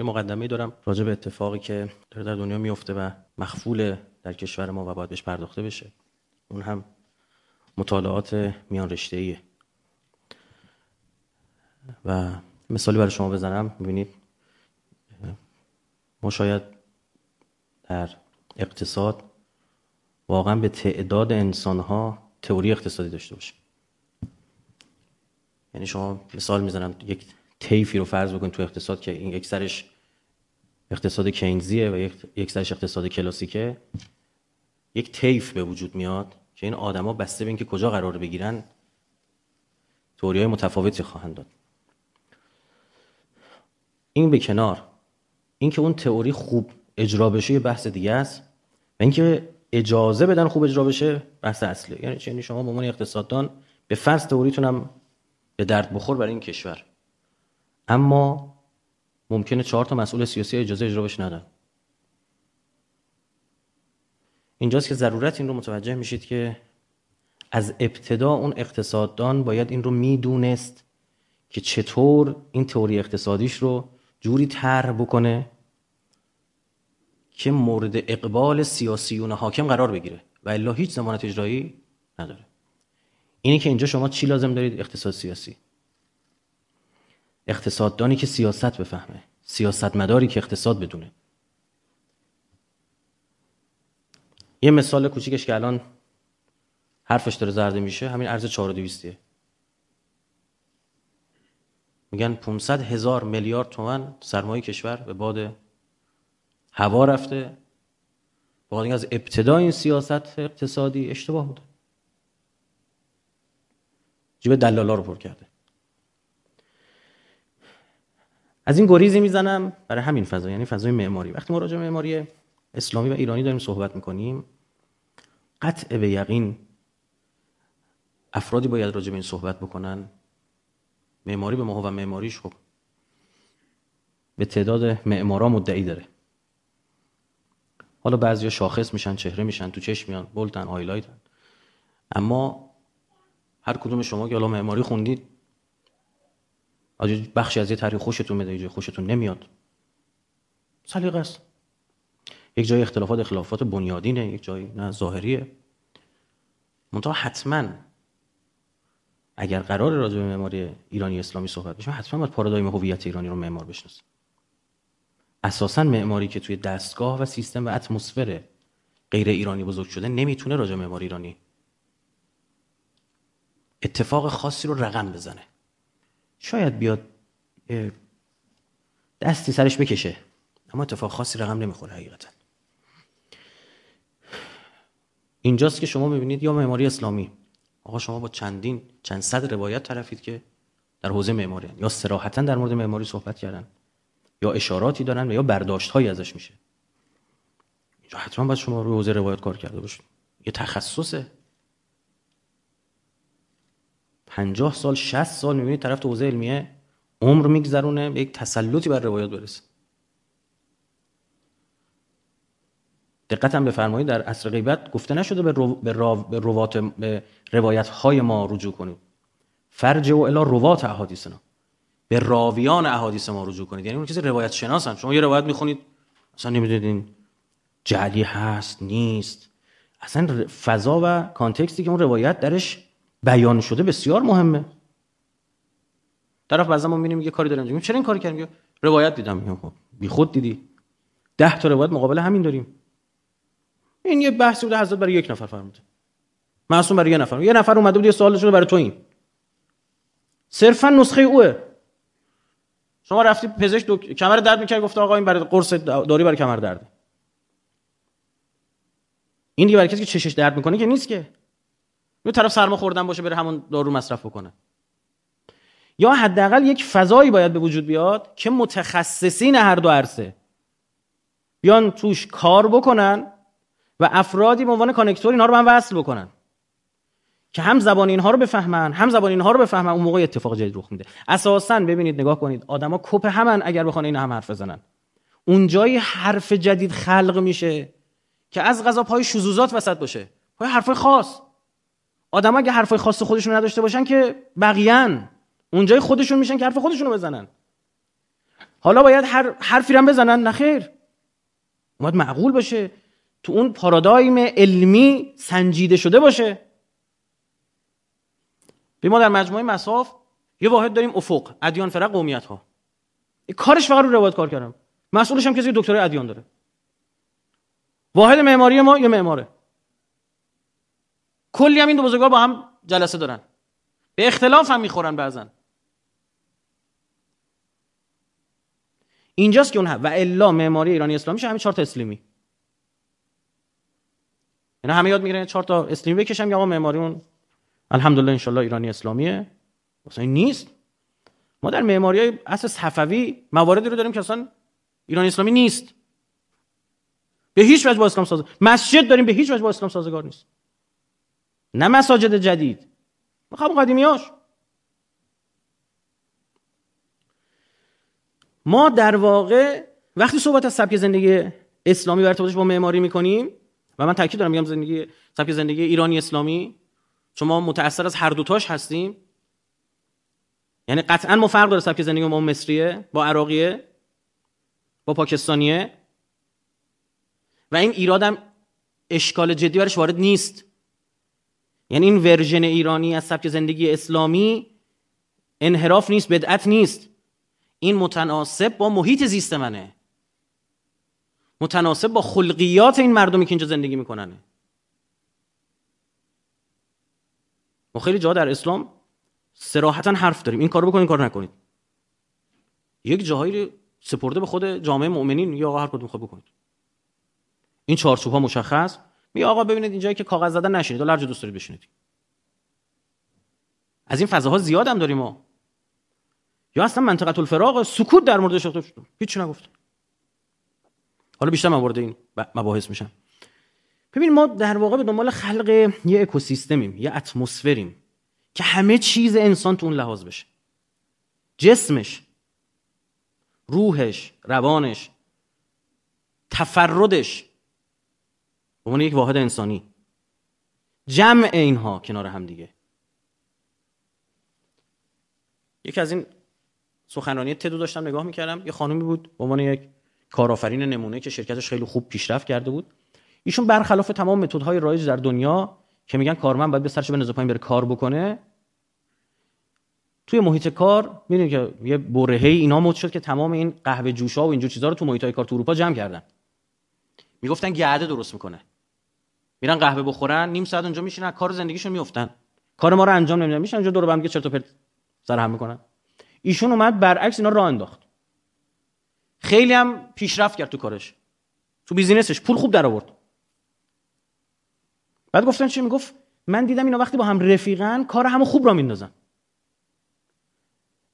یه مقدمه‌ای دارم راجع به اتفاقی که داره در دنیا میفته و مخفول در کشور ما و باید بهش پرداخته بشه. اون هم مطالعات میان رشته‌ایه. و مثالی برای شما بزنم، می‌بینید ما شاید در اقتصاد واقعا به تعداد انسان‌ها تئوری اقتصادی داشته باشیم. یعنی شما مثال میزنم یک طیفی رو فرض بکنید تو اقتصاد که این یک سرش اقتصاد کینزیه و یک سرش اقتصاد کلاسیکه، یک طیف به وجود میاد که این آدما بسته به اینکه کجا قرار بگیرن تئوری‌های متفاوتی خواهند داد. این به کنار، اینکه اون تئوری خوب اجرا بشه یه بحث دیگه است و اینکه اجازه بدن خوب اجرا بشه بحث اصله. یعنی شما به عنوان اقتصاددان به فرض تئوریتون هم به درد بخور برای این کشور، اما ممکنه 4 تا مسئول سیاسی اجازه اجرا بشه ندن. اینجاست که ضرورت این رو متوجه میشید که از ابتدا اون اقتصاددان باید این رو میدونست که چطور این تئوری اقتصادیش رو جوری طرح بکنه که مورد اقبال سیاسیون حاکم قرار بگیره و الا هیچ ضمانت اجرایی نداره. اینی که اینجا شما چی لازم دارید؟ اقتصاد سیاسی، اقتصاددانی که سیاست بفهمه، سیاستمداری که اقتصاد بدونه. یه مثال کوچیکش که الان حرفش داره زرده میشه همین ارز 4200ه. میگن 500,000 میلیارد تومان سرمایه کشور به باد هوا رفته. واقعا از ابتدا این سیاست اقتصادی اشتباه بوده، جیب دلالا رو پر کرده. از این گریزی میزنم برای همین فضا، یعنی فضای معماری. وقتی ما راجع به معماری اسلامی و ایرانی داریم صحبت میکنیم، قطع به یقین افرادی باید راجع به این صحبت بکنن. معماری به ما و معماریش خب به تعداد معمارا مدعی داره. حالا بعضیا شاخص میشن، چهره میشن، تو چشم میان، بولتن، هایلایتن، اما هر کدوم شما که حالا معماری خوندید بخشی از یه طرح خوشتون میاد، جای خوشتون نمیاد. سلیقه است. یک جای اختلافات بنیادینه، یک جای نه ظاهریه. منتها حتما اگر قرار راجع به معماری ایرانی اسلامی صحبت بشه، حتما باید پارادایم هویت ایرانی رو معمار بشناسه. اساساً معماری که توی دستگاه و سیستم و اتمسفر غیر ایرانی بزرگ شده نمیتونه راجع به معماری ایرانی اتفاق خاصی رو رقم بزنه. شاید بیاد دستی سرش بکشه، اما اتفاق خاصی رقم نمیخوره حقیقتا. اینجاست که شما میبینید یا معماری اسلامی، آقا شما با چند صد روایت طرفید که در حوزه معماری یا صراحتا در مورد معماری صحبت کردن یا اشاراتی دارن و یا برداشت‌هایی ازش میشه. اینجا حتما باید شما روی حوزه روایت کار کرده باشید. یه تخصصه. 50 سال 60 سال میبینید طرف تو حوزه علمیه عمر میگذرونه به یک تسلطی بر روایات برسه. دقت هم بفرمایید در عصر غیبت گفته نشده به روایت‌های ما رجوع کنید. فرجه و الی روات احادیثنا، به راویان احادیث ما رجوع کنید. یعنی اون کسی روایت شناسن. شما یه روایت میخونید اصلا نمیدونید این جعلی هست نیست. اصلا فضا و کانتکستی که اون روایت درش بیان شده بسیار مهمه. طرف بعضا ما میبینیم یه کاری داره انجام میده، چرا این کاری کردیم؟ روایت دیدم. میگم بی خود دیدی، 10 تا روایت مقابل همین داریم. این یه بحث بوده، حضرت برای یک نفر فرموده، معصوم برای یه نفر، یه نفر اومده بود یه سوالش رو برای تو، این صرفا نسخه اوه. شما رفتی پزشک کمر درد میکرد، گفت آقا این برای قرص داری برای کمر درد. این دیگه برای کسی که چشش درد میکنه که نیست، که یه طرف سرما خوردن باشه بره همون دارو مصرف بکنه. یا حداقل یک فضایی باید به وجود بیاد که متخصصین هر دو عرصه بیان توش کار بکنن و افرادی به عنوان کانکتور اینا رو به هم وصل بکنن که هم زبان اینها رو بفهمن، اون موقع اتفاق جدید رخ میده. اساساً ببینید، نگاه کنید، آدما کپ همن. اگر بخوان اینا هم حرف بزنن، اون جایی حرف جدید خلق میشه که از قضا پای شذوذات وسط باشه، پای حرفای خاص. آدما اگه حرفای خاص خودشون نداشته باشن که بقیه‌ن اونجای خودشون میشن که حرف خودشون رو بزنن. حالا باید هر حرفی رو بزنن؟ نخیر، باید معقول باشه، تو اون پارادایم علمی سنجیده شده باشه. ما در مجموعه مصاف یه واحد داریم افق، ادیان، فرق، قومیت ها. کارش فقط رو روایت کار کردم، مسئولش هم کسی که دکترای ادیان داره. واحد معماری ما یه معماره، کلی هم این دو بزرگوار با هم جلسه دارن، به اختلاف هم میخورن بعضا. اینجاست که اون و الا معماری ایرانی اسلامی میشه همین 4 تا اسلیمی. یعنی همه یاد میگیرن 4 تا اسلیمی بکشم، یا آقا معماری اون الحمدلله ان شاء الله ایرانی اسلامیه. اصلا این نیست. ما در معماریای اصل صفوی مواردی رو داریم که اصلا ایرانی اسلامی نیست. به هیچ وجه با اسلام سازگار. مسجد داریم به هیچ وجه با اسلام سازگار نیست. نه مساجد جدید، خب قدیمیاش. ما در واقع وقتی صحبت از سبک زندگی اسلامی و ارتباطش با معماری میکنیم، و من تاکید دارم میگم زندگی سبک زندگی ایرانی اسلامی، چون ما متأثر از هر دوتاش هستیم. یعنی قطعا ما فرق داره سبک زندگی ما مصریه، با عراقیه، با پاکستانیه، و این ایرادم اشکال جدی برش وارد نیست. یعنی این ورژن ایرانی از سبک زندگی اسلامی انحراف نیست، بدعت نیست. این متناسب با محیط زیست منه، متناسب با خلقیات این مردمی که اینجا زندگی میکننه. ما خیلی جاها در اسلام صراحتاً حرف داریم، این کارو بکنید، این کارو نکنید. یک جاهایی سپرده به خود جامعه مؤمنین، یا آقا هر کدوم خود بکنید. این چارچوب ها مشخص میگه آقا ببینید اینجایی که کاغذ زدن نشینید، هر جا دوست دارید بشینید. از این فضاها زیاد هم داریم ما. یا اصلا منطقه الفراق، سکوت در موردش گفته شد، هیچی نگفت. حالا بیشتر من وارد این مباحث میشم. ببین ما در واقع به دنبال خلق یه اکوسیستمیم، یه اتمسفریم که همه چیز انسان تو اون لحاظ بشه. جسمش، روحش، روانش، تفردش به عنوان یک واحد انسانی، جمع اینها کنار هم دیگه. یکی از این سخنرانی تدو داشتم نگاه میکردم، یه خانومی بود به عنوان یک کارآفرین نمونه که شرکتش خیلی خوب پیشرفت کرده بود. ایشون برخلاف تمام متدهای رایج در دنیا که میگن کارمند باید به سرش بنزه پایین بره کار بکنه، توی محیط کار می‌بینید که یه برهه‌ای اینا مد شد که تمام این قهوه جوشا و این جور چیزا رو تو محیطای کار تو اروپا جمع کردن. میگفتن گرده درست میکنه، میرن قهوه بخورن، نیم ساعت اونجا میشینن، کار زندگیشون میافتن، کار ما رو انجام نمیدن، میشن اونجا دور به هم دیگه چرت و پرت سر هم میکنن. ایشون اومد برعکس اینا راه انداخت، خیلی هم پیشرفت کرد تو کارش، تو بیزینسش پول خوب در آورد. بعد گفتن چی؟ میگفت من دیدم اینا وقتی با هم رفیقن کار همو خوب را میندازن،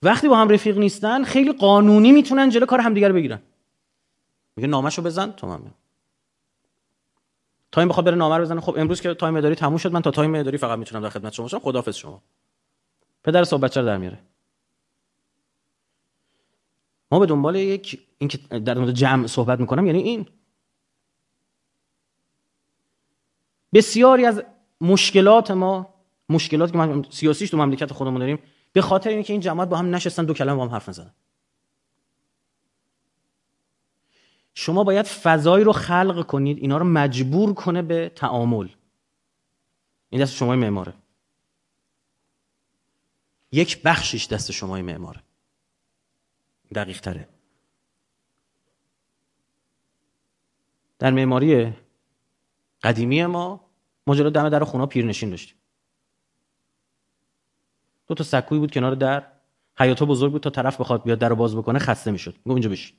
وقتی با هم رفیق نیستن خیلی قانونی میتونن جلو کار همدیگه رو بگیرن. میگه نامشو بزن تو من. تایم بخواد بره نامه رو بزنه، خب امروز که تایم اداری تموم شد، من تا تایم اداری فقط میتونم در خدمت شما باشم، خداحافظ شما. پدر صاحب بچه رو در میاره. ما به دنبال یک اینکه در مورد جمع صحبت میکنم، یعنی این بسیاری از مشکلات ما، مشکلاتی که ما سیاسیش تو مملکت خودمون داریم، به خاطر اینه که این جماعت با هم نشستن، دو کلمه با هم حرف نزدن. شما باید فضایی رو خلق کنید اینا رو مجبور کنه به تعامل. این دست شمای معماره، یک بخشش دست شمای معماره، دقیق تره. در معماری قدیمی ما جلو دم در خونه پیرنشین داشتیم، 2 تا سکوی بود کنار در، حیاطا بزرگ بود، تا طرف بخواد بیاد در رو باز بکنه خسته میشد، میگم اونجا بشین.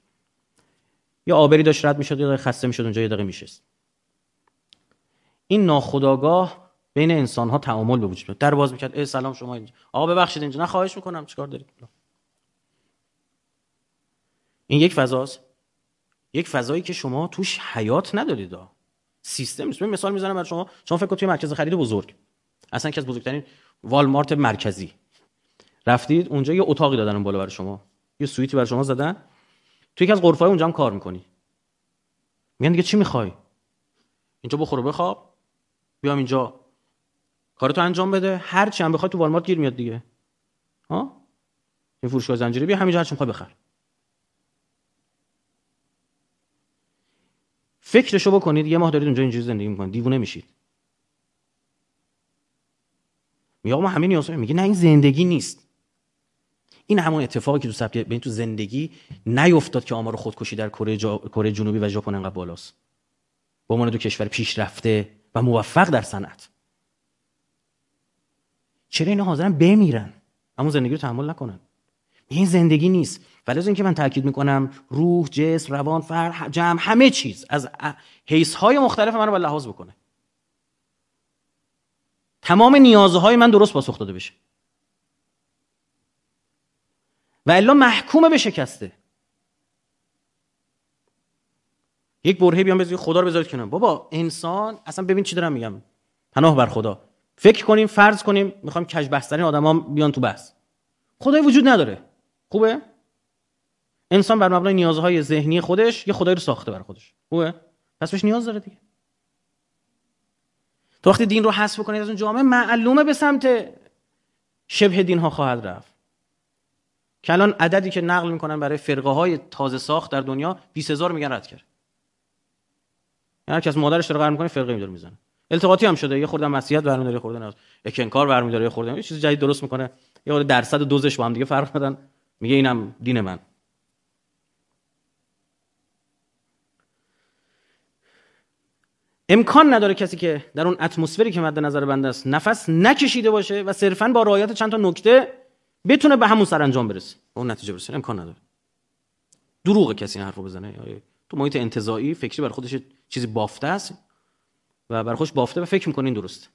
یا آبری داشت رد میشد، یا خسته میشد اونجا یه دقیقه میشست. این ناخودآگاه بین انسان ها تعامل به وجود میاد. در باز میکرد، ای سلام شما اینجا، آقا ببخشید اینجا، نه خواهش میکنم، چیکار دارید؟ این یک فضاست، یک فضایی که شما توش حیات ندارید. سیستم نیست. مثال میزنم برای شما. شما فکر کنید توی مرکز خرید بزرگ، اصلا یکی از بزرگترین والمارت مرکزی، رفتید اونجا یه اتاقی دادن اون بالا برای شما، یه سویتی برای شما زدن، توی یکی از غرفه‌های اونجا هم کار میکنی. میگن دیگه چی میخوای؟ اینجا بخور و بخواب، بیام اینجا کارتو انجام بده، هر چی هم بخوای تو والمارت گیر میاد دیگه. ها؟ این فروشگاه زنجیره بیا همینجا هر چی میخوای بخر. فکرشو بکنید، یه ماه دارید اونجا اینجوری زندگی میکنید، دیوونه میشید. میگه آقا ما همین نیاز، میگه نه این زندگی نیست. این همون اتفاقی که تو سبک ببین تو زندگی نیفتاد که آمار خودکشی در کره جنوبی و ژاپن انقدر بالاست. به عنوان دو کشور پیشرفته و موفق در صنعت. چرا اینا حاضرن بمیرن اما زندگی رو تحمل نکنن؟ این زندگی نیست. ولی از اینکه من تاکید میکنم روح، جسم، روان، فرد، جمع، همه چیز از حیث‌های مختلف منو باید لحاظ بکنه. تمام نیازهای من درست پاسخ داده بشه. و الا محکوم به شکسته. یک برهه بیان بزنید خدا رو بذارید کنم. بابا انسان اصلا ببین چی دارم میگم. پناه بر خدا. فکر کنیم، فرض کنیم، میخوام کج بحث‌ترین آدما بیان تو بحث. خدای وجود نداره. خوبه؟ انسان بر مبنای نیازهای ذهنی خودش یه خدایی رو ساخته برای خودش. خوبه؟ پس بهش نیاز داره دیگه. تو وقتی دین رو حذف کنید از اون جامعه، معلومه به سمت شبه دین ها خواهد رفت. که الان عددی که نقل میکنن برای فرقه های تازه ساخت در دنیا 20000 میگن رد کرد. یعنی هر کس مادرش رو قرار میکنه فرقه میداره میزنه. التقاطی هم شده، یه خوردن مسیحیت برمی‌داره، یه خوردن اکنکار برمی‌داره، یه خوردن یه چیز جدید درست میکنه. یه اون درصد و دوزش با هم دیگه فرق دادن، میگه اینم دین من. امکان نداره کسی که در اون اتمسفری که مد نظر بنده است نفس نکشیده باشه و صرفاً با رعایت چند تا نکته بتونه به همون سرانجام برسه، به اون نتیجه برسه. امکان نداره. دروغه کسی این حرفو بزنه. تو محیط انتزاعی فکری برای خودش چیزی بافته است و برای خودش بافته و فکر می‌کنه این درسته.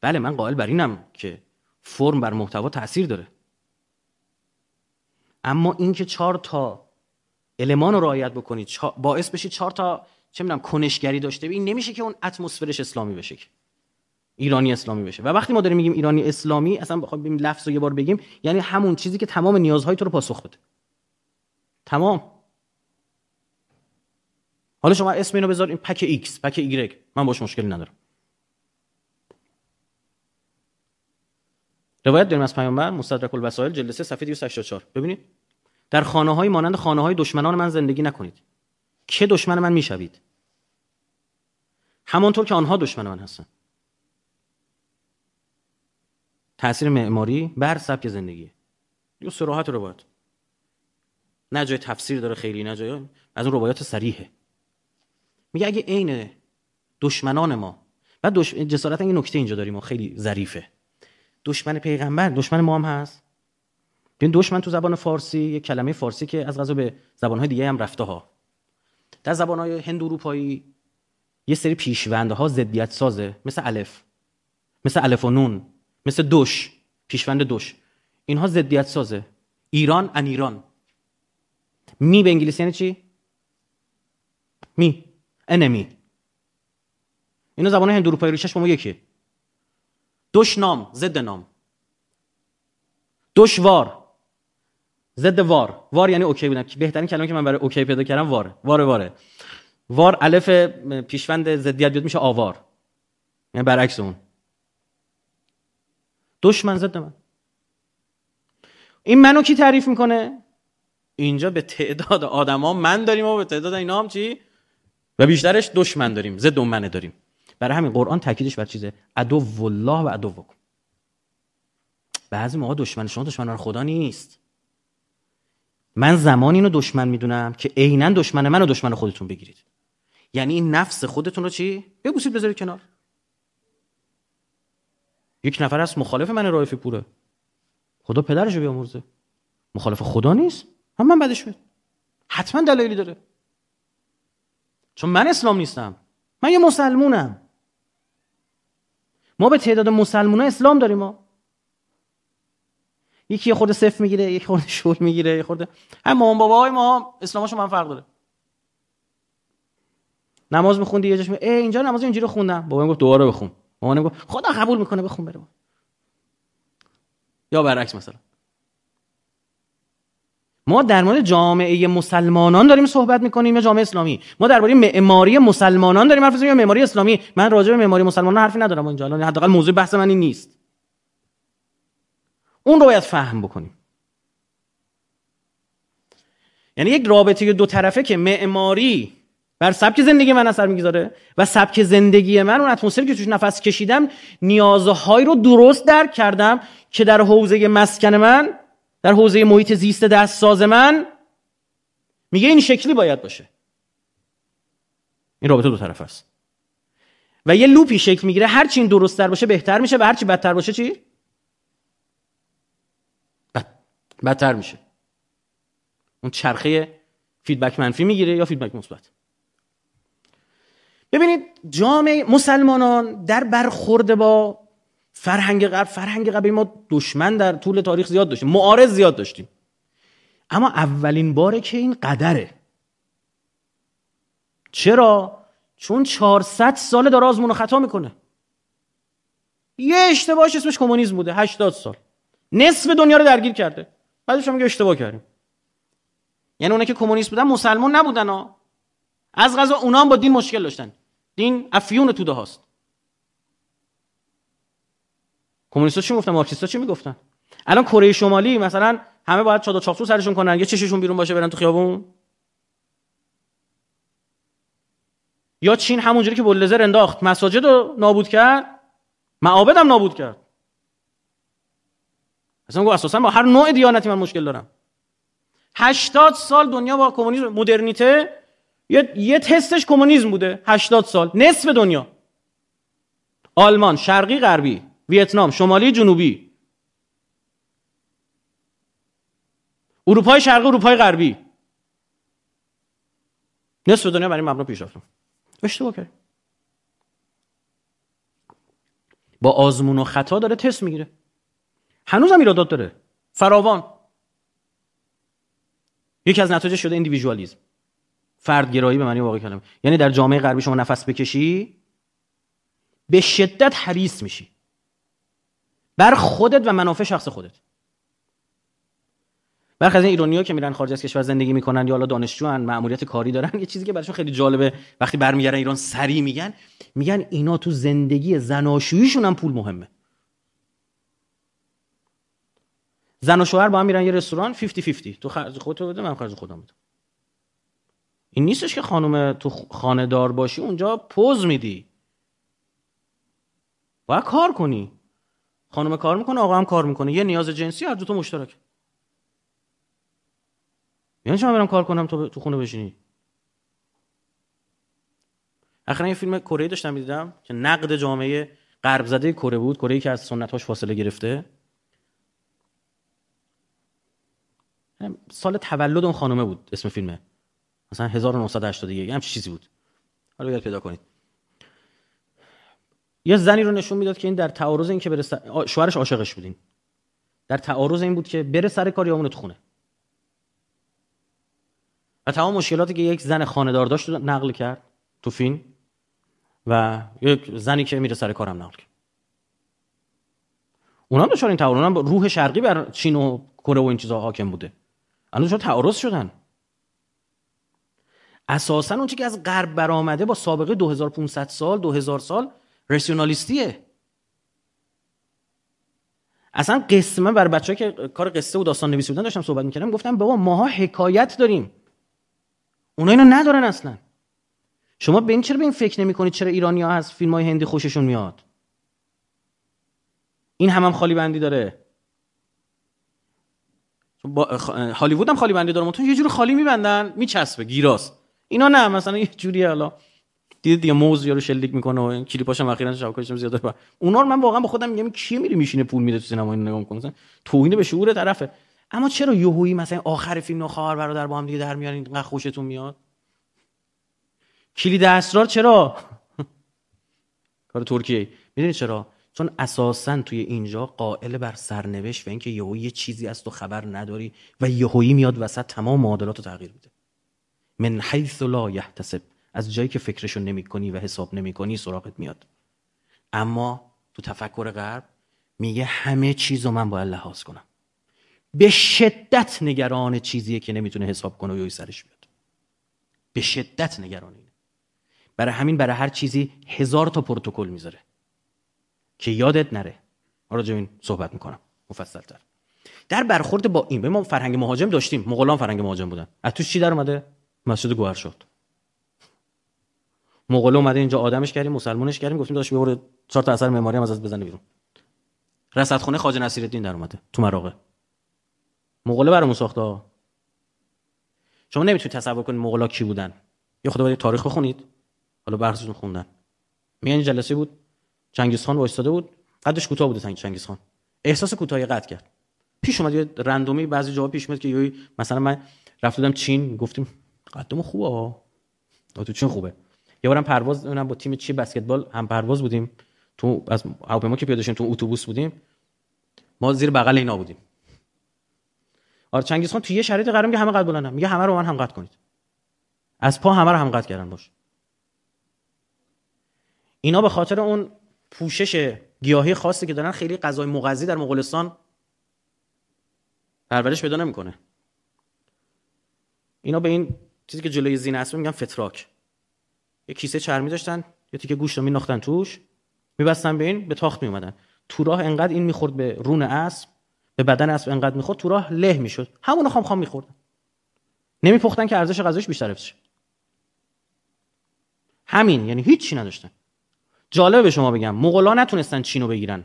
بله من قائل بر اینم که فرم بر محتوا تأثیر داره. اما اینکه 4 تا المان رو رعایت بکنید، باعث بشید 4 تا چه می‌دونم کنشگری داشته، این نمیشه که اون اتمسفرش اسلامی بشه، که ایرانی اسلامی بشه. و وقتی ما داریم میگیم ایرانی اسلامی، اصلا بخوام ببین لفظو یه بار بگیم، یعنی همون چیزی که تمام نیازهای تو رو پاسخ بده. تمام. حالا شما اسم اینو بذار این پک ایکس، پک ایگرگ، من باش مشکلی ندارم. روایت داریم از پیامبر، مستدرک الوسائل جلد 3 صفحه 284. ببینید در خانه‌های مانند خانه‌های دشمنان من زندگی نکنید که دشمن من میشوید، همانطور که آنها دشمن من هستند. تأثیر معماری بر سبک زندگی یه صراحت روایت، نه جای تفسیر داره خیلی، نه جای از اون روایات صریحه. میگه اگه عین دشمنان ما و جسارت این نکته اینجا داریم، ما خیلی ظریفه. دشمن پیغمبر دشمن ما هم هست. این دشمن تو زبان فارسی یک کلمه فارسی که از قضا به زبان‌های دیگه هم رفته ها. در زبان‌های هند اروپایی یه سری پیشوندها ضدیت سازه، مثل الف، مثل الف و نون، مثل دوش، پیشوند دوش. اینها ضدیت سازه. ایران ان ایران. می به انگلیسی یعنی چی؟ می enemy. اینا زبان هند اروپایی ریشش با ما یکیه. دشنام ضد نام، دشوار ضد وار. وار یعنی اوکی بودن، بهترین کلمه که من برای اوکی پیدا کردم واره. واره واره وار الف پیشوند ضدیت بیاد میشه آوار، یعنی برعکس اون. دشمن ضد من. این منو کی تعریف میکنه؟ اینجا به تعداد آدما من داریم و به تعداد اینا هم چی؟ و بیشترش دشمن داریم، ضد من داریم. برای همین قرآن تاکیدش بر چیزه؟ عدو والله و عدو وکم. بعضی موقع دشمن شما دشمنان خدا نیست. من زمان اینو دشمن میدونم که عیناً دشمن منو دشمن خودتون بگیرید. یعنی این نفس خودتون رو چی؟ ببوسید بذارید کنار. یک نفر هست مخالف من، رایفی پوره، خدا پدرشو بیامرزه، مخالف خدا نیست، هم من بدش میاد. حتما دلایلی داره. چون من اسلام نیستم، من یه مسلمونم. ما به تعداد مسلمونا اسلام داریم. ما یکی خود صفر میگیره، یکی خود شور میگیره، یکی خود هم مام باباهای ما اسلاماشون من فرق داره. نماز میخوندی یه جاش میگه اینجا نماز اینجوری خوندم، بابام گفت دوباره بخون، مامانم گفت خدا قبول میکنه بخون بره با. یا برعکس. مثلا ما در مورد جامعه مسلمانان داریم صحبت میکنیم یا جامعه اسلامی؟ ما درباره معماری مسلمانان داریم حرف میزنیم یا معماری اسلامی؟ من راجع به معماری مسلمانان حرفی ندارم اینجا، الان حداقل موضوع بحث من این نیست. اون رو باید فهم بکنیم. یعنی یک رابطه دو طرفه که معماری بر سبک زندگی من اثر میگذاره و سبک زندگی من اون اتمسفری که توش نفس کشیدم نیازهایی رو درست درک کردم که در حوزه مسکن من، در حوزه محیط زیست دستساز من میگه این شکلی باید باشه. این رابطه دو طرف است و یه لوپی شکل میگیره. هر چی این درست‌تر باشه بهتر میشه و هر چی بدتر باشه چی؟ بدتر میشه. اون چرخه فیدبک منفی میگیره یا فیدبک مثبت. ببینید جامعه مسلمانان در برخورد با فرهنگ غرب، فرهنگ غربی ما دشمن در طول تاریخ زیاد داشتیم، معارض زیاد داشتیم، اما اولین باره که این قدره. چرا؟ چون 400 ساله داره آزمون و خطا میکنه. یه اشتباهش اسمش کمونیسم بوده، 80 سال نصف دنیا رو درگیر کرده، بعدش هم میگه اشتباه کردیم. یعنی اونایی که کمونیست بودن مسلمان نبودن ها. از قضا اونا هم با دین مشکل داشتن. دین افیون توده هاست. کمونیستا چی میگفتن؟ مارکسیستا چی میگفتن؟ الان کره شمالی مثلا همه باید چادر چاقچو سرشون کنن، یه چششون بیرون باشه برن تو خیابون. یا چین همونجوری که بولدزر انداخت مساجد رو نابود کرد، معابد هم نابود کرد. اصلا گفت اساسا با هر نوع دیانتی من مشکل دارم. 80 سال دنیا با کمونیسم، مدرنیته یه تستش کمونیسم بوده، 80 سال نصف دنیا. آلمان، شرقی غربی، ویتنام، شمالی جنوبی، اروپای شرقی، اروپای غربی، نصف دنیا برای مبنا پیش رفتم. اشتباه کرد. با آزمون و خطا داره تست میگیره. هنوزم ایرادات داره فراوان. یکی از نتایجش شده اندیویژوالیسم، فردگرایی به معنی واقعی کلمه. یعنی در جامعه غربی شما نفس بکشی به شدت حریص میشی بر خودت و منافع شخص خودت. برخلاف این ایرانی‌ها که میرن خارج از کشور زندگی میکنن یا حالا دانشجوان، مأموریت کاری دارن، یه چیزی که براشون خیلی جالبه وقتی برمیگردن ایران سری میگن اینا تو زندگی زناشوییشون هم پول مهمه. زن و شوهر با هم میرن یه رستوران 50-50، تو خرج خودتو بده من خرج خودم بدم. این نیستش که خانم تو خانه دار باشی اونجا پوز میدی، باید کار کنی. خانم کار میکنه، آقا هم کار میکنه، یه نیاز جنسی هر دو تا مشترک. یعنی چرا من برم کار کنم تو خونه بشینی؟ آخرین فیلم کره داشتم میدیدم که نقد جامعه غرب زده کره بود، کره ای که از سنت‌هاش فاصله گرفته. سال تولد اون خانومه بود اسم فیلمه، مثلا 1981 همچین چیزی بود، حالا بگرد پیدا کنید. یه زنی رو نشون میداد که این در تعارض این که بره شوهرش عاشقش بودین، در تعارض این بود که بره سر کار یا اون تو خونه. و تمام مشکلاتی که یک زن خانه‌دار داشت نقل کرد تو فیلم، و یک زنی که میره سر کارم نقل کرد. اونم داشتن این تعارض، اونم روح شرقی بر چین و کره و این چیزا حاکم بوده. الان چون تعارض شدن اساساً اون چیزی که از غرب برآمده با سابقه 2500 سال 2000 سال رسیونالیستیه. اصلا قسمه بر بچه‌ای که کار قصه و داستان نویسی بودن داشتم صحبت می‌کردم، گفتم بابا ماها حکایت داریم، اونا اینو ندارن اصلا. شما به این چرا به این فکر نمی‌کنید چرا ایرانی‌ها از فیلم‌های هندی خوششون میاد؟ این هم خالی بندی داره. هالیوود هم خالی بندی داره، متون یه جوری خالی میبندن میچسبه گیراست. اینا نه، مثلا یه جوری حالا دیدید دیگه موز یارو شلیک میکنه و کلیپاش هم اخیراً شبکه‌اش هم زیاد داره. اونا رو من واقعا با خودم میگم کی میری میشینه پول میده تو سینما اینو نگاه میکنه، مثلا توهین به شعور طرفه. اما چرا یهویی مثلا آخر فیلم نو خواهر برادر با هم دیگه در میارین، اینقدر خوشتون میاد؟ کلید اسرار چرا کار ترکیه؟ میدونید چرا؟ چون اساساً توی اینجا قائل بر سرنوشت و اینکه یهو یه چیزی از تو خبر نداری و یهویی میاد وسط، تمام معادلاتو تغییر میده. من حیث لا یحتسب، از جایی که فکرشو نمی‌کنی و حساب نمی‌کنی سراغت میاد. اما تو تفکر غرب میگه همه چیزو من باید لحاظ کنم. به شدت نگران چیزیه که نمیتونه حساب کنه و یهویی سرش بیاد. به شدت نگران اینه. برای همین برای هر چیزی 1000 تا پروتکل میذاره که یادت نره. راجع به این صحبت میکنم مفصل‌تر. در برخورد با این، ما فرهنگ مهاجم داشتیم، مغولان فرهنگ مهاجم بودن. از توش چی در اومده؟ مسجد گوهرشاد. مغول اومده اینجا آدمش کردیم، مسلمانش کردیم، گفتیم داش ببر 4 تا اثر معماری هم ازش بزنه بیرون. رصدخونه خواجه نصیرالدین در اومده تو مراغه، مغول برامون ساخته. شما نمیتونید تصور کنید مغولا کی بودن. یا خدا باید تاریخ بخونید. حالا برخصشون خوندن. میگن جلسه بود، چنگیز خان وایساده بود، قدش کوتاه بود. چنگیز خان احساس کوتاهی قد کرد. پیش اومد یه رندومی بعضی جاها پیش میاد که یوی مثلا من رفتم چین، گفتیم قدم خوبه ها. تو چین خوبه. یه بارم پرواز اونم با تیم چین بسکتبال هم پرواز بودیم. تو از هواپیما که پیاده شدیم تو اتوبوس بودیم. ما زیر بغل اینا بودیم. آر چنگیز خان تو یه شرایطی قرار میگه همه قد بلندن، میگه همه رو من هم قد کنید. از پا همه رو هم قد کردن. باش اینا به خاطر اون پوشش گیاهی خاصی که دارن خیلی غذای مغذی در مغولستان پرورش پیدا نمیکنه. اینا به این چیزی که جلوی زینه اسب میگن فتراک، یه کیسه چرمی داشتن، یه تیکه گوشت رو مینداختن توش، میبستن به این، به تاخت میومدن. تو راه انقدر این میخورد به رون اسب، به بدن اسب انقدر میخورد، تو راه له میشد. همونو خام خام میخوردن. نمیپختن که ارزش غذایش بیشتر بشه. همین، یعنی هیچ چیزی نداشتن. جالب به شما بگم، مغول‌ها نتونستن چینو بگیرن.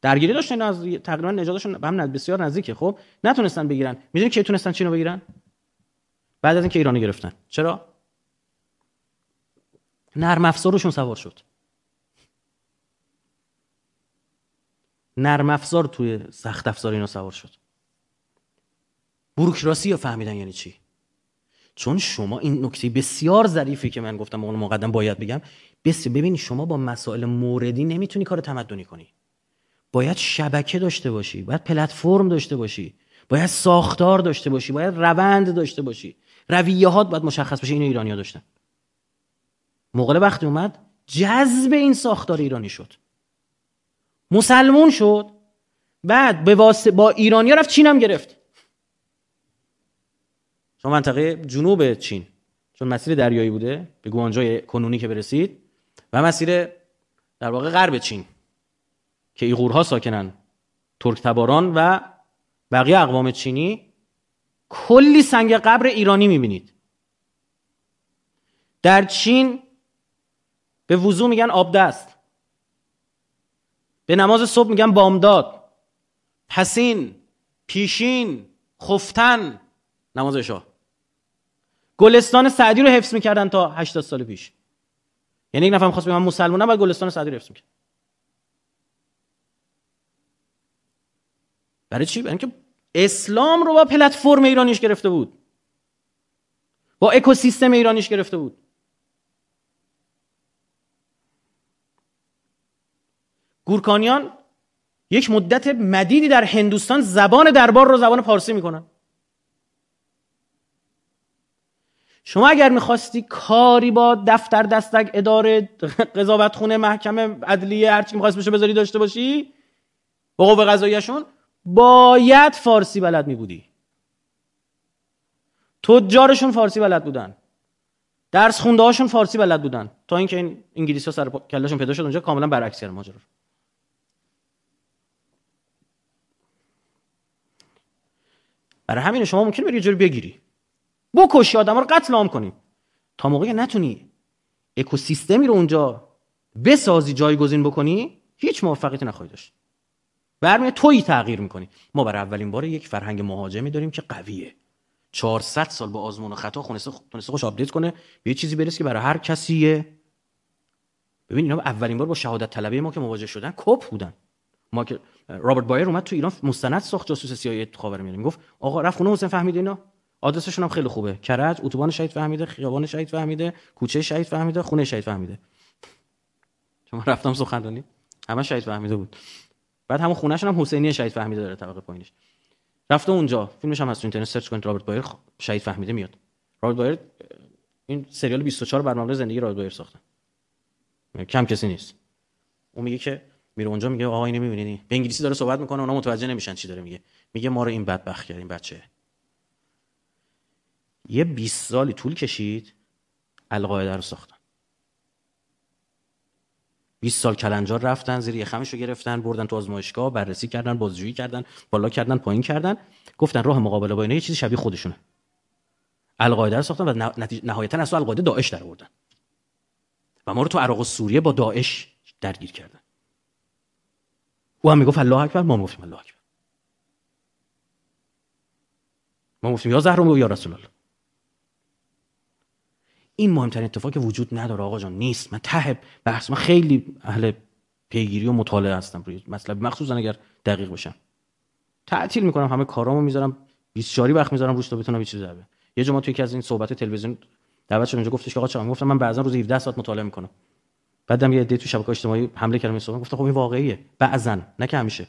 درگیری داشتن از تقریبا نژادشون به هم بسیار نزدیکه. خب نتونستن بگیرن. میدونید کی تونستن چینو بگیرن؟ بعد از اینکه ایرانو گرفتن. چرا؟ نرم افزارشون سوار شد. نرم افزار توی سخت افزار اینا سوار شد. بوروکراسی رو فهمیدن یعنی چی. چون شما این نکته بسیار ظریفی که من گفتم اون مقدم باید بگم، بس ببین شما با مسائل موردی نمیتونی کار تمدنی کنی. باید شبکه داشته باشی، باید پلتفرم داشته باشی، باید ساختار داشته باشی، باید روند داشته باشی. رویهات باید مشخص بشه. اینو ایرانی‌ها داشتن. مغول وقتی اومد جذب این ساختار ایرانی شد. مسلمون شد. بعد به واسطه با ایرانی‌ها رفت چین هم گرفت. شما منطقه جنوب چین چون مسیر دریایی بوده به گوانجای کنونی که برسید و مسیر در واقع غرب چین که ایغورها ساکنن، ترک تباران و بقیه اقوام چینی، کلی سنگ قبر ایرانی میبینید. در چین به وضو میگن آبدست، به نماز صبح میگن بامداد، پسین، پیشین، خفتن، نماز عشا. گلستان سعدی رو حفظ میکردن تا 80 سال پیش. یعنی یک نفر می‌خواست بگه من مسلمانم بعد گلستان سعدی رو حفظ می‌کرد. برای چی؟ برای اینکه اسلام رو با پلتفرم ایرانیش گرفته بود. با اکوسیستم ایرانیش گرفته بود. گورکانیان یک مدت مدیدی در هندوستان زبان دربار رو زبان پارسی میکنن. شما اگر میخواستی کاری با دفتر دستک، اداره، قضاوتخونه، محکمه، عدلیه، هر چی میخواستی بشه بذاری داشته باشی با قوه قضاییشون، باید فارسی بلد میبودی. تجارشون فارسی بلد بودن، درس خونده هاشون فارسی بلد بودن، تا اینکه این انگلیسی ها سر کلاشون پیدا شد اونجا کاملا برعکس کرد ماجرا. برای همین شما ممکنه بری یه جوری بگیری، بکشی آدم رو، قتل عام کنی، تا موقعی نتونی اکوسیستمی رو اونجا بسازی، جایگزین بکنی، هیچ موفقیتی نخواهی داشت. برمیاد تویی تغییر میکنی. ما برای اولین بار یک فرهنگ مهاجمی داریم که قویه. 400 سال با آزمون و خطا تونسته خوش آپدیت کنه به یه چیزی برسه که برای هر کسیه. ببین اینا اولین بار با شهادت طلبی ما که مواجه شدن کپ بودن. ما که رابرت بایر اومد تو ایران مستند ساخت، جاسوس سیاسی خاورمیانه، میگفت آقا رفت خونه حسین فهمیده اینا آدرسشون هم خیلی خوبه. کرج، اتوبان شهید فهمیده، خیابان شهید فهمیده، کوچه شهید فهمیده، خونه شهید فهمیده. شما رفتم سخنرانی، همه شهید فهمیده بود. بعد همون خونه‌شون هم حسینی شهید فهمیده داره طبقه پایینش. رفته اونجا، فیلمش هم از تو اینترنت سرچ کنید، رابرت بایر شهید فهمیده میاد. رابرت بایر این سریال 24 بر مبنای زندگی رابرت بایر ساختن. کم کسی نیست. اون میگه که میره اونجا میگه آقا اینو میبینید؟ به انگلیسی داره صحبت میکنه، اونا متوجه نمیشن چی داره میگه. میگه ما رو این بدبخت کرد این بچه. یه 20 سالی طول کشید القاعده رو ساختن. 20 سال کلنجار رفتن، زیر یخمش رو گرفتن، بردن تو آزمایشگاه، بررسی کردن، بازجویی کردن، بالا کردن، پایین کردن، گفتن راه مقابله با اینا یه چیزی شبیه خودشونه. القاعده رو ساختن و نهایتاً از القاعده داعش درآوردن. و ما رو تو عراق و سوریه با داعش درگیر کردن. او هم میگفت الله اکبر، ما میگفتیم الله اکبر. ما میگفتیم یا زهرا و یا رسول الله. این مهمترین اتفاقی وجود نداره آقا جان، نیست. من ته بحث، من خیلی اهل پیگیری و مطالعه هستم روی مسئله، مخصوصا اگر دقیق باشم. تعطیل میکنم همه کارامو، میذارم 24 وقت میذارم روش تا بتونم یه چیزی بزنم. یه جمعه توی یکی از این صحبت تلویزیون دعوت شدم، اونجا گفتش که آقا چرا، گفتم من بعضا روز 17 ساعت مطالعه میکنم. بعدم یه عده تو شبکه‌های اجتماعی حمله کردن میسازن، گفتم خب این واقعیه بعضا، نه که همیشه.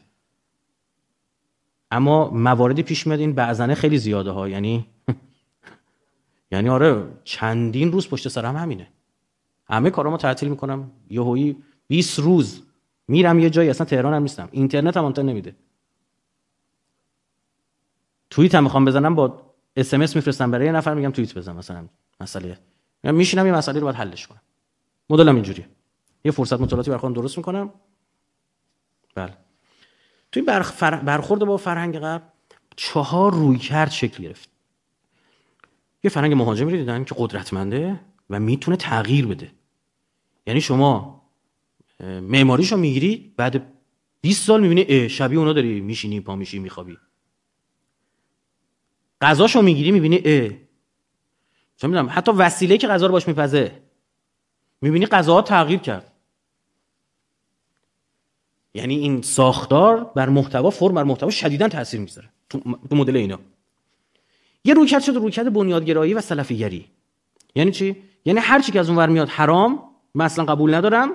اما مواردی پیش میاد این بعضنه خیلی زیاده ها، یعنی آره چندین روز پشت سر هم همینه. همه کارامو تعطیل میکنم، یهویی 20 روز میرم یه جایی، اصلا تهران هم نیستم، اینترنت هم آنتن نمیده. توییت هم میخوام بزنم با اس ام اس میفرستم برای یه نفر، میگم توییت بزن مثلا مسئله، میگم میشینم یه مسئله رو باید حلش کنم. مدلم اینجوریه، یه فرصت مطالعاتی برای خودم درست میکنم. بله توی برخورد با فرهنگ غرب 4 رویکرد شکل گرفت. یه فرهنگ مهاجمی رو دیدن که قدرتمنده و میتونه تغییر بده، یعنی شما معماریشو میگیری بعد 20 سال میبینی شبیه اونا داری میشینی، پا میشی، میخوابی. غذاشو میگیری میبینی چه میدونم، حتی وسیله که غذا رو باش میپزه میبینی غذاها تغییر کرد. یعنی این ساختار بر محتوا، فرم بر محتوا شدیداً تاثیر میذاره تو مدل اینا. یه رویکرد شد رویکرد بنیادگرایی و سلفیگری. یعنی چی؟ یعنی هر چی که از اونور میاد حرام، من اصلا قبول ندارم،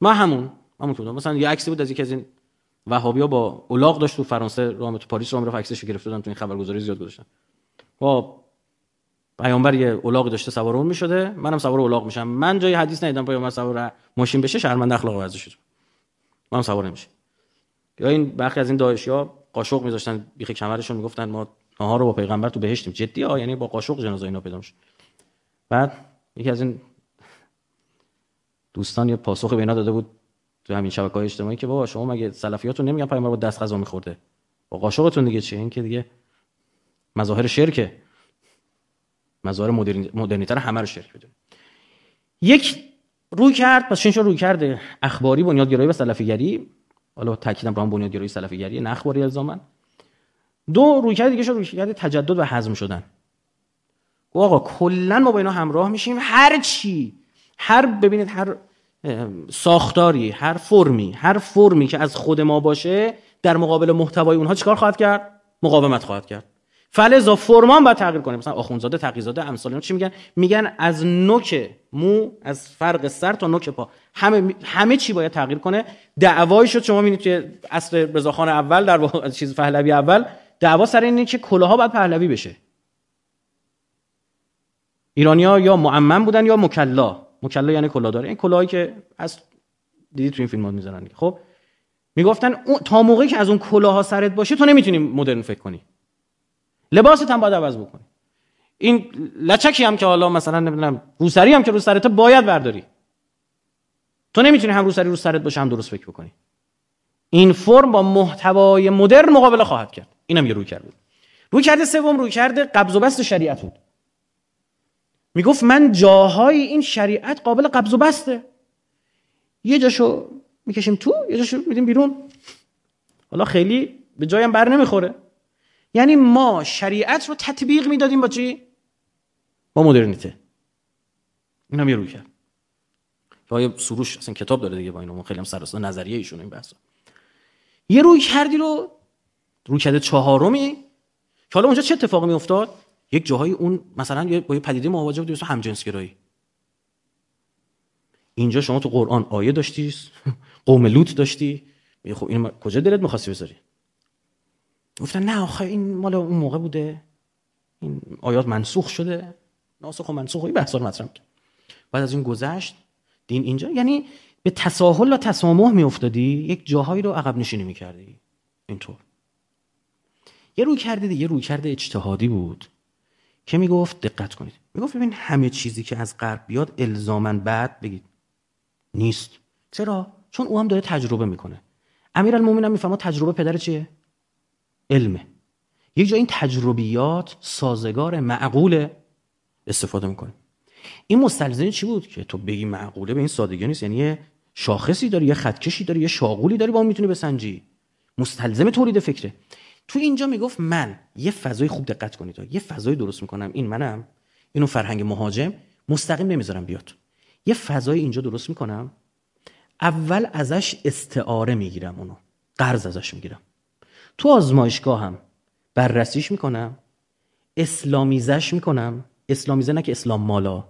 ما همون تو. مثلا یه عکسی بود از یکی از این وهابی‌ها با الاغ داشت تو فرانسه، راه تو پاریس راه میرفت، عکسش گرفته بودن تو این خبرگزاری زیاد گذاشتن. با پیامبر یه الاغ داشته سوار اون می‌شده، منم سوار الاغ میشم. من جای حدیث ندیدم پیامبر سوار ماشین بشه، شرمنده اخلاق ورزش شد، منم سوار نمیشم. یا این برخی از این داعشی‌ها قاشق می‌ذاشتن بیخ کمرشون، میگفتن ما ناهار رو با پیغمبر تو بهشتیم. جدی ها، یعنی با قاشق جنازه اینا پیدا میشه. بعد یکی از این دوستان یه پاسخ به اینا داده بود تو همین شبکه‌های اجتماعی که بابا شما مگه سلفیاتون نمیگن پیامبر با دست غذا میخورده، با قاشقتون دیگه چیه؟ این که دیگه مظاهر شرکه، مظاهر مدرنیته همه رو شرک بدون. یک روی کرد، پس چنین روی کرده اخباری، بنیادگرایی و سلفیگری. حالا تاکیدم رو بنیادگرایی سلفیگری، نه اخباری الزاماً. 2 رویکرد دیگه شد رویکرد تجدد و هضم شدن. آقا کلا ما با اینا همراه میشیم، هر چی، ببینید هر ساختاری، هر فرمی که از خود ما باشه در مقابل محتوای اونها چیکار خواهد کرد؟ مقاومت خواهد کرد. فلزا فرمان باید تغییر کنه. مثلا آخوندزاده، تقی‌زاده، امثال اینا چی میگن؟ میگن از نوک مو، از فرق سر تا نوک پا، همه چی باید تغییر کنه. دعوایی شد، شما میبینید توی عصر رضاخان اول، در چیز پهلوی اول، دعوا سر اینه که کلاها باید پهلوی بشه. ایرانی‌ها یا معمم بودن یا مکلا یعنی کلا داره، این کلاهایی که از دیدید تو این فیلم‌ها می‌ذارن. خب میگفتن تا موقعی که از اون کلاها سرت باشه تو نمیتونی مدرن فکر کنی، لباست هم باید عوض بکنی، این لچکی هم که حالا مثلا نمیدونم روسری هم که رو سرت باید برداری، تو نمیتونی هم روسری رو سرت باشه هم درست فکر بکنی. این فرم با محتوای مدرن مقابله خواهد کرد. اینم یه رویکرد بود. رویکرد سوم رویکرد قبض و بسط شریعت بود. میگفت من جاهای این شریعت قابل قبض و بسته، یه جاشو میکشیم تو، یه جاشو میدیم بیرون، حالا خیلی به جایم بر نمیخوره. یعنی ما شریعت رو تطبیق میدادیم با چی؟ با مدرنیته. این هم یه روی کرد. یه سروش اصلا کتاب داره دیگه با این، ما خیلی هم سر اصلا نظریه ایشون این بحثا. یه روی کردی رو روی کرده چهارمی که حالا اونجا چه اتفاقی میافتاد؟ یک جاهای اون مثلا با یه پدیده مواجه بودی مثل همجنسگرایی. اینجا شما تو قرآن آیه داشتی، قوم لوط داشتی، خب این کجا دلت می‌خواستی بذاری؟ گفتن نه آخه این مال اون موقع بوده، این آیات منسوخ شده، ناسخ و منسوخ این بحثا رو مطرح کرد. بعد از این گذشت دین اینجا، یعنی به تساهل و تسامح میافتادی، یک جاهایی رو عقب نشینی می‌کردی. اینطور یه روی کرده دیگه، روی کرده اجتهادی بود که میگفت دقت کنید. میگفت ببین همه چیزی که از غرب بیاد الزاماً بد بگید نیست. چرا؟ چون او هم داره تجربه میکنه. امیرالمومنین هم میفهمه تجربه پدر چیه؟ علمه. یک جا این تجربیات سازگار معقول استفاده میکنه. این مستلزم چی بود که تو بگی معقوله؟ به این سادگی نیست. یعنی یه شاخصی داری، یه خطکشی داری، یه شاغولی داری، با اون میتونی بسنجی. مستلزم تولید فکره. تو اینجا میگفت من یه فضای خوب، دقت کنید، یه فضای درست میکنم، این منم، اینو فرهنگ مهاجم مستقیم نمیذارم بیاد. یه فضای اینجا درست میکنم، اول ازش استعاره میگیرم، اونو قرض ازش میگیرم، تو آزمایشگاه هم بررسیش میکنم، اسلامیزش میکنم. اسلامیزه نه که اسلام مالا،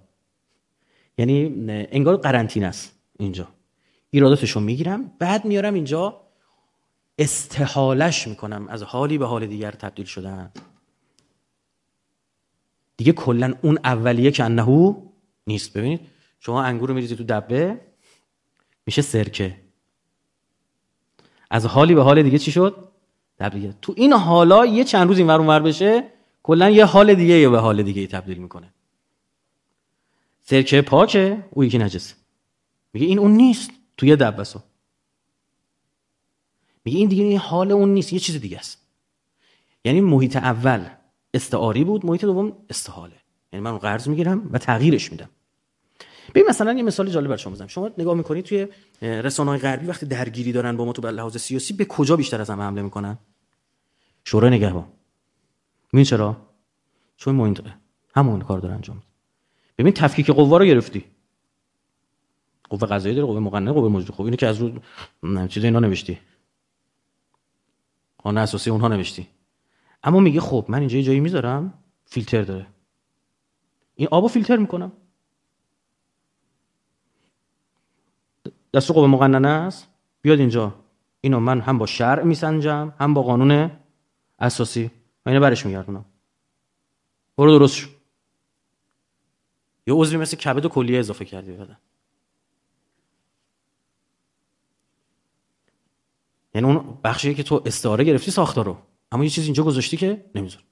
یعنی انگار قرنطینه است اینجا. ایراداتشو میگیرم، بعد میارم اینجا استحالش میکنم، از حالی به حال دیگر تبدیل شدن دیگه. کلا اون اولیه که انه نیست. ببینید شما انگور رو میریزید تو دبه میشه سرکه، از حالی به حال دیگه چی شد؟ تبدیل. تو این حالا یه چند روز اینور اونور بشه، کلا یه حال دیگه یه به حال دیگه تبدیل میکنه. سرکه پاکه، اون یکی نجسه، میگه این اون نیست، تو یه دبه است. میگه این دیگه این حال اون نیست، یه چیز دیگه است. یعنی محیط اول استعاری بود، محیط دوم استحاله. یعنی من اون قرض میگیرم و تغییرش میدم. ببین مثلا یه مثال جالب براتون میذارم. شما نگاه میکنید توی رسانه‌های غربی وقتی درگیری دارن با ما تو لحاظ سیاسی، به کجا بیشتر از همه حمله میکنن؟ شورای نگهبان. ببین چرا؟ چون مونده همون کار دارن انجام میدن. ببین تفکیک قوا رو گرفتی، قوه قضاییه داره، قوه مقننه، قوه مجری. خب اینو که از رو چیز اینا نوشتی، اون اساسی اونها نوشتی. اما میگه خب من اینجا یه جایی میذارم فیلتر داره، این آبو فیلتر میکنم، دستور قوه مقننه است، بیاد اینجا، اینو من هم با شرع میسنجم هم با قانون اساسی و اینو برش میگردونم، برو درست شو. یه عضوی مثل کبد و کلیه اضافه کردی بدن. یعنی اون بخشی که تو استعاره گرفتی ساختارو، اما یه چیز اینجا گذاشتی که نمیذاره.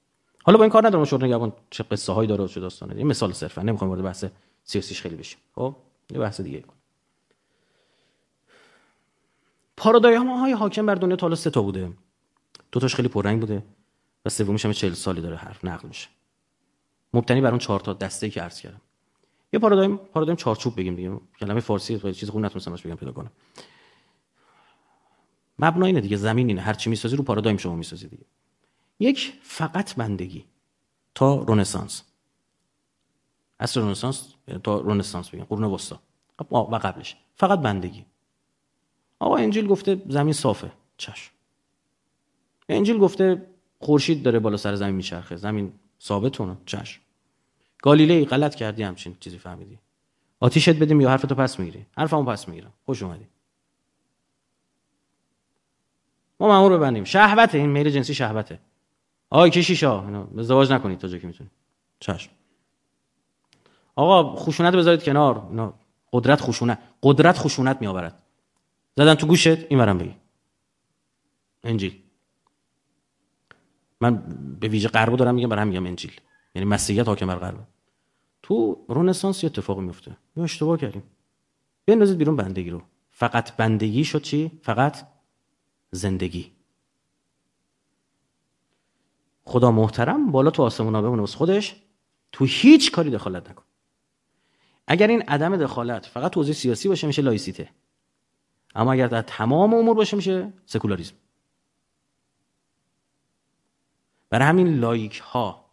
حالا با این کار ندارم شورای نگهبان چه قصه هایی داره، چه داستانی. این مثال صرفا، نمیخوام وارد بحث سیاسیش خیلی بشیم. خب یه بحث دیگه. پارادایم‌های حاکم بر دنیا تا حالا 3 تا بوده. 2 تاش خیلی پررنگ بوده و سومیش هم 40 سالی داره حرف نقل میشه. مبتنی بر اون 4 تا دسته‌ای که عرض کردم. یه پارادایم چارچوب بگیم دیگه. کلمه فارسی خیلی چیز خوب نتونستم بهش بگم پیدا کنم. مبنا اینه دیگه، زمین اینه، هر چی میسازی رو پارادایم شما میسازی دیگه. یک فقط بندگی تا رنسانس. عصر رنسانس تا رنسانس بگیم، قرون وسطی و قبلش فقط بندگی. آقا انجیل گفته زمین صافه، چشم. انجیل گفته خورشید داره بالا سر زمین میچرخه، زمین ثابتونه، چشم. گالیله غلط کردی، همچین چیزی فهمیدی. آتیشت بدیم یا حرفتو پس میگیری؟ حرفمو پس میگیرم، خوش اومدی. ما مأمور ببندیم، شهوته، این میل جنسی شهوته. آی کی شیشا، اینو ازدواج نکنید تا جایی که میتونید. چشم. آقا خشونت بذارید کنار، اینا قدرت خشونت میآورد. زدن تو گوشت، اینورم بگی انجیل. من به ویژه غربو دارم میگم، برام میگم انجیل، یعنی مسیحیت حاکم بر غرب. تو رنسانس یه اتفاقی میفته، ما اشتباه کردیم، بندازید بیرون بندگی رو. فقط بندگی شد چی؟ فقط زندگی. خدا محترم بالا تو آسمونا بمونه واسه خودش، تو هیچ کاری دخالت نکن. اگر این عدم دخالت فقط تو حوزه سیاسی باشه میشه لایسیته، اما اگر در تمام امور باشه میشه سکولاریسم. برای همین لایک ها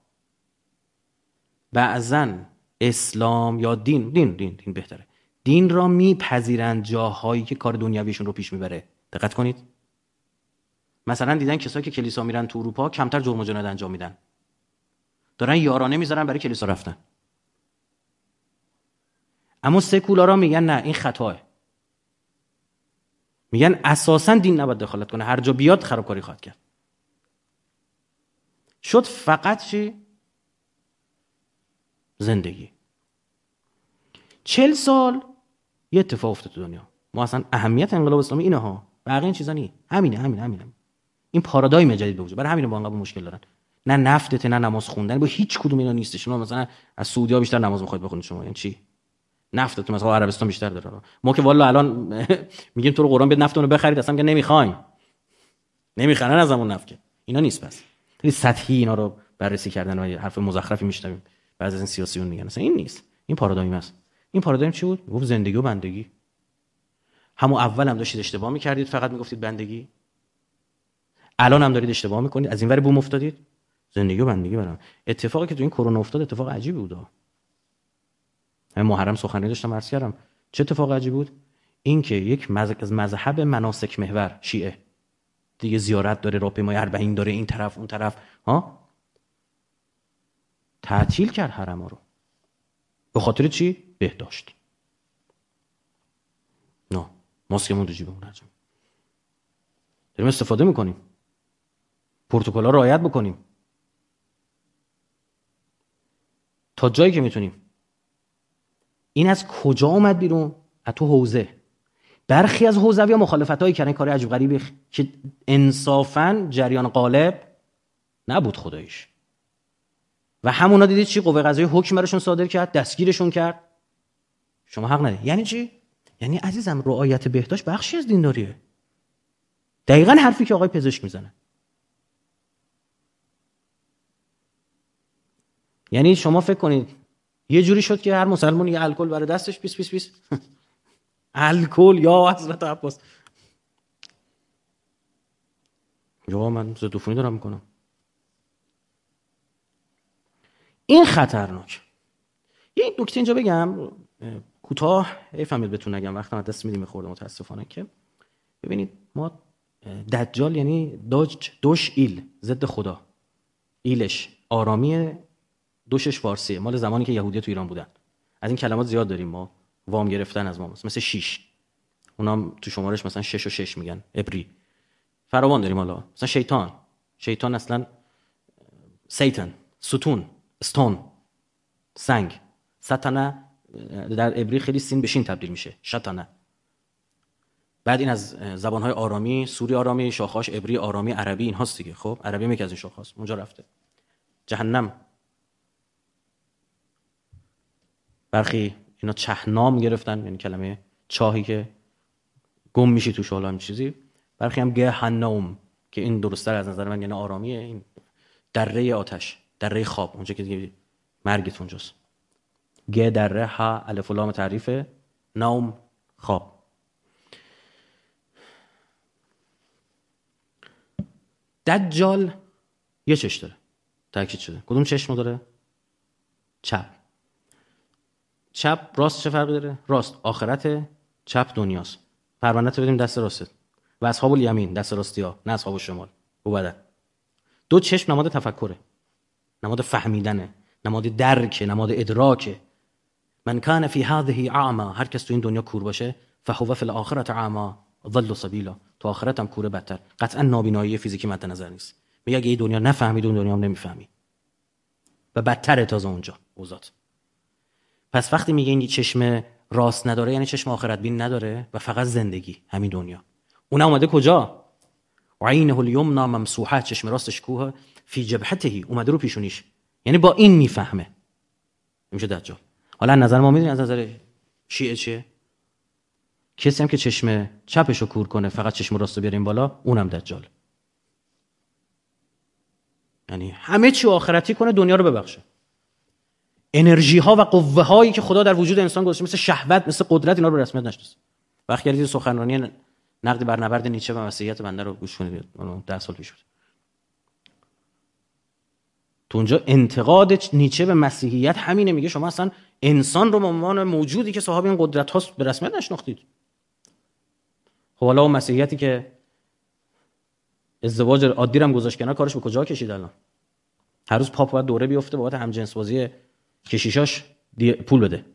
بعضاً اسلام یا دین بهتره، دین را میپذیرند جاهایی که کار دنیویشون رو پیش میبره. دقت کنید، مثلا دیدن کسایی که کلیسا میرن تو اروپا کمتر جرم و جنایت انجام میدن، دارن یارانه میذارن برای کلیسا رفتن. اما سکولارا میگن نه این خطاه، میگن اساساً دین نباید دخالت کنه، هر جا بیاد خرابکاری خواهد کرد. شد فقط چی؟ زندگی. 40 سال یه اتفاق افتاد تو دنیا. ما اصلا اهمیت انقلاب اسلامی اینه ها، بقیه این چیزا نیست. همینه. این پارادایم جدید به وجود. برای همین با انقلاب مشکل دارن. نه نفتت، نه نماز خوندن، با هیچ کدوم اینا نیست. شما مثلا از سعودیا بیشتر نماز میخواید بخونید شما، یعنی چی؟ نفتتون مثلا عربستان بیشتر داره. ما که والا الان میگیم تو رو قرآن بده نفتونو بخرید، اصلا که نمیخوایم. نمیخرن ازمون نفت که. اینا نیست. پس خیلی سطحی اینا رو بررسی کردن و حرف مزخرفی میشنویم بعضی از این سیاسیون میگن، اصلا این نیست. این پارادایم است. این پارادایم چی بود؟ گفت زندگی و بندگی. همون اول هم داشتید اشتباه می‌کردید، فقط می‌گفتید بندگی. الان هم دارید اشتباه می‌کنید، از این ور بوم افتادید، زندگی و بندگی برام. اتفاقی که تو این کرونا افتاد اتفاق عجیبی بود. من محرم سخنرانی داشتم، عرض کردم چه اتفاق عجیبی بود؟ این که یک مذهب مناسک محور، شیعه دیگه، زیارت داره، راهپیمای اربعین داره، این طرف اون طرف ها، تعطیل کرد حرما رو. به خاطر چی؟ بهداشت. نه ماسکمون تو جیبمون نذاریم، داریم استفاده میکنیم، پروتکل‌ها رو رعایت بکنیم تا جایی که میتونیم. این از کجا اومد بیرون؟ از تو حوزه. برخی از حوزویا مخالفتایی کردن، کار عجیب غریبی که انصافاً جریان غالب نبود خداییش. و همونا دیدید چی؟ قوه قضاییه حکم براشون صادر کرد، دستگیرشون کرد. شما حق ندارید. یعنی چی؟ یعنی عزیزم رعایت بهداشت بخشی از دینداریه. دقیقاً حرفی که آقای پزشک میزنه. یعنی شما فکر کنید یه جوری شد که هر مسلمان یه الکل برای دستش 20 الکل یا حضرت عباس. یا من ضدعفونی دارم میکنم. این خطرناک. یه نکته اینجا بگم کوتاه، فهمید بتون نگم، وقتم از دست میدیم خورده متاسفانه. که ببینید ما دجال یعنی دوش ایل، ضد خدا، ایلش آرامیه، دوشش فارسیه، مال زمانی که یهودیه تو ایران بودن. از این کلمات زیاد داریم ما، وام گرفتن از ما ماست. مثل شیش، اونام تو شمارش مثلا 6 و 6 میگن، عبری فراوان داریم. حالا مثلا شیطان اصلا سیتن، ستون، استون، سنگ. ستنه در عبری خیلی سین به شین تبدیل میشه، شتنه. بعد این از زبانهای آرامی، سوری آرامی، شاخه‌اش عبری، آرامی، عربی، این هاست دیگه. خب عربی میگه از این شاخه‌است، اونجا رفته جهنم. برخی اینا چهنام گرفتن، یعنی کلمه چاهی که گم میشی توش، حالا هم چیزی. برخی هم گهنم که این درست‌تر از نظر من، یعنی آرامیه، این دره آتش، دره خواب، اونجا که دیگه مرگت اونجاست. گه دره ها الف لام تعریفه، نوم خواب. دجال یه چشم داره، تاکید شده. کدوم چشم داره؟ چپ. چپ راست چه فرقی داره؟ راست آخرته، چپ دنیاست. پرونده‌تو بدیم دست راستت. و اصحاب الیمین دست راستیا، نه اصحاب شمال. و بدن. دو چشم نماد تفکره، نماد فهمیدنه، نماد درکه، نماد ادراکه. من کان فی هذه اعما، هر کس تو این دنیا کور باشه، فهو فی الاخره اعما ضل سبیلا، تو آخرت هم کوره بدتر. قطعا نابینایی فیزیکی مد نظر نیست، میگه اگه این دنیا نفهمید اون دنیا هم نمیفهمی و بدتره تازه اونجا اوزات. پس وقتی میگه این چشم راست نداره، یعنی چشم آخرت بین نداره و فقط زندگی همین دنیا. اون اومده کجا؟ عینه الیمنی ممسوحه، چشم راستش کوه، فی جبهته، اومده رو پیشونیش، یعنی با این میفهمه. میشه دجال. حالا از نظر ما میدونی از نظر شیعه چیه؟ کسی هم که چشم چپشو کور کنه فقط چشم راستو بیاریم بالا، اونم دجال. یعنی همه چی آخرتی کنه، دنیا رو ببخشه. انرژی ها و قوه هایی که خدا در وجود انسان گذاشته، مثل شهوت، مثل قدرت، اینا رو به رسمیت نشناسه. وقتی یعنی سخنرانی نقد بر نبرد نیچه و وصیت بنده رو گوش کنید، 10 سال پیش بود. تو اونجا انتقاد نیچه به مسیحیت همینه، میگه شما اصلا انسان رو به عنوان موجودی که صاحب این قدرت هاست به رسمیت نشناختید. خب حالا اون مسیحیتی که ازدواج عادی هم گذاشت کنار، کارش به کجا کشید الان؟ هر روز پاپ باید دوره بیفته بابت همجنس بازی کشیشاش، پول بده،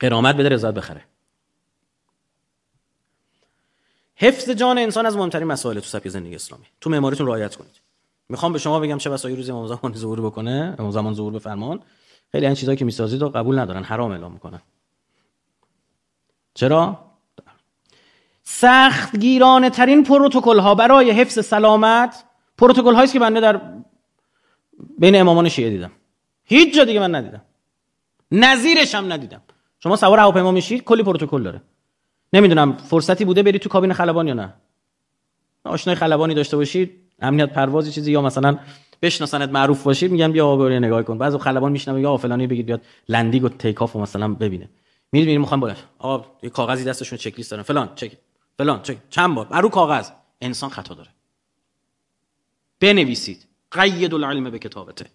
قرامت بده، رضایت بخره. حفظ جان انسان از مهمترین مسائل تو سبک زندگی اسلامی. تو معماریتون رعایت کنید. میخوام به شما بگم چه بسایی روز امام زمان ظهور بکنه، امام زمان ظهور بفرمان. خیلی این چیزایی که میسازید رو قبول ندارن، حرام اعلام میکنن. چرا؟ سخت گیرانه ترین پروتکل ها برای حفظ سلامت، پروتکل هایی است که بنده در بین امامان شیعه دیدم، هیچ جا دیگه من ندیدم، نظیرش هم ندیدم. شما سوار هواپیما میشید، کلی پروتکل داره. نمیدونم فرصتی بوده برید تو کابین خلبان یا نه، آشنای خلبانی داشته باشید، امنیت پروازی چیزی، یا مثلا بشناسنت معروف باشی میگن بیا آبروی نگاه کن. بعضی خلبان میشنم یا فلانی بگید بیاد لندینگ و تیک آف مثلا ببینه. میریم میخوام بالا. آقا یه کاغذی دستشون چک لیست دارن فلان چک فلان چک چند بار برو کاغذ. انسان خطا داره. بنویسید قید العلم به کتابته.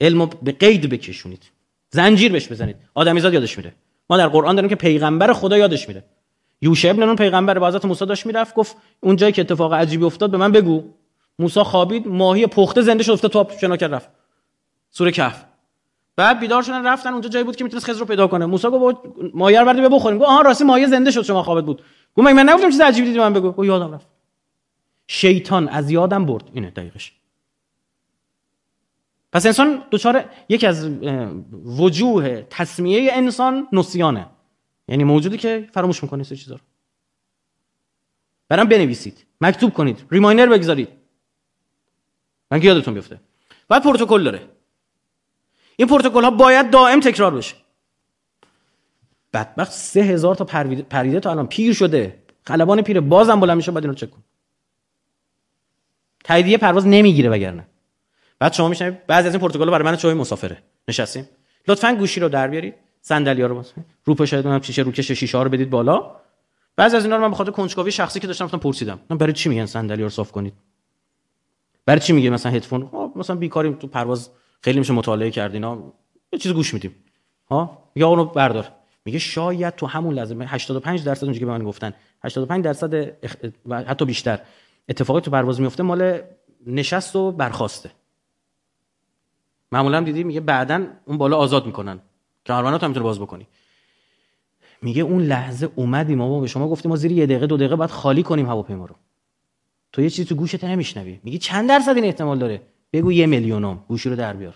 علمو به قید بکشونید. زنجیر بهش بزنید. آدمیزاد یادش میره. ما در قرآن داریم که پیغمبر خدا یادش میره. یوشع ابن نون پیغمبر به حضرت موسی داشت میرفت، گفت اونجایی که اتفاق عجیبی افتاد به من بگو. موسی خوابید، ماهی پخته زنده شد، افتاد تو آب، شنا کرد رفت. سوره کهف. بعد بیدار شدن رفتن اونجا جایی بود که میتونست خضر رو پیدا کنه. موسی گفت ماهی رو بردی بخوریم. گفت آها راستی ماهی زنده شد شما خوابت بود. گفت من نگفتم چیز عجیبی دیدی من بگو. گفت یادم رفت. شیطان از یادم برد. اینه دقیقش. پس انسان دوچاره یکی از وجوه تسمیه انسان نسیانه، یعنی موجودی که فراموش میکنه سه چیزا رو. برام بنویسید، مکتوب کنید، ریمایندر بگذارید، من که یادتون بیفته. بعد پروتکل داره. این پروتکل ها باید دائم تکرار بشه. بدبخت 3000 تا پریده تا الان پیر شده، خلبان پیر، بازم بلند میشه بعد اینو چک کن. تاییدیه پرواز نمیگیره وگرنه. بعد شما میشنید بعضی از این پروتکل‌ها برای من چوی مسافره نشستیم، لطفاً گوشی رو در بیارید، صندلی‌ها رو بزنید، رو پشت هم شیشه، روکش شیشه رو بدید بالا. بعضی از اینا رو من به خاطر کنجکاوی شخصی که داشتم پرسیدم، برای چی میگن صندلی‌ها رو صاف کنید؟ برای چی میگه مثلا هدفون؟ مثلا بیکاریم تو پرواز خیلی میشه مطالعه کرد اینا، یه چیز گوش میدیم. ها میگه اونو بردار. میگه شاید تو همون لحظه 85% اونجوری که به من گفتن 85% حتی بیشتر اتفاقی تو پرواز میفته مال نشست و برخاسته. معمولا دیدی میگه بعدن اون بالا آزاد میکنن که هارمونات هم میتونه باز بکنی. میگه اون لحظه اومدیم ما به شما گفتیم ما زیر 1 دقیقه 2 دقیقه بعد خالی کنیم هواپیما رو. تو یه چیزی تو گوشت نمیشنوی. میگه چند درصد این احتمال داره؟ بگو 1 میلیونم. گوشی رو در بیار.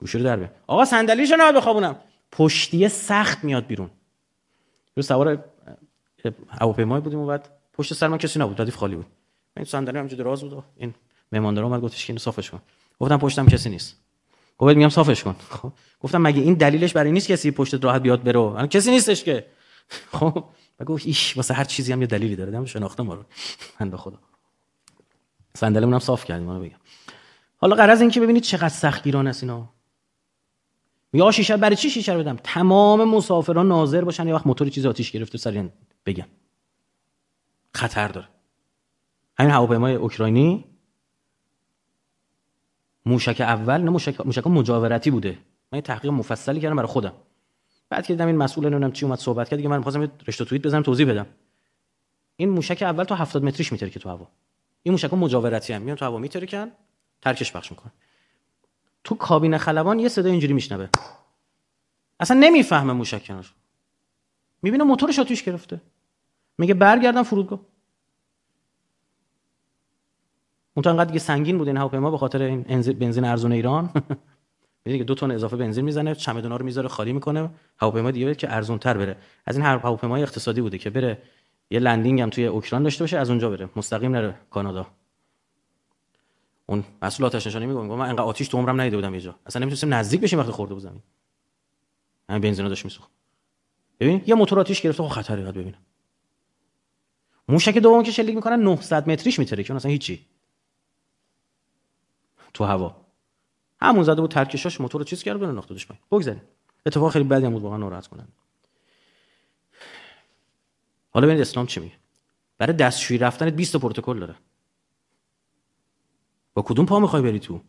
گوشی رو در بیار. آقا صندلیشو نباید بخوابونم. پشتی سخت میاد بیرون. رو سوار هواپیما بودیم و بعد پشت سر من کسی نبود، ردیف خالی بود. من صندلی همونجوری دراز بود. این مهماندار اومد گفتش که اینو صافش کن. گفتم پشتم کسی نیست. گفت میگم صافش کن. خب گفتم مگه این دلیلش برای نیست کسی پشتت راحت بیاد بره؟ الان کسی نیستش که. خب گفت ایش واسه هر چیزی هم یه دلیلی داره. دم شناخته ما رو. بنده خدا. صندلیمون هم صاف کردیم اونو بگم. حالا غرض این که ببینید چقدر سختگیرانه است اینا. یا شیشه برای چی شیشه رو بدم؟ تمام مسافران ناظر باشن یه وقت موتور چیز آتیش گرفته سریع بگم. خطر داره. همین هواپیمای اوکراینی موشک اول نه موشک مجاورتی بوده. من تحقیق مفصلی کردم برای خودم. بعد که دیدم این مسئول نمیدونم چی اومد صحبت کرد دیگه من خواستم رشته توییت بزنم توضیح بدم. این موشک اول تا 70 متریش میتره که تو هوا. این موشکا مجاورتی هم میان تو هوا میترکن، ترکش پخش میکنن. تو کابین خلبان یه صدا اینجوری میشنوه. اصلا نمیفهمه موشک کنارش. میبینه موتورش آتیش گرفته. میگه برگردم فرودگاه. اون انقدر دیگه سنگین بود این هواپیما به خاطر این بنزین ارزون ایران می‌دونی که 2 تن اضافه بنزین میزنه، چمدونا رو میذاره خالی میکنه، هواپیما دیگه که ارزون‌تر بره. از این هواپیمای اقتصادی بوده که بره یه لندینگ هم توی اوکراین داشته باشه، از اونجا بره مستقیم نره کانادا. اون مسئول آتش نشانی میگه من انقدر آتیش تو عمرم ندیده بودم اینجا، اصلا نمی‌تونستم نزدیک بشیم وقتی خورده بود زمین. همین بنزینا داشت میسوخت. ببین یه موتور آتیش گرفته، خب خطر اینقدر ببین. موشک دوم که شلیک میکنن 900 متریش میتره که اصلا هیچی تو هوا. همون زده بود ترکشاش موتور رو چیز کرد بره ناخت دشمن. بگذارید. اتفاق خیلی بدی هم بود واقعا ناراحت کننده. حالا ببینید اسلام چی میگه. برای دستشویی رفتن 20 تا پروتکل داره. با کدوم پا میخوای بری تو؟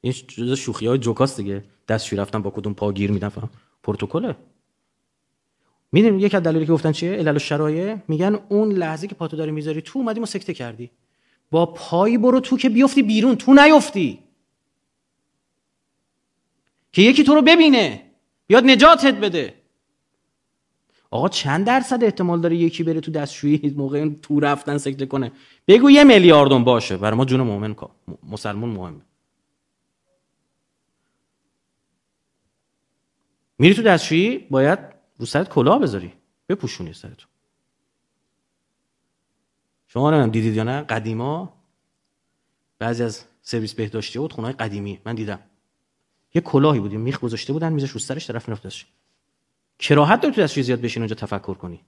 این جزء شوخی‌های جوکاست دیگه. دستشویی رفتن با کدوم پا گیر میدن فهم. پروتکله. میدونید یک از دلایلی که گفتن چیه؟ علل الشرایع. میگن اون لحظه که پاتو داری میذاری تو اومدی ما سکته کردی. با پای برو تو که بیفتی بیرون، تو نیفتی که یکی تو رو ببینه بیاد نجاتت بده. آقا چند درصد احتمال داره یکی بره تو دستشویی موقع تو رفتن سکته کنه؟ بگو 1 میلیاردم باشه. برای ما جون مؤمن مسلمان مهمه. میری تو دستشویی باید رو سرت کلاه بذاری، بپوشونی سرتو. شما نمیدونم دیدید یا نه، قدیما بعضی از سرویس بهداشتی بود خونه‌های قدیمی من دیدم یه کلاهی بود میخ گذاشته بودن میزش رو سرش طرف میافتادش. کراهت داری تو دستشویی زیاد بشین اونجا تفکر کنی.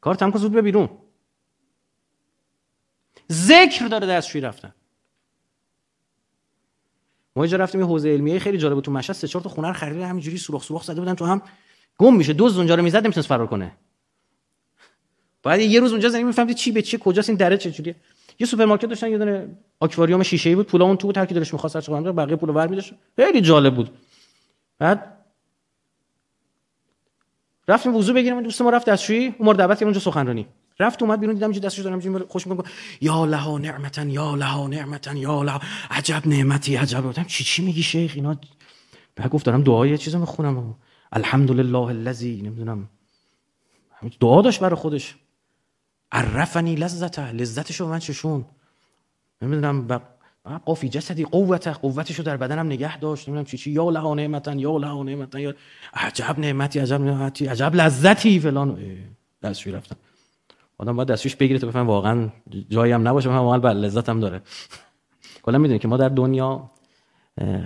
کار تمام کن زود به بیرون. ذکر داره دستشویی رفتن. ما یه رفتیم یه حوزه علمیه خیلی جالب تو مشهد، 3-4 تا خونه رو خریده همینجوری سوراخ زده بودن تو هم، گم میشه دزد اونجا رو میزد نمیتونست فرار کنه. بعد یه روز اونجا زنگ میفهمید چی به چی، کجاست این دره چجوریه. یه سوپرمارکت داشتن، یه دونه آکواریوم شیشه‌ای بود، پولا اون تو بود، هر کی دلش می‌خواست هرچی قرار بقیه پولو ور می‌داشت. خیلی جالب بود. بعد رفتیم وضو بگیریم، دوست ما رفت دستشویی، عمر دعوت کرد اونجا سخنرانی. رفت اومد بیرون دیدم اینجا دستشویی دارم اینجا خوش می‌گم یا لها نعمتن یا لها نعمتن یا لها عجب نعمتی عجب. گفتم چی میگی شیخ اینا؟ بعد گفت دارم دعای چیزا میخونم، الحمدلله الذی نمیدونم دعا داشت برای خودش، عرفنی لذته، لذتشو من چشون نمیدونم، قافی جسدی قوتشو در بدنم نگه داشت، نمیدونم چی یا لها نعمتن یا لها نعمتن یا عجب نعمتی عجب نعمتی عجب لذتی فلان. دستش رفتن آدم باید دستش بگیره تا بفهم واقعا جایی هم نباشه، بفهم واقعا لذتم داره. کلا میدونی که ما در دنیا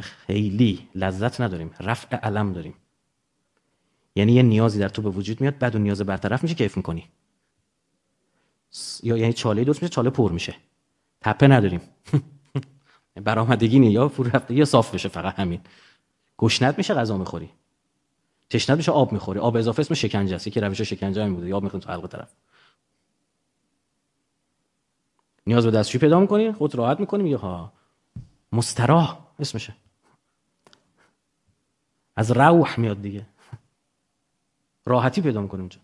خیلی لذت نداریم، رفع الم داریم، یعنی یه نیازی در تو به وجود میاد، بعد اون نیاز برطرف میشه، کیف میکنی، یا یعنی چاله درست میشه، چاله پر میشه، تپه نداریم. برآمدگی نه، یا فرو رفتگی یا صاف بشه، فقط همین. گشنت میشه غذا میخوری، تشنت میشه آب میخوری، آب اضافه اسم شکنجه است، یکی روش شکنجه همین بوده، یا آب میخوریم تو حلق طرف، نیاز به دستشویی پیدا میکنی، خودت راحت میکنی، میگه ها مستراح اسمشه، از روح میاد دیگه، راحتی پیدا میکنیم اونجا.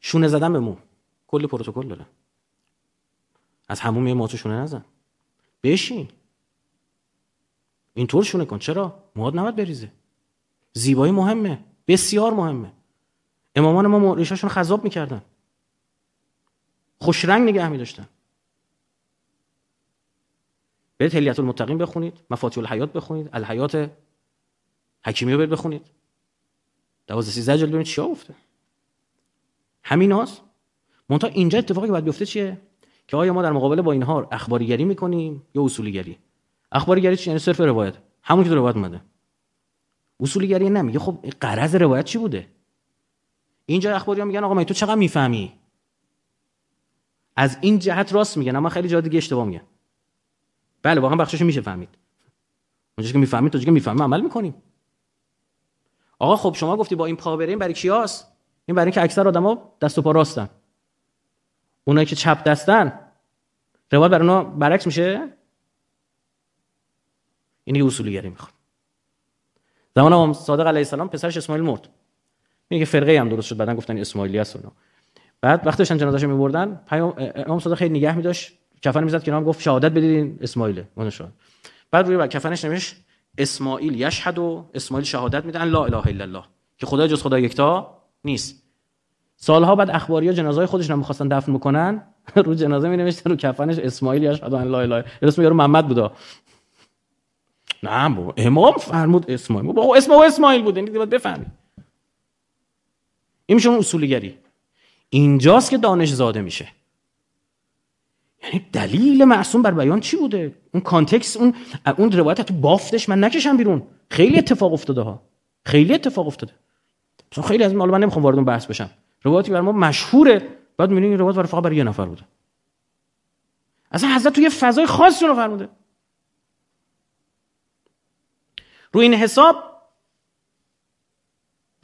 شونه زدن به مو کل پروتکل داره، از هموم یه ماتو شونه نزن، بشین اینطور شونه کن، چرا؟ مواد نباید بریزه، زیبایی مهمه، بسیار مهمه. امامان ما ریشاشون خضاب میکردن، خوش رنگ نگه میداشتن. برید هلیت المتقین بخونید، مفاتیح الحیات بخونید، الحیات حکیمی رو برید بخونید، 12-13 جلد ببینید چی ها گفته. همین هاست. منتها اینجا اتفاقی که باید بیفته چیه؟ که آیا ما در مقابل با اینها اخباریگری میکنیم یا اصولیگری؟ اخباریگری چی؟ یعنی صرف روایت، همون که تو روایت اومده. اصولیگری نه، میگه خب غرض روایت چی بوده؟ اینجا اخباریا میگن آقا من تو چقدر میفهمی؟ از این جهت راست میگن، اما خیلی جا دیگه اشتباه میگن. بله واقعا بخشش میشه فهمید. اونجاست که میفهمید، تو دیگه میفهمی عمل میکنیم. آقا خب شما گفتی با این پا بریم، برای کیاست؟ این برای اینکه اکثر آدما دست و پا راستن. اونایی که چپ دستن روایت برای اونا برعکس میشه. این یه اصولیگری میخواد. زمان امام صادق علیه السلام پسرش اسماعیل مرد. میگه فرقه هم درست شد، بعدن گفتن اسماعیلی است اونا. بعد وقتی داشتن جنازه‌اش می‌بردن، امام صادق خیلی نگه می‌داشت، کفن می‌زد که نام گفت شهادت بدید اسماعیله. اونشون. بعد روی کفنش نمیش اسماعیل یشهد و اسماعیل شهادت میدن لا اله الا الله که خدا جز خدا یکتا نیست. سالها بعد اخباریا جنازه خودش رو می‌خواستن دفن بکنن، رو جنازه می‌نوشتن رو کفنش اسماعیل یشهد ان لا اله. اسم یارو محمد بودا. نه بابا امام فرمود اسماعیل. بابا اسم او اسماعیل بود، یعنی باید بفهمید. این میشه اصولیگری. اینجاست که دانش زاده میشه. یعنی دلیل معصوم بر بیان چی بوده؟ اون کانتکست، اون روایت تو بافتش من نکشم بیرون. خیلی اتفاق افتاده ها. خیلی اتفاق افتاده. چون خیلی از معلومات، من نمیخوام وارد اون بحث بشم. روایتی بر ما مشهوره، بعد میبینیم این روایت فقط برای یه نفر بوده. اصلا حضرت توی فضای خاصی اون رو فرموده. رو این حساب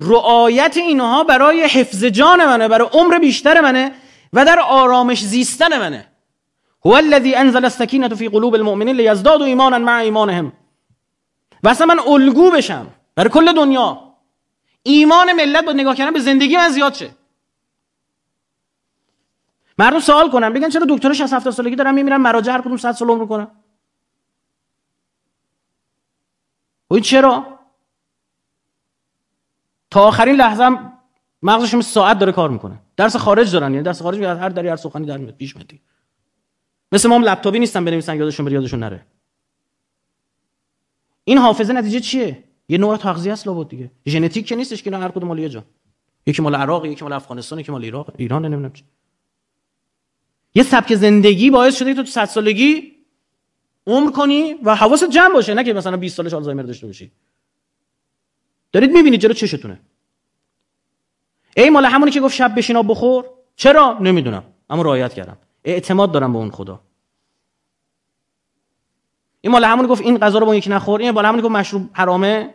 رعایت اینها برای حفظ جان منه، برای عمر بیشتر منه و در آرامش زیستن منه. هو الذی انزل السکینة فی قلوب المؤمنین لیزدادوا ایمانا مع ایمانهم. واسه من الگو بشم برای کل دنیا، ایمان ملت با نگاه کردن به زندگی من زیاد شه. مردم سوال کنن بگن چرا دکترها 60-70 سالگی دارن میمیرن، مراجع هر کدوم 100 سال عمر کنن؟ و این چرا؟ تا آخرین لحظه هم مغزشون مثل ساعت داره کار میکنه. درس خارج دارن، یعنی درس خارج میاد، هر دری هر سخنی در میاد پیش میاد. مثل ما هم لپتاپی نیستن بنویسن یادشون بره یادشون نره. این حافظه نتیجه چیه؟ یه نوع تغذیه است لابد دیگه. ژنتیک که نیستش که اینا هر کدوم مال یه جا. یکی مال عراق، یکی مال افغانستان، یکی مال عراق، ایران، نمیدونم چی. یه سبک زندگی باعث شده که تو 100 سالگی عمر کنی و حواست جمع باشه، نه که مثلا 20 سالش آلزایمر داشته باشی. دارید میبینید جلو چشتونه. ای مال همونی که گفت شب بشینا بخور، چرا؟ نمیدونم. اما رعایت کردم، اعتماد دارم به اون خدا. این مال همون گفت این غذا رو با یکی نخور، این مال همون گفت مشروب حرامه.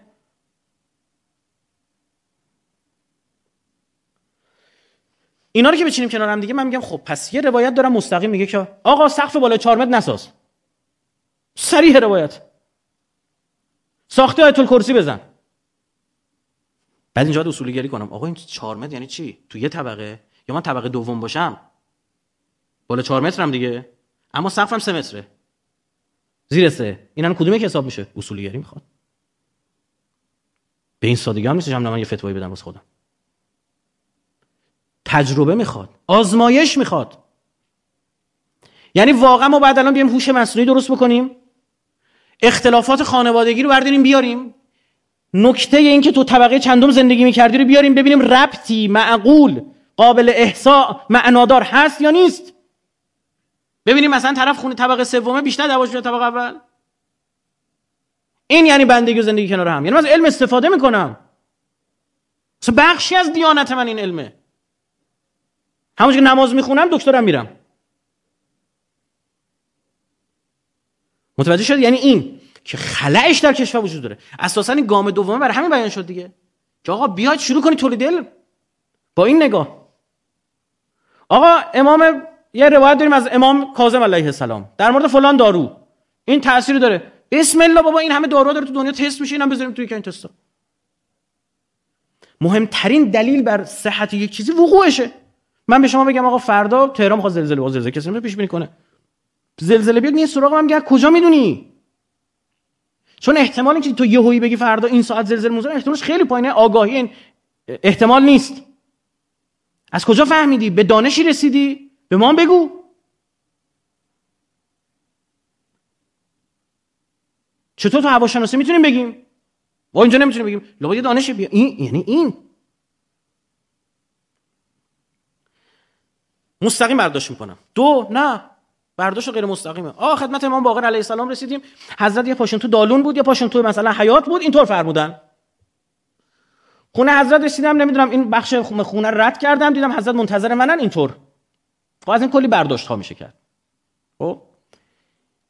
اینا رو که بچینیم کنار هم دیگه، من میگم خب پس یه روایت دارم مستقیم میگه که آقا سقف بالا 4 متر نساز، صریح روایت، ساخته آیت الکرسی بزن. بعد اینجا باید اصولگری کنم، آقا این 4 متر یعنی چی؟ تو یه طبقه، یا من طبقه دوم باشم بالا 4 مترم دیگه، اما سقفم 3 متره، زیر 3، اینا کدومی که حساب میشه؟ اصولگری میخواد. به این سادگی هم نیست که من یه فتوایی بدم واسه خودم. تجربه میخواد، آزمایش میخواد. یعنی واقعا ما بعد الان بیایم هوش مصنوعی درست بکنیم، اختلافات خانوادگی رو برداریم بیاریم، نکته این که تو طبقه چندم زندگی میکردی رو بیاریم ببینیم ربطی معقول قابل احساء معنادار هست یا نیست. ببینیم مثلا طرف خونه طبقه سومه بیشتر دعواش میشه طبقه اول. این یعنی بندگی و زندگی کنار هم. یعنی من از علم استفاده میکنم، مثلا بخشی از دیانت من این علمه. همونجوری که نماز میخونم دکترم میرم. متوجه شد؟ یعنی این که خلأش در کشور وجود داره. اساساً گام دومه برای همین بیان شد دیگه، که آقا بیاید شروع کنید تولید علم با این نگاه. آقا امام، یه روایت داریم از امام کاظم علیه السلام در مورد فلان دارو این تأثیر داره. بسم الله بابا، این همه داروها داره تو دنیا تست میشه، اینم بذاریم توی این تستا. مهمترین دلیل بر صحت یک چیزی وقوعشه. من به شما بگم آقا فردا تهران میخواد زلزله بزنه، کسی نمیتونه پیش بینی کنه. زلزله بیاد نیست سراغم، میگه کجا میدونی؟ چون احتمال اینکه تو یهویی بگی فردا این ساعت زلزله میزنه احتمالش خیلی پایینه. آگاهی این احتمال نیست. از کجا فهمیدی؟ به دانشی رسیدی؟ به ما بگو. چطور تو هواشناسی میتونیم بگیم؟ ما اینجا نمیتونیم بگیم. لابد یه دانشی بیا. این یعنی این مستقیم برداشت میکنم. دو، نه، برداشت غیر مستقیمه. خدمت امام باقر علیه السلام رسیدیم، حضرت یه پاشون تو دالون بود، یه پاشون تو مثلا حیات بود، اینطور فرمودن. خونه حضرت رسیدم، نمیدونم این بخش خونه رد کردم، دیدم حضرت منتظر منن، اینطور. خب از این کلی برداشت ها میشه کرد. خب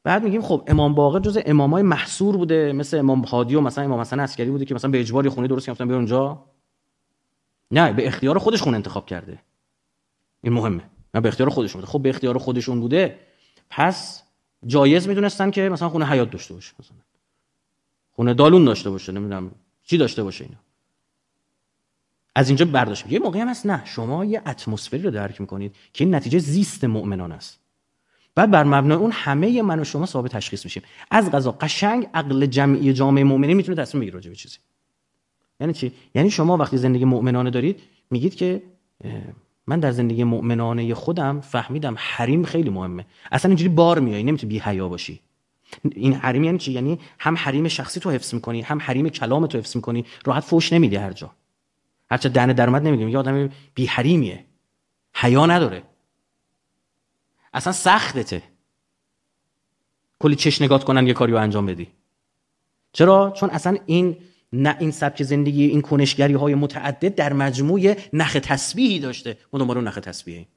بعد میگیم خب امام باقر جزء امامای محصور بوده، مثل امام هادی و مثلا امام حسن عسکری بوده که مثلا به اجبار خونه درست گرفتن بیرون اونجا. نه، به اختیار خودش خونه انتخاب کرده. این مهمه. نه به اختیار خودشون بوده. خب به اختیار خودشون بوده، پس جایز میدونستن که مثلا خونه حیات داشته باشه، مثلا خونه دالون داشته باشه، نمیدونم چی داشته باشه. اینا از اینجا برداشت میگه. موقعی هم هست نه، شما یه اتمسفری رو درک میکنید که این نتیجه زیست مؤمنان است، بعد بر مبنای اون همه من و شما صاحب تشخیص میشیم. از قضا قشنگ عقل جمعی جامعه مؤمنین میتونه تصمیم بگیره راجع به چیزی. یعنی چی؟ یعنی شما وقتی زندگی مؤمنانه دارید میگید که من در زندگی مؤمنانه خودم فهمیدم حریم خیلی مهمه. اصلا اینجوری بار میای، نمیتونی بی حیا باشی. این حریم یعنی چی؟ یعنی هم حریم شخصی تو حفظ میکنی، هم حریم کلام تو حفظ میکنی. راحت فوش نمیدی هر جا، هرچه دهنه درمد نمیگی، میگه آدم بی حریمیه، حیا نداره، اصلا سختته کلی چش نگات کنن یه کاریو انجام بدی. چرا؟ چون اصلا این نه، این سبک زندگی، این کنشگری‌های متعدد در مجموع نخ تسبیحی داشته. ما دنبال اون نخ تسبیحی.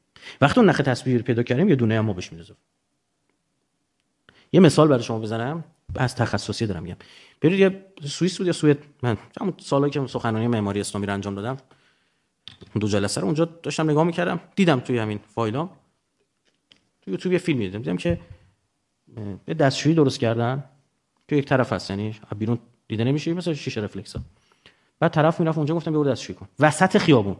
وقتی اون نخ تسبیحی رو پیدا کردیم یه دونه هم ما بهش می‌ریزیم. یه مثال برای شما بزنم، از تخصصی دارم میگم. ببینید یه سوئیس بود، یا سوئد، من همون سالایی که سخنرانی معماری اسلامی رو انجام دادم، دو جلسه رو اونجا داشتم نگاه می‌کردم، دیدم توی همین فایلام تو یوتیوب یه فیلمی دیدم که یه دستشویی درست کردن که یک طرف هست، یعنی بیرون دیده نمیشه، مثلا شیشه رفلکسا. بعد طرف میرفت اونجا، گفتم بیا برو دستشویی کن وسط خیابون.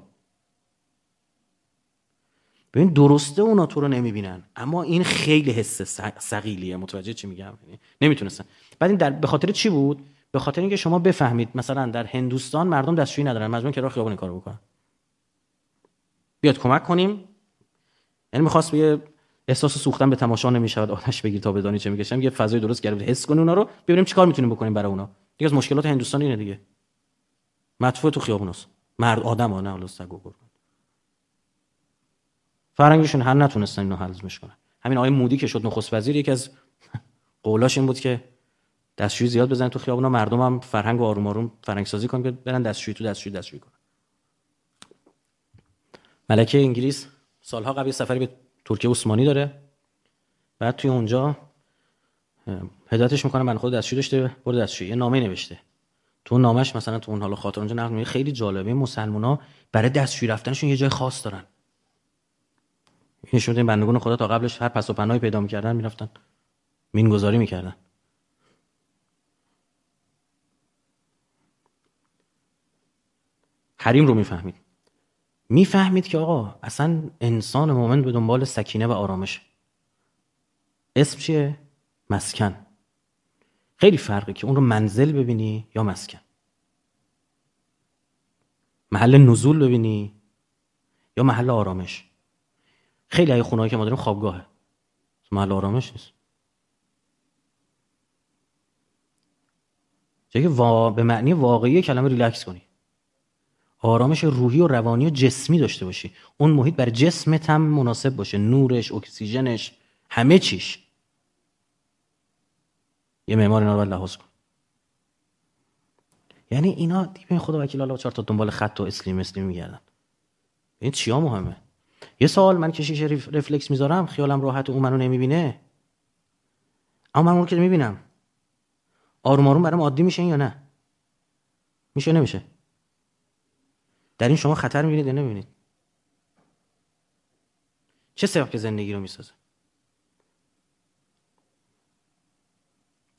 ببین درسته اونا تو رو نمیبینن، اما این خیلی حس ثقیلیه. متوجه چی میگم؟ یعنی نمیتونستن. بعد این به خاطر چی بود؟ به خاطر اینکه شما بفهمید مثلا در هندوستان مردم دستشویی ندارن، مجبورن کنار خیابون کارو بکنن. بیاد کمک کنیم. یعنی می‌خواست یه احساس سوختن به تماشا نمیشود، آتش بگیر تا بدانی چه می‌کشم. یه فضای درست کرده بود، حس کنه اونا رو، ببینیم چیکار میتونیم بکنیم برای اونا. دیگه از مشکلات هندوستان اینه دیگه، مدفوع تو خیابوناست، مرد آدم ها، نه حالا سگ و گرگ. فرنگشون حل نتونستن اینو حلش کنن. همین آقای مودی که شد نخست وزیر، یکی از قولاش این بود که دستشویی زیاد بزنن تو خیابونا، مردم هم فرهنگ و آروم آروم فرهنگ سازی کنن که برن دستشویی تو دستشویی کنن. ملکه انگلیس سالها قبل سفری به ترکیه عثمانی داره، بعد توی اونجا هدایتش میکنه من خود دستشویی داشته برو دستشویی، یه نامه نوشته. تو نامش مثلا تو اون حالا خاطر اونجا نقل میکنه خیلی جالبه، مسلمونا برای دستشویی رفتنشون یه جای خاص دارن. نشون میده بندگان خدا تا قبلش هر پس و پناهی پیدا میکردن میرفتن مینگذاری میکردن. حریم رو میفهمید، میفهمید که آقا اصلا انسان مومن به دنبال سکینه و آرامش. اسم چیه؟ مسکن. خیلی فرقی که اون رو منزل ببینی یا مسکن، محل نزول ببینی یا محل آرامش. خیلی از خونه‌هایی که ما داریم خوابگاهه، محل آرامش نیست. چه که به معنی واقعی کلمه ریلکس کنی، آرامش روحی و روانی و جسمی داشته باشی، اون محیط برای جسمت هم مناسب باشه، نورش، اکسیژنش، همه چیش. یه معمار اینا رو باید لحاظ کن. یعنی اینا دیگه خدا وکیل الله چهار تا دنبال خط و اسلیم میگردن. این چیا مهمه؟ یه سوال من که شیشه رفلکس میذارم خیالم راحت، اون منو نمیبینه، اما من اون که میبینم آروم آروم برام عادی میشه یا نه؟ میشه نمیشه؟ در این شما خطر میبینید یا نمیبینید؟ چه سبب که زندگی رو میسازه؟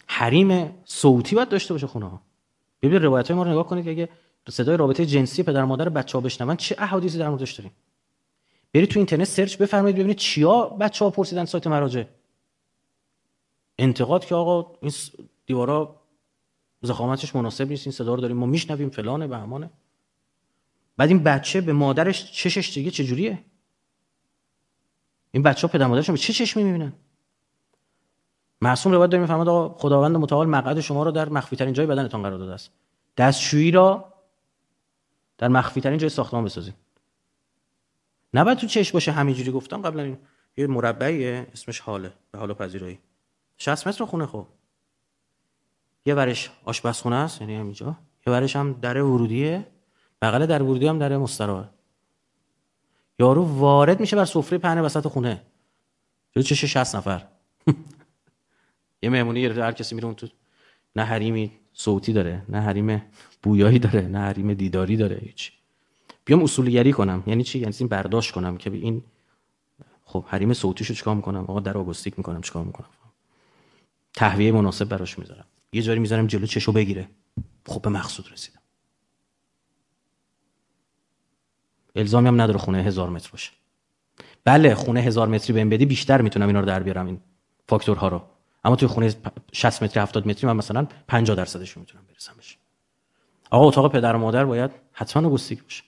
حریم صوتی باید داشته باشه خونه ها. ببینید روایت های ما رو نگاه کنید که اگه صدای رابطه جنسی پدر مادر بچه‌ها بشنون چه احادیثی در موردش داریم. برید تو اینترنت سرچ بفرمایید ببینید چیا بچه‌ها پرسیدن سایت مراجع. انتقاد که آقا این دیوارا ضخامتش مناسب نیست، این صدا رو داریم ما میشنویم فلانه بهمانه. بعد این بچه به مادرش چشش دیگه چه جوریه؟ این بچه‌ها پدر مادرشون به چه چشمی می‌بینن؟ معصوم روایت داره می‌فرماید آقا خداوند متعال مقعد شما را در مخفی‌ترین جای بدنتان قرار داده است. دستشویی را در مخفی‌ترین جای ساختمان بسازید. نباید تو چش باشه همینجوری گفتم قبلا. این یه مربعیه اسمش حاله، به حال پذیرایی. 60 متر خونه، خب یه برش آشپزخونه است یعنی همینجا، یه برش هم در ورودیه، بغل در ورودی هم در مستراحه. یارو وارد میشه بر سفره پهنه وسط خونه، جلو چش 60 نفر. یه مهمونی هر کسی میره اون تو، نه حریم صوتی داره، نه حریم بویایی داره، نه حریم دیداری داره. هیچ بیام اصولگری کنم یعنی چی؟ یعنی این برداشت کنم که به این خب حریم صوتیشو چیکار میکنم؟ آقا در آگوستیک میکنم، چیکار میکنم؟ تهویه مناسب براش میذارم، یه جوری میذارم جلو چشو بگیره. خب به مقصود رسیدم. الزامی هم نداره خونه 1000 متر باشه. بله خونه 1000 متری بهم بدی بیشتر میتونم اینا رو در بیارم، این فاکتورها رو. اما توی خونه 60 متری 70 متری من مثلا 50% میتونم برسمش. آقا اتاق پدر و مادر باید حتما آگوستیک باشه.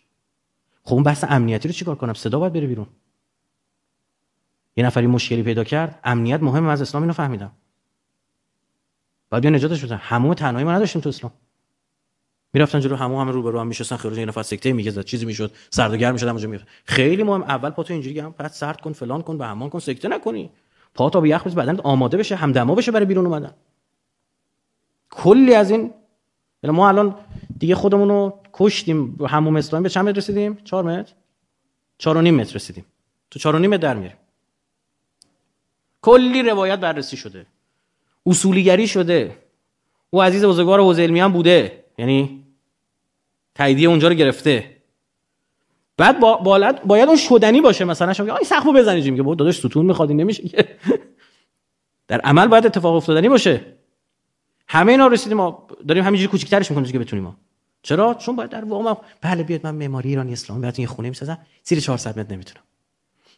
خب اون بحث امنیتی رو چیکار کنم؟ صدا باید بره بیرون. یه نفری مشکلی پیدا کرد، امنیت مهم، از اسلام اینو فهمیدم. بعد بیا نجاتش بدم. همون تنهایی ما نداشتیم تو اسلام. میرفتن جلو همون، همه رو به رو هم میشستن، خیلی یه نفر سکته میگه زد چیزی میشد، سرد و گرم میشد، همونجا میرفت. خیلی مهم اول پا تو اینجوری گام، بعد سرد کن، فلان کن، به همان کن، سکته نکنی. پا تا به یخ بز بدنت آماده بشه، همدما بشه برای بیرون اومدن. کلی از این ما الان دیگه خودمون رو کشتیم. حموم اسلامی به چند متر رسیدیم؟ 4 متر، 4.5 متر رسیدیم. تو 4.5 متر در میریم. کلی روایت بررسی شده، اصولیگری شده. او عزیز بزرگوار حوزه علمی هم بوده، یعنی تاییدیه اونجا رو گرفته. بعد باید اون شدنی باشه. مثلا شما آی سقفو بزنی، جیم که داداش ستون میخواد، این نمیشه. در عمل باید اتفاق افتادنی باشه. همه اینا رسیدیم، ما داریم همینجوری کوچیک‌ترش می‌کنیم که بتونیم ما. چرا؟ چون باید در واقع بله بیاد من معماری ایران اسلامی براتون یه خونه می‌سازم، زیر 400 متر نمیتونم.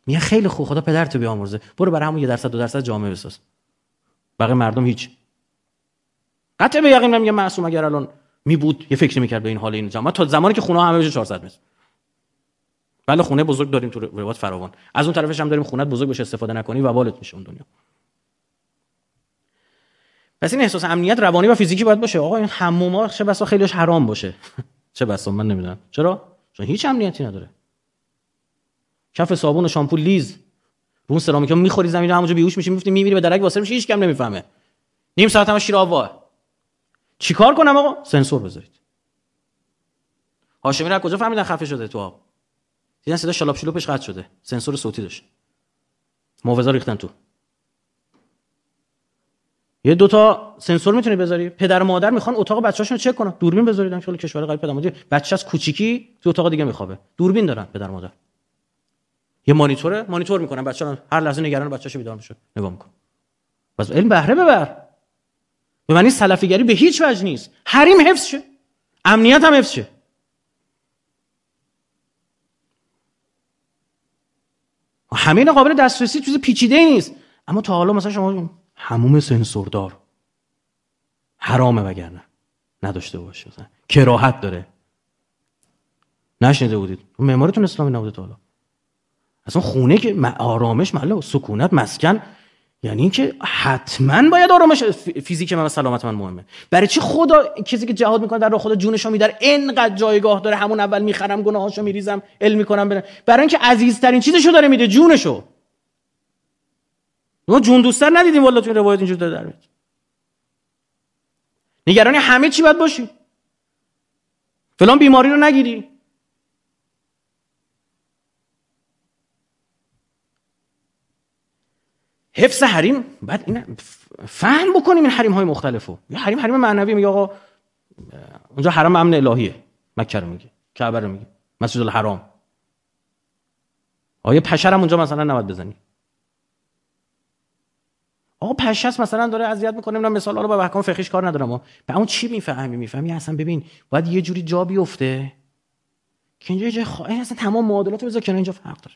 میگه خیلی خوب، خدا پدرتو بیامرزه، برو برای همون 1% 2% جامعه بساز. بقیه مردم هیچ. قطع به یقین میگم معصوم اگر الان می بود یه فکری می‌کرد به این حال این جامعه تا زمانی که خونه همه بشه 400 متر. بله خونه بزرگ داریم تو روات فراوان، از اون طرفش هم داریم خونه بزرگ بشه استفاده نکنی و بالت میشه اون دنیا. پس این احساس امنیت روانی و فیزیکی باید باشه. آقا این حموما چه بسا خیلیش حرام باشه. چه بسا من نمیدونم چرا، چون هیچ امنیتی نداره. کف صابون و شامپو لیز رو سرامیکا میخوری زمین رو، همونجا بیهوش میشی، میفتی میمیری، به درک واسه میشی، هیچ کم نمیفهمه. نیم ساعت هم شیر آوا. چیکار کنم آقا؟ سنسور بذارید. هاشمی را کجا فهمیدن خفه شده تو آب؟ دیدن صدا شلاپ شلوپش قطع شده، سنسور صوتی داشت. محافظا ریختن تو. یه دوتا سنسور میتونی بذاری. پدر و مادر میخوان اتاق بچه‌هاشون رو چک کنن، دوربین بذاریدن. خیلی کشور غریب پدرمادر بچه از کوچیکی تو اتاق دیگه میخوابه، دوربین دارن پدر مادر. یه مانیتوره، مانیتور میکنن بچه‌ها، هر لحظه نگران بچه‌ش بیدار میشه، نگاه میکنه. باز علم بهره ببر. به معنی سلفیگری به هیچ وجه نیست. حریم حفظ شه، امنیت هم حفظ شه. همین قابل دسترسی، چیز پیچیده‌ای نیست. اما تا حالا مثلا شما حموم سنسوردار حرامه، وگرنه نداشته باشه. کراهت داره. نشنیده بودید معمارتون اسلامی نبوده تا حالا. اصلا خونه که آرامش، محل سکونت، مسکن، یعنی اینکه حتما باید آرامش فیزیک من و سلامت من مهمه. برای چی خدا کسی که جهاد میکنه در راه خدا جونشو میداره، انقدر جایگاه داره، همون اول میخرم، گناهاشو میریزم، علم میکنم، برای اینکه عزیزترین چیزشو داره میده، جونشو. ما جون دوستر ندیدیم والله تو این روایت اینجوری داره در میاد. نگران همه چی باید باشی، فلان بیماری رو نگیری. حفظ حریم، بعد این فهم بکنیم این حریم های مختلفو. یه حریم معنوی، میگه آقا اونجا حرم امن الهیه، مکه رو میگه، کعبه رو میگه، مسجد الحرام. آیا پشرم اونجا مثلا نباید بزنی؟ آقا پشست مثلا داره اذیت میکنه، من مثال حالا با احکام فقهیش کار ندارم، اما به اون چی میفهمی اصلا. ببین باید یه جوری جا بیفته که اینجا جای خالی اصلا تمام معادلاتو بذار کنار، اینجا فرق داره.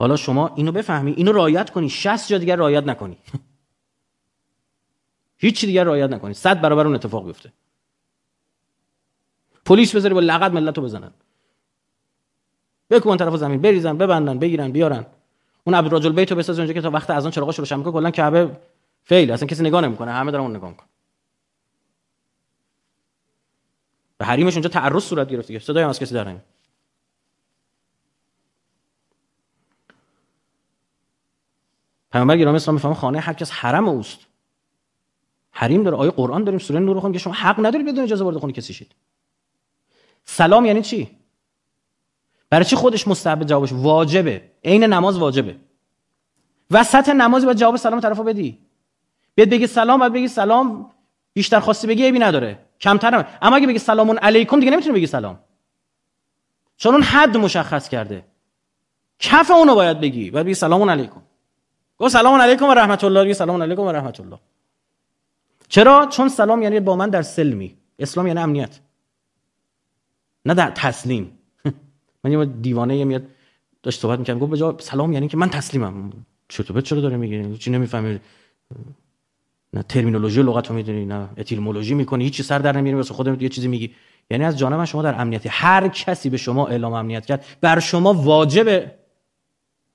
حالا شما اینو بفهمی، اینو رعایت کنی، 60 جا دیگر رعایت نکنی. هیچ چی دیگر رعایت نکنی، 100 برابر اون اتفاق بیفته. پلیس بذاری با لغت ملتو بزنن، بکوبن طرف زمین، بریزن، ببندن، بگیرن، بیارن. اون عبدالراجل البیتو بساز اونجا که تا وقت اذان چراغاشو روشن میکنه، کلا کعبه فیل، اصلا کسی نگاه نمیکنه، همه دارن اون نگاه میکنن. به حریمش اونجا تعرض صورت گرفت دیگه، صدای از کسی در نمیاد. پیامبر گرامی اسلام میفهمه خانه هر کس حرم اوست، حریم داره. آیه قرآن داریم، سوره نور خون، که شما حق ندارید بدون اجازه وارد خونه کسی شید. سلام یعنی چی؟ برای چی خودش مستحب جوابش واجبه، عین نماز واجبه. وسط نماز باید جواب سلام طرفو بدی. بیاد بگی سلام، بعد بگی سلام، بیشتر خواستی بگی عیبی نداره، کمتر هم. اما اگه بگی سلام علیکم دیگه نمیتونی بگی سلام، چون اون حد مشخص کرده، کف اونو باید بگی. بعد بگی سلام علیکم، گفت سلام علیکم و رحمت الله، بگی سلام علیکم و رحمت الله. چرا؟ چون سلام یعنی با من در سلمی، اسلام یعنی امنیت، نه در تسلیم. من یه دیوانه میاد داشت صحبت می‌کردم، گفت بجا سلام یعنی که من تسلیمم. چطور داره میگی؟ چی نمی‌فهمی؟ نه ترمینولوژی لغتو میدونی، نه اتیمولوژی می‌کنی، هیچ چی سر در نمیاری، واسه خودت یه چیزی میگی. یعنی از جانب من شما در امنیتی. هر کسی به شما اعلام امنیت کرد، بر شما واجبه،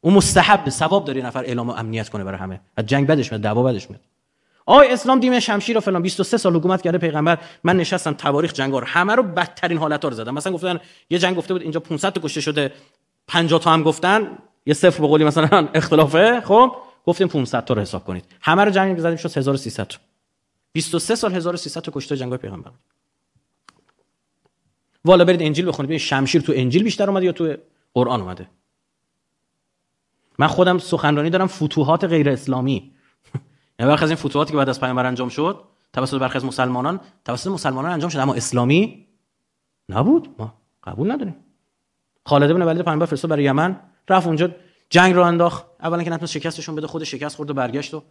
اون مستحب، ثواب داره نفر اعلام امنیت کنه برای همه. از جنگ بدش میاد، دعوا بدش میاد. آی اسلام دین شمشیر و فلان، 23 سال حکومت کرده پیغمبر، من نشستم تواریخ جنگا رو همه رو بدترین حالت‌ها رو زدم. مثلا گفتن یه جنگ گفته بود اینجا 500 تا کشته شده، 50 تا هم گفتن یه صفر به قولی مثلا اختلافه، خب گفتیم 500 تا رو حساب کنید، همه رو جنگ زدیم شد 1300 تا. 23 سال 1300 تا کشته جنگای پیغمبر. والا برید انجیل بخونید، ببین شمشیر تو انجیل بیشتر اومده یا تو قرآن اومده؟ من خودم سخنرانی دارم، فتوحات غیر اسلامی. یعنی برخی از این فتوحاتی که بعد از پیامبر انجام شد توسط برخی از مسلمانان، توسط مسلمانان انجام شد، اما اسلامی نبود، ما قبول نداریم. خالد بن ولید پیامبر فرستاد برای یمن، رفت اونجا جنگ رو انداخت، اولا که نتونست شکستشون بده، خود شکست خورد و برگشت، و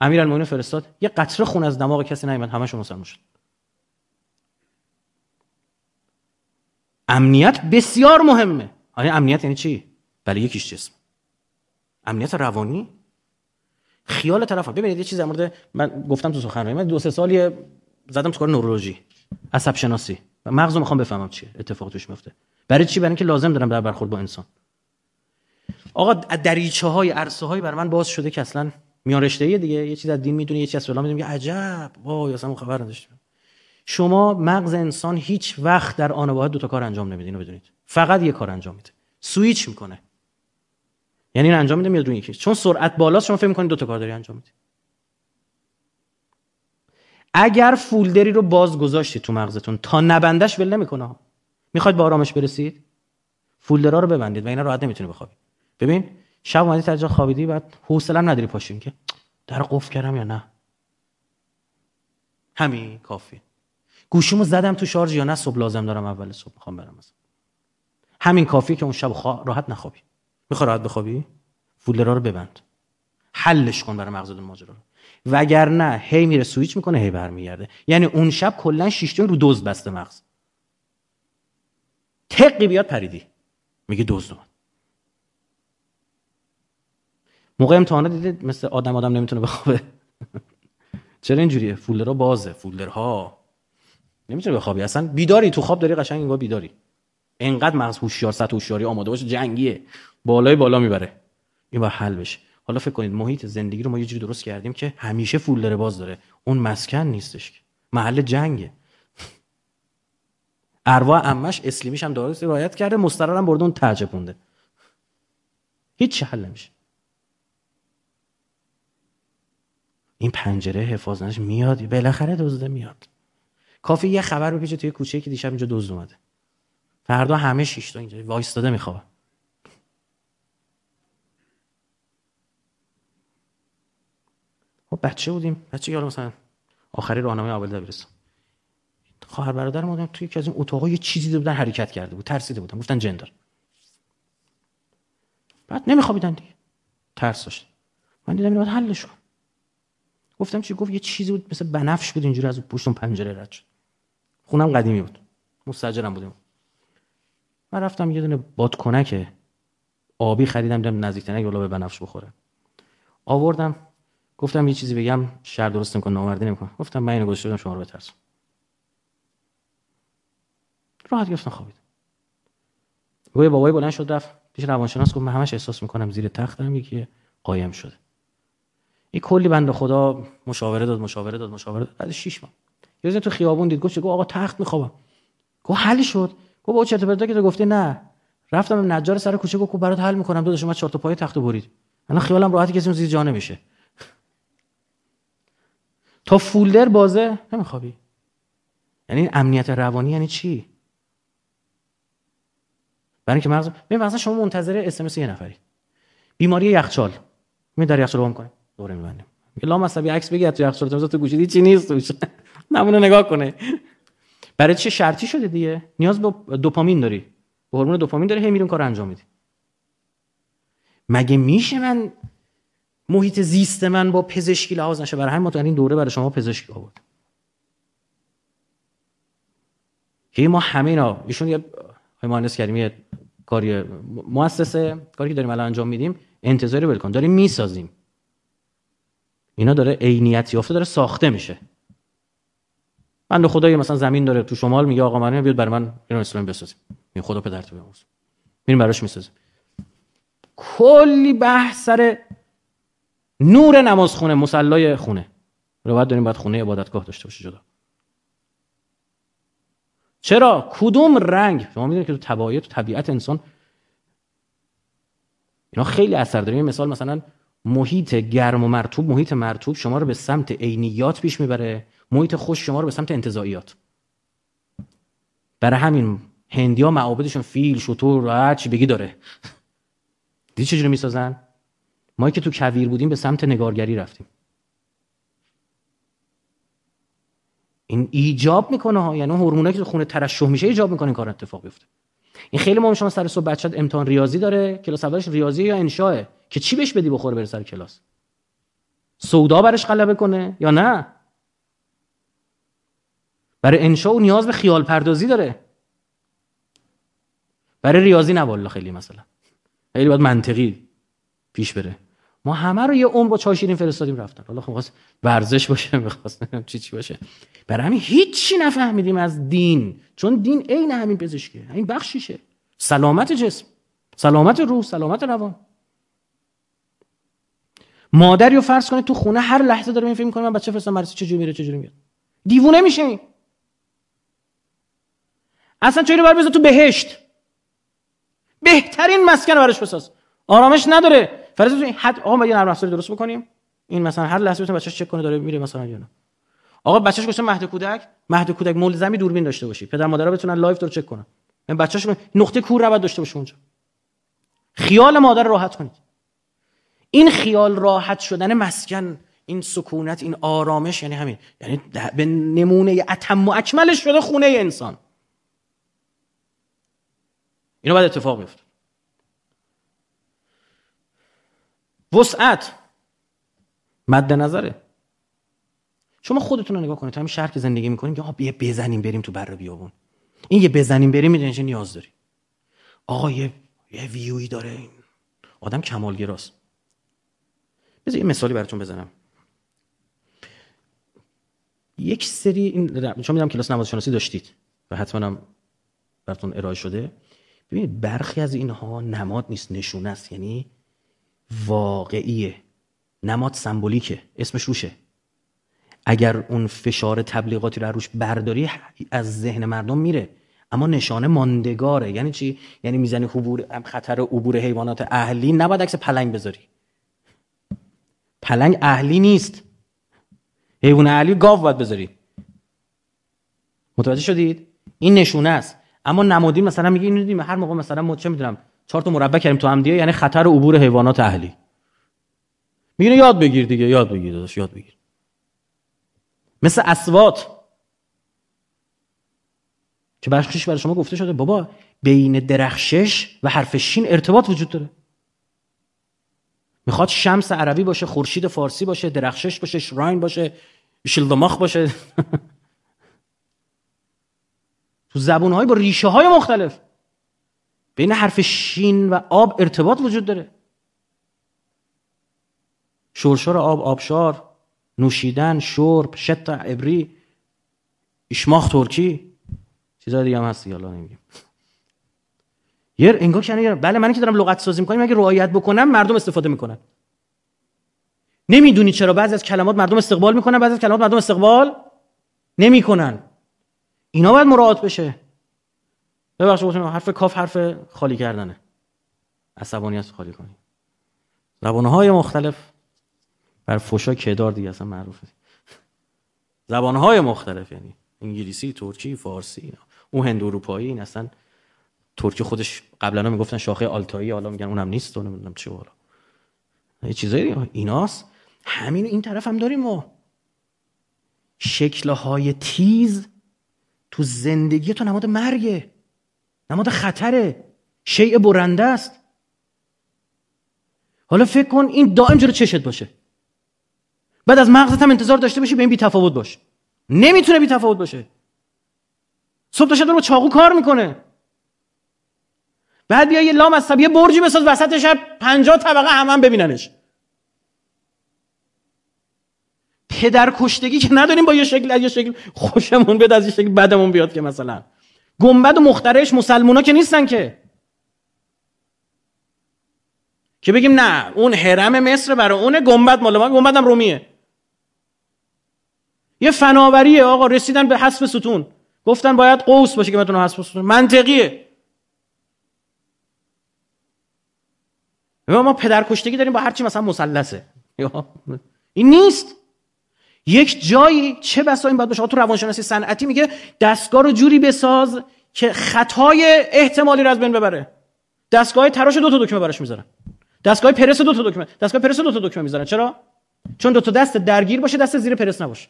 امیرالمومنین فرستاد، یه قطره خون از دماغ کسی نیامد، همشون مسلمان شد. امنیت بسیار مهمه. یعنی امنیت یعنی چی؟ برای یکیش جسم، امنیت روانی، خیال طرفم. ببینید یه چیز در مورد، من گفتم تو سخنرانی، من 2-3 سالی زدم تو کار نورولوژی، عصب شناسی، و مغزو میخوام بفهمم چیه اتفاق توش میفته. برای چی؟ برای اینکه لازم دارم در برخورد با انسان. آقا دریچه‌های عرصه‌های برای من باز شده که اصلا میان رشته‌ای دیگه، یه چیز از دین میدونی، یه چیز از فلان میدونی، میگه عجب، وای اصلا خبر نداشتم. شما مغز انسان هیچ وقت در آن واحد دو تا کار انجام نمیده، اینو بدونید. فقط یه کار انجام میده، سوئیچ میکنه. یعنی این انجام میده میاد روی یکی، چون سرعت بالاست شما فکر میکنید دو تا کار داری انجام میدی. اگر فولدری رو باز گذاشتید تو مغزتون تا نبندش ول نمیکنه، میخواید به آرامش برسید، فولدرا رو ببندید و اینا راحت نمیتونی بخوابی. ببین شب اومدی تا جا خوابیدی بعد حوصله نداری پاشین که در قفل کردم یا نه. همین کافیه. گوشیمو زدم تو شارژ یا نه، صبح لازم دارم، اول صبح میخوام برم مثلا. همین کافیه که اون شب راحت نخوابی. میخوای راحت بخوابی؟ فولدرا رو ببند. حلش کن برای مغزت ماجرا رو. وگرنه هی میره سوئیچ میکنه، هی برمیگرده. یعنی اون شب کلا شیشتون رو دوز بسته مغز. تقی بیاد پریدی. میگه دوز دوم. موقع امتحانا دیدید مثل آدم نمیتونه بخوابه. چرا اینجوریه؟ فولدرها بازه، فولدرها نمیتونه بخوابی. اصلا بیداری تو خواب داری، قشنگ انگار بیداری. انقدر مغز هوشیار، سطح هوشیاری آماده باشه، جنگیه. بالای بالا میبره. این با حل بشه. حالا فکر کنید محیط زندگی رو ما یه جوری درست کردیم که همیشه فولدر باز داره. اون مسکن نیستش، محل جنگه. ارواح عمش اسلیمیش هم داره رعایت کرده، مستررم برده اون تاج پونده. هیچ حل نمیشه. این پنجره حفاظ نش میاد، بالاخره دزده میاد. کافی یه خبر بپیچه توی کوچه که دیشب اینجا دزد اومده. فردا همه شیش تا اینجا وایستاده میخوابه. خب بچه بودیم، بچه یالا مثلا آخری راهنمای اول دبیرستان. خواهر برادر ما بودیم، توی یکی از این اتاق‌ها یه چیزی دیده بودن حرکت کرده بود، ترسیده بودن، گفتن جن داره. بعد نمیخوابیدن دیگه. ترس داشت. من دیدم اینو باید حلش کنم. گفتم چی؟ گفت یه چیزی بود مثل بنفش بود اینجوری از پشت اون پنجره رد شد. خونم قدیمی بود. مستاجرم بودیم. من رفتم یه دونه بادکنک آبی خریدم، دیدم نزدیک‌تره یالا به بنفش بخوره. آوردم گفتم یه چیزی بگم شر درست نمی‌کنه، نامردی نمی‌کنه. گفتم من اینو گذاشتم شما رو بترسم. راحت گفتم خوابید. گویا بابای بلند شد رفت پیش روانشناس، گفت من همش احساس می‌کنم زیر تختم یکی قایم شده. این کلی بنده خدا مشاوره داد. بعد 6 ماه یه روز تو خیابون دید، گفت آقا تخت می‌خوام. گفت حل شد. گفت با چرت و پرتا که تو گفتی نه. رفتم نجار سر کوچه گفت برات حل می‌کنم. داداش من 4 تا پای تختو برید. الان خیالم راحت کسی زیر جا نمیشه. تا فولدر بازه نمیخوابی. یعنی امنیت روانی یعنی چی؟ برای اینکه مغز ببین مثلا شما منتظر اس ام اس یه نفری بیماری یخچال، می در یخچال رو میکنه دوره میبنده، میگه لامصبی عکس بگی تو یخچال تمزا تو گوشید چی نیست توش نمونه نگاه کنه. برای چه شرطی شده دیگه؟ نیاز به دوپامین داری، به هورمون دوپامین داری، هی میرون کارو انجام میدی. مگه میشه من محیط زیست من با پزشکی لحاظ نشه؟ برای همین ما تو این دوره برای شما پزشکی آورد که ما همه اینا. ایشون یه مهندس کریمی کاری مؤسسه کاری که داریم الان انجام میدیم انتظاری بالکن داریم میسازیم، اینا داره عینیت یافته داره ساخته میشه. من خدای مثلا زمین داره تو شمال، میگه آقا من بیاد برای من ایران اسلامی بسازیم، میگه خدا پدرت بیامرز، میریم براش میسازیم. کلی بحث سر نور نمازخونه، مصلای خونه رو باید داریم، باید خونه عبادتگاه داشته باشه جدا. چرا؟ کدوم رنگ؟ شما میدونید که تو طبیعت انسان اینا خیلی اثر داره. مثال مثلا محیط گرم و مرطوب، محیط مرطوب شما رو به سمت عینیات پیش میبره، محیط خشک شما رو به سمت انتزاعیات. برای همین هندیا معابدشون فیل، شتر و هر چی بگی داره. دیدی چجوری میسازن؟ ما که تو کویر بودیم به سمت نگارگری رفتیم. این ایجاب میکنه ها، یعنی هورمونایی که تو خون ترشح میشه ایجاب میکنه این کار اتفاق بیفته. این خیلی مهم. شما سر صبح بچه‌ت امتحان ریاضی داره، کلاس اولش ریاضی یا انشاءه که چی بهش بدی بخوره بره سر کلاس؟ سودا برش غلبه کنه یا نه؟ برای انشاء اون نیاز به خیال پردازی داره. برای ریاضی نه والله، خیلی مثلا خیلی باید منطقی پیش بره. ما همه رو یه عمر با چای شیرین فرستادیم رفتن. حالا می‌خواست ورزش باشه، می‌خواست چی باشه. برای همین هیچی نفهمیدیم از دین، چون دین عین همین پزشکیه، همین بخشیشه. سلامت جسم، سلامت روح، سلامت روان. مادری رو فرض کنید تو خونه هر لحظه داره فکر می‌کنه من بچه فرستم مدرسه چجوری میره چجوری میاد. دیوونه میشه. اصلا چه اینو برای بذار تو بهشت. بهترین مسکن براش بساز. آرامش نداره. فرض کنید حد آقا باید نرم افزار درست بکنیم، این مثلا هر لحظه بتونه بچه‌ش چک کنه داره میره مثلا یا نه. آقا بچه‌ش گفته مهد کودک ملزمی دوربین داشته باشی، پدر مادرها بتونن لایو تو رو چک کنن. من بچه‌شون نقطه کور رو باید داشته باشه اونجا. خیال مادر راحت کنید. این خیال راحت شدن مسکن، این سکونت، این آرامش، یعنی همین، یعنی به نمونه اتم و اکملش شده خونه انسان. اینو باید اتفاق بیفته. وسعت مد نظره. شما خودتون رو نگاه کنید، همین شهر که زندگی می‌کنیم، یا بزنیم بریم تو بر بیابون. این یه بزنیم بریم میدونی چه نیاز داری. آقا یه ویوی داره، این آدم کمالگراست. بذار یه مثالی براتون بزنم. یک سری این چون میدونم کلاس نمازشناسی داشتید و حتما هم براتون ارائه شده. ببینید برخی از اینها نماد نیست، نشونه است، یعنی واقعیه. نماد سمبولیکه، اسمش روشه. اگر اون فشار تبلیغاتی رو روش برداری از ذهن مردم میره، اما نشانه ماندگاره. یعنی چی؟ یعنی میزنی خطر عبور حیوانات اهلی، نباید عکس پلنگ بذاری. پلنگ اهلی نیست، حیوان اهلی گاو باید بذاری. متوجه شدید؟ این نشونه است. اما نمادین مثلا میگه اینو دیدیم هر موقع مثلا ما چه میدونم 4 تا مربع کردیم تو هم دیگه، یعنی خطر عبور حیوانات اهلی. میگن یاد بگیر دیگه، یاد بگیر داداش، یاد بگیر. مثل اصوات که بخشش برای شما گفته شده، بابا بین درخشش و حرف شین ارتباط وجود داره. میخواد شمس عربی باشه، خورشید فارسی باشه، درخشش باشه، شراین باشه، شلدماخ باشه. تو زبون‌های با ریشه های مختلف بین حرف شین و آب ارتباط وجود داره. شرشار آب، آبشار، نوشیدن، شرب، شتا عبری، اشماخ ترکی، چیزای دیگه هم هست دیگه الان نمیگم. انگار کنه بله من که دارم لغت سازی میکنم، اگه رعایت بکنم مردم استفاده میکنن. نمیدونی چرا بعضی از کلمات مردم استقبال میکنن، بعضی از کلمات مردم استقبال نمیکنن. اینا باید مراعات بشه. ببخشید حرف کاف حرف خالی کردنه. عصبانیت خالی کنی. زبانهای مختلف بر فوشا کدار دیگه اصلا معروفه. زبانهای مختلف، یعنی انگلیسی، ترکی، فارسی، اینا. اون هند اروپایی، این اصلا ترکی خودش قبلا میگفتن شاخه آلتایی، حالا میگن اونم نیست و نمیدونم چی، حالا این چیزایی ایناست. همین این طرف هم داریم ما. شکل‌های تیز تو زندگی تو نماد مرگه، نماد خطره، شیء برنده است. حالا فکر کن این دائم جلو چشت باشه، بعد از مغزت هم انتظار داشته باشی به این بی‌تفاوت باشه. نمیتونه بی‌تفاوت باشه. صبح تا شب داره با چاقو کار میکنه. بعد بیا یه لام از سب یه برجی بساز وسط شب 50 طبقه هم ببیننش. پدر کشتگی که نداریم، با یه شکل خوشمون بیاد از یه شکل بدمون بیاد، که مثلا گنبد و مخترعش مسلمونا که نیستن، که بگیم نه اون حرم مصر برای اون گنبد مال ما، گنبدم رومیه. یه فناوریه آقا، رسیدن به حذف ستون، گفتن باید قوس باشه که بتونه حذف ستون، منطقیه. ما پدرکشتگی داریم با هرچی مثلا مثلثه، این نیست. یک جایی چه بسا این باید باشه. تو روانشناسی صنعتی میگه دستگاه رو جوری بساز که خطای احتمالی رو از بین ببره. دستگاه تراش 2 تا دکمه براش میذارن، دستگاه پرس 2 تا دکمه، دستگاه پرس 2 تا دکمه میذارن. چرا؟ چون 2 تا دست درگیر باشه، دست زیر پرس نباشه.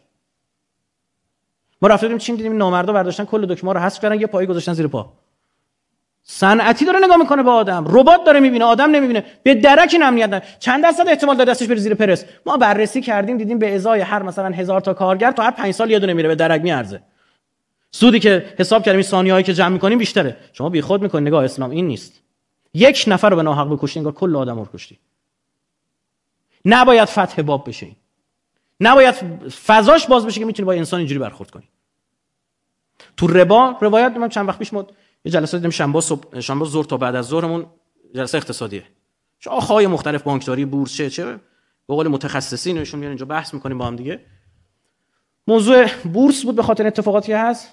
ما رفتیم چین دیدیم نامردا برداشتن کل دکمه رو حذف کردن، یه پایی گذاشتن زیر پا. صنعتی داره نگاه میکنه به آدم، ربات داره میبینه، آدم نمیبینه. به درک این امنیت نداره. چند درصد احتمال داره دستش بره زیر پرس؟ ما بررسی کردیم دیدیم به ازای هر مثلا 1000 تا کارگر تا هر 5 سال یه دونه میره، به درک میارزه. سودی که حساب کردیم ثانیه‌ای که جمع میکنیم بیشتره. شما بیخود میکنید. نگاه اسلام این نیست. یک نفر رو به ناحق بکشید انگار کل آدم رو کشتی. نباید فتح باب بشه، نباید فضاش باز بشه که میتونی با انسان اینجوری برخورد کنی. تو ربا روایت من چند وقت پیش بود، یه جلسه دیدم شنبه ظهر تا بعد از ظهرمون جلسه اقتصادیه. شاخه‌های مختلف بانکداری، بورس، چه به قول متخصصین ایشون میان اینجا بحث میکنیم با هم دیگه. موضوع بورس بود به خاطر اتفاقاتی هست.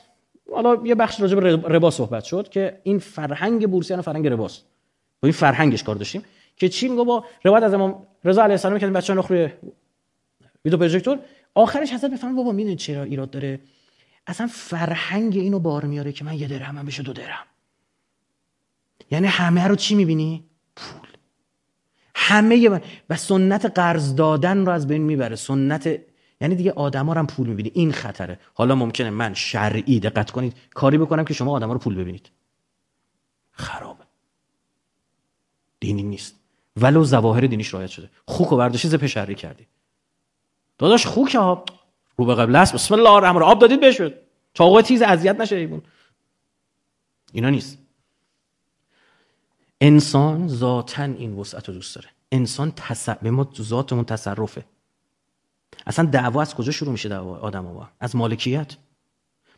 حالا یه بخش راجع به ربا صحبت شد که این فرهنگ بورسیان فرهنگ رباست. با این فرهنگش کار داشتیم که چی میگه با روایت از امام رضا علیه السلام که بچه‌ها روی ویدیو پروژکتور آخرش حضرت بفهمید بابا میدونید چرا ایراد داره؟ اصلا فرهنگ اینو بار میاره که من 1 درهم بشه 2 درهم. یعنی همه رو چی میبینی؟ پول. همه و سنت قرض دادن رو از بین میبره. سنت یعنی دیگه آدما رو هم پول میبینی. این خطره. حالا ممکنه من شرعی دقت کنید کاری بکنم که شما آدما رو پول ببینید. خرابه. دینی نیست. ولو ظواهر دینیش رعایت شده. خوک و برداشتی زپ شرعی کردی. داداش خوک ها رو به قبله است. بسم الله الرحمن الرحیم. آب دادید بهش شد. چاقو تیز اذیت نشه ایمون. اینا نیست. انسان ذاتاً این وسعت رو دوست داره. انسان ما ذاتمون تصرفه. اصلا دعوا از کجا شروع میشه؟ دعوا آدم‌ها با از مالکیت.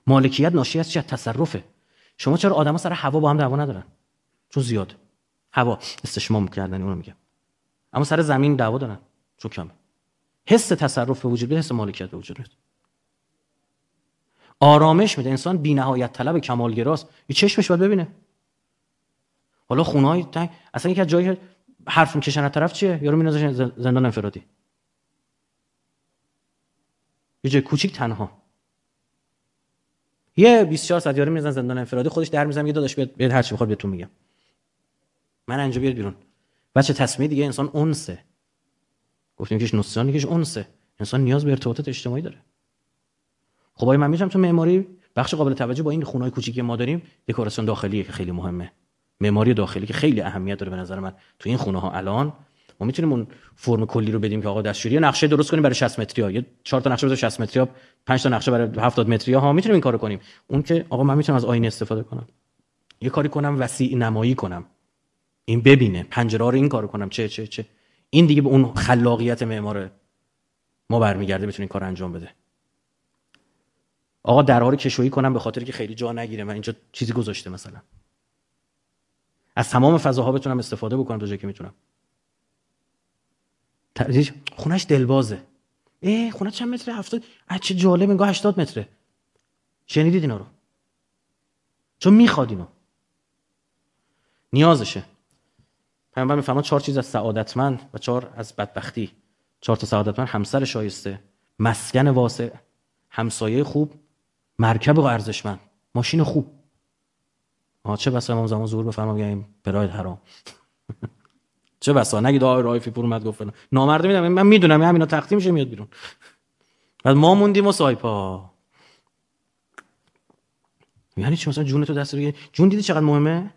مالکیت ناشی از چه؟ تصرفه. شما چرا آدم‌ها سر هوا با هم دعوا ندارن؟ چون زیاد هوا استشمام کردن اونو میگم. اما سر زمین دعوا دارن چون کمه. حس تصرف به وجود میاد، حس مالکیت به وجود میاد. آرامش میده. انسان بی‌نهایت طلب کمالگراست. یه چشمش باید ببینه. حالا خونه‌های تنگ اصلا یک جایی حرف میکشن از طرف چیه؟ یارو میندازه زندان انفرادی. یه جای کوچیک تنها. یه 24 ساعت یارو میندازن زندان انفرادی، خودش در میزنه میگه داداش بیاد هر چی بخواد بهتون میگم. من اینجا بیاد بیرون. بچه تصمیه دیگه انسان اونسه. گفتیم کهش نوستان کهش اونسه. انسان نیاز به ارتباطات اجتماعی داره. خب من میگم تو معماری بخش قابل توجه با این خونه‌های کوچیکی ما داریم، دکوراسیون داخلیه که خیلی مهمه. معماری داخلی که خیلی اهمیت داره به نظر من. تو این خونه ها الان ما میتونیم اون فرم کلی رو بدیم که آقا دستشویی نقشه درست کنیم برای 60 متری‌ها، یا 4 تا نقشه برای 60 متری‌ها، 5 تا نقشه برای 70 متری‌ها ها میتونیم این کارو کنیم. اون که آقا من میتونم از آینه استفاده کنم، یه کاری کنم وسیع نمایی کنم، این ببینه، پنجره ها رو این کارو کنم، چه این دیگه به اون خلاقیت معمار ما برمیگرده، میتونه این کارو انجام بده. آقا درها رو کشویی کنم به خاطر که خیلی جا نگیره، من اینجا چیزی گذاشته مثلا، از تمام فضاها بتونم استفاده بکنم تا جایی که میتونم. خونش دلبازه. خونه چند متره؟ 70. چه جالب، انگار 80 متره. شنیدید اینا رو؟ چون میخواد اینو. نیازشه. پیامبر میفرماد 4 چیز از سعادتمند و 4 از بدبختی. 4 تا سعادتمند: همسر شایسته، مسکن واسع، همسایه خوب، مرکب ارزشمند، ماشین خوب. چه بسا امام زمان ظهور بفرما بگیم براید حرام. چه بسا نگید آقای رایفی پور اومد گفت نامرده میدم. من میدونم همینا تقدیم میشه میاد بیرون. بعد ما موندیم و سایپا. یعنی چی مثلا جون تو دست رو؟ جون دیدی چقدر مهمه؟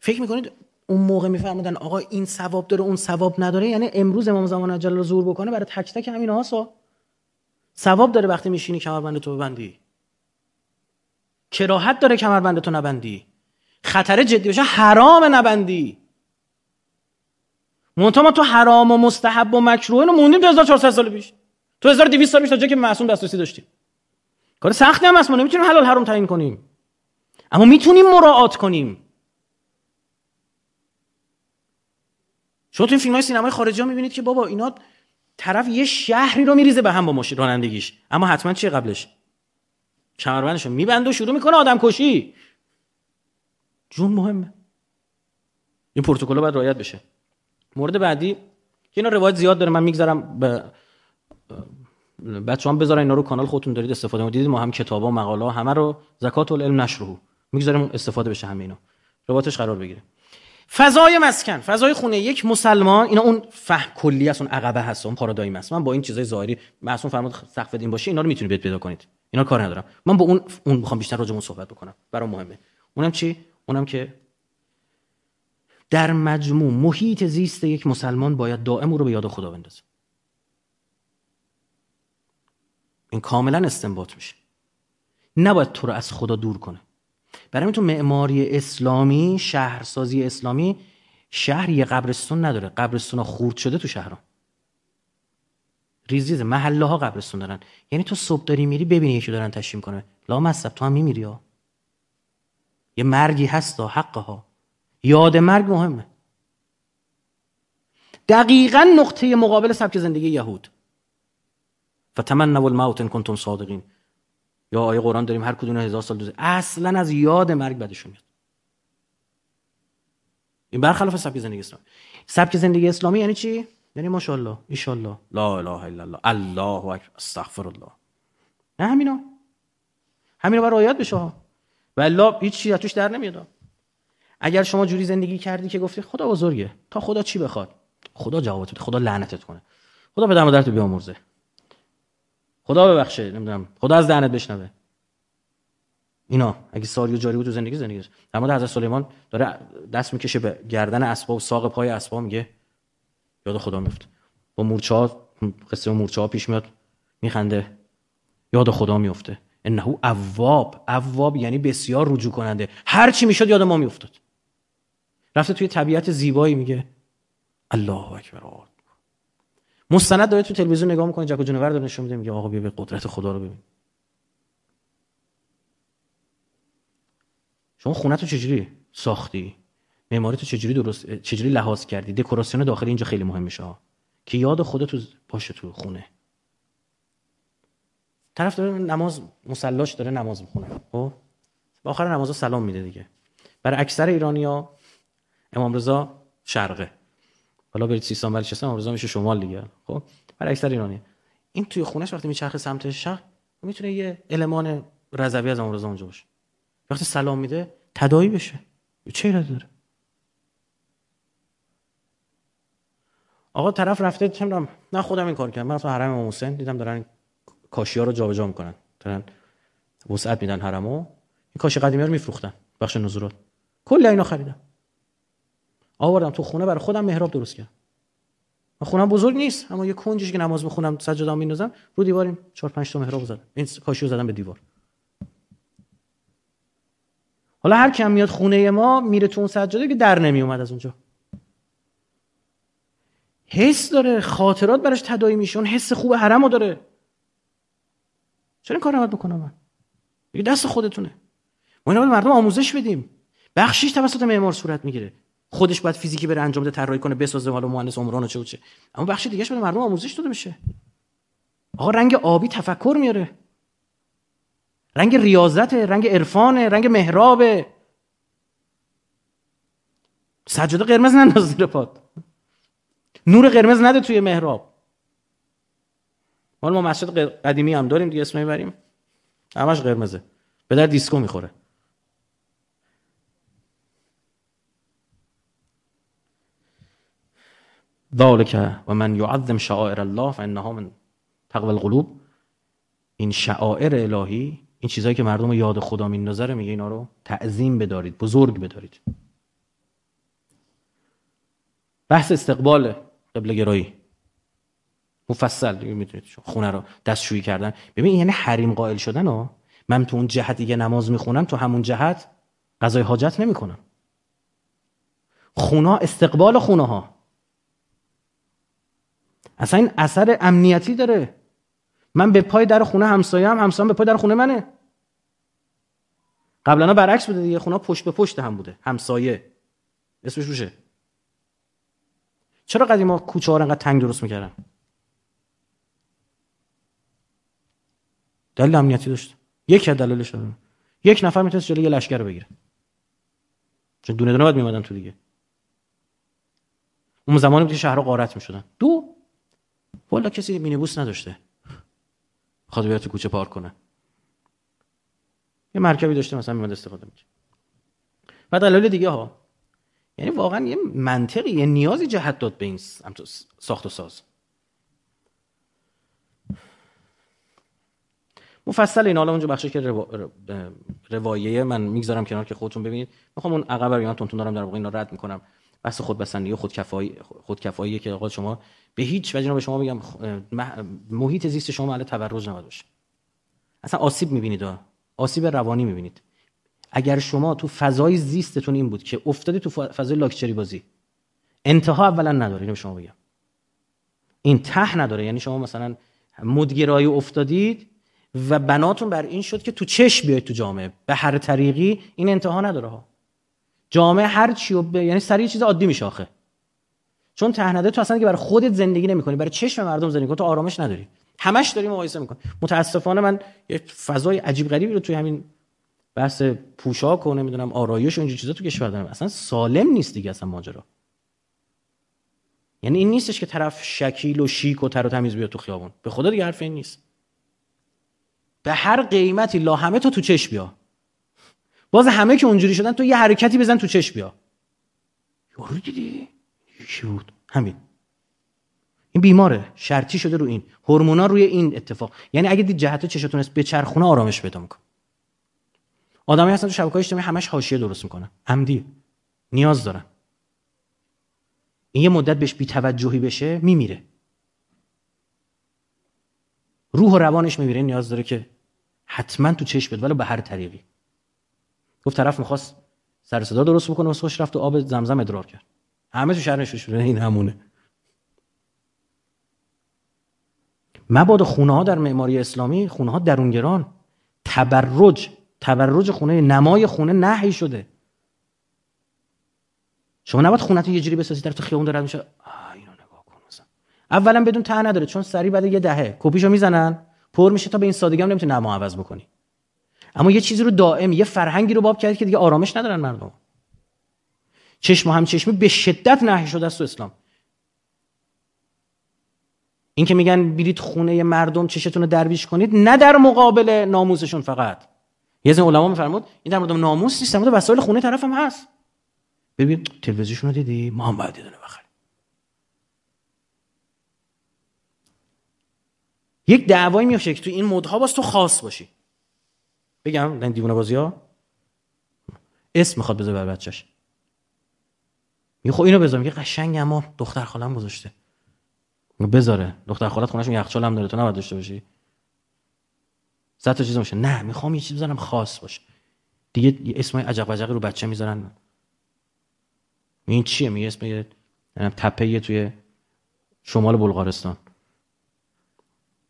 فکر میکنید اون موقع میفرمودن آقا این ثواب داره اون ثواب نداره؟ یعنی امروز امام زمان جلال ظهور بکنه برای تک تک همینها ثواب داره. وقتی میشینی کمربند تو ببندی کراهت داره کمربند تو نبندی. خطر جدی بشه حرام نبندی. منتها ما تو حرام و مستحب و مکروه رو موندیم تا 1400 سال پیش، تو 1200 سال پیش، تا جایی که معصوم دسترسی داشتیم. کار سختی هم هست، ما نمیتونیم حلال حرام تعیین کنیم، اما میتونیم مراعات کنیم. شما تو این فیلم‌های سینمای خارجی ها میبینید که بابا اینا طرف یه شهری رو میریزه به هم با ماشین رانندگیش، اما حتما چیه قبلش؟ کمربندش رو میبنده و شروع میکنه آدم کشی. جون مهمه. این پروتکل باید رعایت بشه. مورد بعدی که اینا روایت زیاد داره، من میگذارم به بچه‌هام بذارم اینا رو کانال خودتون دارید استفاده می‌کنید. ما هم کتابا، مقاله، همه رو زکات العلم نشره میگذاریم استفاده بشه، همه اینا روایتش قرار بگیره. فضای مسکن، فضای خونه یک مسلمان، اینا اون فهم کلی است، اون عقبه هست، اون پارادایم است. من با این چیزای ظاهری معصوم فرمود سقف این باشه، اینا رو میتونید پیدا کنید. اینا کار ندارم. من با اون میخوام بیشتر راجعمون صحبت بکنم. برام مهمه. اونم چی؟ اونم که در مجموع محیط زیست یک مسلمان باید دائم او رو به یاد خدا بندازه. این کاملا استنباط میشه. نباید تو رو از خدا دور کنه. برای من تو معماری اسلامی، شهرسازی اسلامی، شهر یه قبرستون نداره. قبرستونا خورد شده تو شهرها. ریزیز محله ها قبرستون دارن. یعنی تو صبح داری میری ببینی یکی دارن تشییع کنه، لا مصب تو هم میمیری ها. یه مرگی هستا، حقها. یاد مرگ مهمه. دقیقاً نقطه مقابل سبک زندگی یهود. فتمنوا الموت ان کنتم صادقین. یا آیه قرآن داریم هر کدوم 1000 سال دوزه. اصلاً از یاد مرگ بدشون میاد. این برخلاف سبک زندگی اسلامی. سبک زندگی اسلامی یعنی چی؟ یعنی ماشاءالله، ایشالله، لا اله الا الله، الله اکبر، استغفر الله. نه همینا. همینا برای رعایت بشه. والا هیچ چیزی توش در نمیاد. اگر شما جوری زندگی کردی که گفتی خدا بزرگه، تا خدا چی بخواد، خدا جوابت بده، خدا لعنتت کنه، خدا پدر مادرت رو بیامرزه، خدا ببخشه، نمیدونم خدا از دهنت بشنوه، اینا اگه ساری و جاری بود تو زندگی در مورد حضرت سلیمان داره دست میکشه به گردن اسبا و ساق پای اسبا، میگه یاد خدا میفته. با مورچه‌ها، قصه مورچه‌ها پیش میاد، میخنده، یاد خدا میفته. انه اواب، اواب یعنی بسیار رجوع کننده، هر چی میشد یاد ما میافتاد. رفته توی طبیعت زیبایی میگه الله اکبر. مستند داره تو تلویزیون نگاه میکنه، جک و جونور داره نشون میده، میگه آقا بیا به قدرت خدا رو ببین. شما خونه تو چجوری ساختی؟ معماری تو چجوری درست، چجوری لحاظ کردی؟ دکوراسیون داخلی اینجا خیلی مهم میشه ها، که یاد خدا تو باشه تو خونه. طرف داره نماز، مصلاش داره نماز میخونه، خب با آخر نمازو سلام میده دیگه. برای اکثر ایرانی‌ها امام رضا شرقه، حالا برید سیستان بلوچستان امام رضا میشه شمال دیگه. خب برای اکثر ایرانی این توی خونهش وقتی میچرخه سمت شرق میتونه یه المان رضوی از امام رضا اونجا باشه، وقتی سلام میده تداعی بشه. چه ایرادی داره؟ آقا طرف رفته چه میدونم، نه خودم این کار کردم، من تو حرم امام حسین دیدم دارن کاشی‌ها رو جابجا میکنن، دارن وسعت میدن حرمو، این کاشی قدیمی رو میفروختن بخش نذورات، کل اینا خریدم آوردم تو خونه، برای خودم محراب درست کردم. من خونم بزرگ نیست، اما یه کنجش که نماز میخونم، سجدام میندازم، رو دیوارم 4 5 تا محراب زدم، این کاشیو زدم به دیوار. حالا هر کی هم میاد خونه ما میره تو اون سجاده که در نمیومد از اونجا. حس داره، خاطرات براش تداعی میشه، اون حس خوب حرمو داره. چرا این کار رو باید بکنم من؟ دیگه دست خودتونه. ما اینا باید مردم آموزش بدیم. بخشش توسط معمار صورت میگیره. خودش باید فیزیکی بره انجام بده، طراحی کنه، بسازه، حالا مهندس عمران و چه و چه. اما بخش دیگه‌اش باید مردم آموزش داده بشه. آقا رنگ آبی تفکر میاره. رنگ ریاضت، رنگ عرفان، رنگ محراب. سجاده قرمز ننداز زیر پات. نور قرمز نده توی محراب. ما مسجد قدیمی هم داریم دیگه، اسم میبریم، همش قرمزه، به در دیسکو میخوره. ذالک و من یعظم شعائر الله فانها من تقوی القلوب. این شعائر الهی، این چیزایی که مردم یاد خدا میندازه رو میگه اینا رو تعظیم بدارید، بزرگ بدارید. بحث استقبال قبله گرایی مفصل دیگه میتونید خونه رو دستشویی کردن. ببین یعنی حریم قائل شدن ها. من تو اون جهت دیگه نماز میخونم، تو همون جهت قضای حاجت نمیکنم. خونه، استقبال خونه ها اصلا این اثر امنیتی داره. من به پای در خونه همسایه‌ام، همسایه‌ام به پای در خونه منه. قبلا برعکس بوده دیگه، خونه پشت به پشت هم بوده، همسایه اسمش روشه. چرا قدیما کوچه‌ها رو انقدر تنگ درست میکردن؟ دلیل امنیتی داشت. یکی از دلایلش داره یک نفر میتونست جلوی لشکر رو بگیره، چون دونه دونه بعد میومدن تو دیگه. اون زمانی بود که شهرها غارت میشدن، دو والا کسی مینیبوس نداشته بخواد بیاد تو کوچه پارک کنه، یه مرکبی داشته مثلا میومد استفاده میکرد. و دلایل دیگه ها، یعنی واقعا یه منطقی، یه نیازی جهت داد به این ساخت و ساز. مفصل این حالا اونجا بخشی که روایه من میگذارم کنار که خودتون ببینید. میخوام اون عقب رو یادتون دارم، در واقع اینا رد میکنم. بس خودبسندی و خودکفاییه که آقا شما به هیچ وجه، به شما میگم محیط زیست شما علی تبرج نمواد باشه. اصلا آسیب میبینید، آسیب روانی میبینید. اگر شما تو فضای زیستتون این بود که افتادی تو فضای لاکچری بازی، انتها اولا نداره، اینو به شما میگم، این ته نداره. یعنی شما مثلا مدگرایی افتادید و بناتون بر این شد که تو چش بیاید تو جامعه به هر طریقی، این انتها نداره ها. جامعه هر چی رو یعنی سریع چیز عادی میشه آخه، چون تهنده تو اصلا که برای خودت زندگی نمی‌کنی، برای چشم مردم زندگی می‌کنی، تو آرامش نداری، همش داری مقایسه می‌کنی. متاسفانه من یه فضای عجیب غریبی رو توی همین بحث پوشاک و نمیدونم آرایش و این چیزا تو کشور دارم، اصلا سالم نیست دیگه اصلا ماجرا. یعنی این نیستش که طرف شکیل و شیک و تر و تمیز بیاد تو خیابون، به خدا دیگه حرف این نیست. به هر قیمتی لا همه تو چش بیا. باز همه که اونجوری شدن تو یه حرکتی بزن تو چش بیا. یارو دیدی چی بود؟ همین. این بیماره شرطی شده رو این هورمونا، روی این اتفاق. یعنی اگه دید جهت چشتون است به چرخونه آرامش پیدا می‌کنه. آدمایی هستن تو شبکه‌های اجتماعی همش حاشیه درست می‌کنن. عمدی نیاز دارن. این یه مدت بهش بی‌توجهی بشه میمیره. روح و روانش میمیره. نیاز داره که حتما تو چش بده ولی به هر طریقی. گفت طرف می‌خواست سر صدا درست بکنه و خوش رفت و آب زمزم ادرار کرد. همه تو شهر نشوش این همونه. مبادا خونه‌ها در معماری اسلامی، خونه‌ها درونگران، تبرج خونه، نمای خونه نهی شده. شما نباید خونه‌تون یه جوری بسازی طرف تو خیابون داره میشه. اینو نگاه کن مثلا. اولا بدون ته نداره چون سری بعد یه دهه کپیشو میزنن، پر میشه تا به این سادگی هم نمیتونی نما عوض بکنی. اما یه چیزی رو دائمی، یه فرهنگی رو باب کردی که دیگه آرامش ندارن مردم. چشم هم چشمی به شدت نهی شده است تو اسلام. این که میگن برید خونه مردم چشتون رو درویش کنید، نه در مقابل ناموسشون فقط. یه زن علما میفرمود این در مورد ناموس نیست، در مورد وسایل خونه طرف هم هست. ببین تلویزیونشون رو دیدی، ما هم باید دیدن بخریم. یک دعوایی میشه که تو این مدها باز تو خاص باشی. بگم این دیوونه بازی‌ها اسم میخواد بذاره بر بچه‌ش. میگه خب اینو بذار، میگه قشنگ اما دختر خاله‌م گذاشته. بذاره دختر خالت خونه‌شون یخچال هم داره، تو نباید داشته باشی. صد تا چیز میشه. نه میخوام یه چیز بذارم خاص باشه. دیگه اسمای عجق و عجقی رو بچه میذارن. این چیه؟ میگه اسم تپه توی شمال بلغارستان.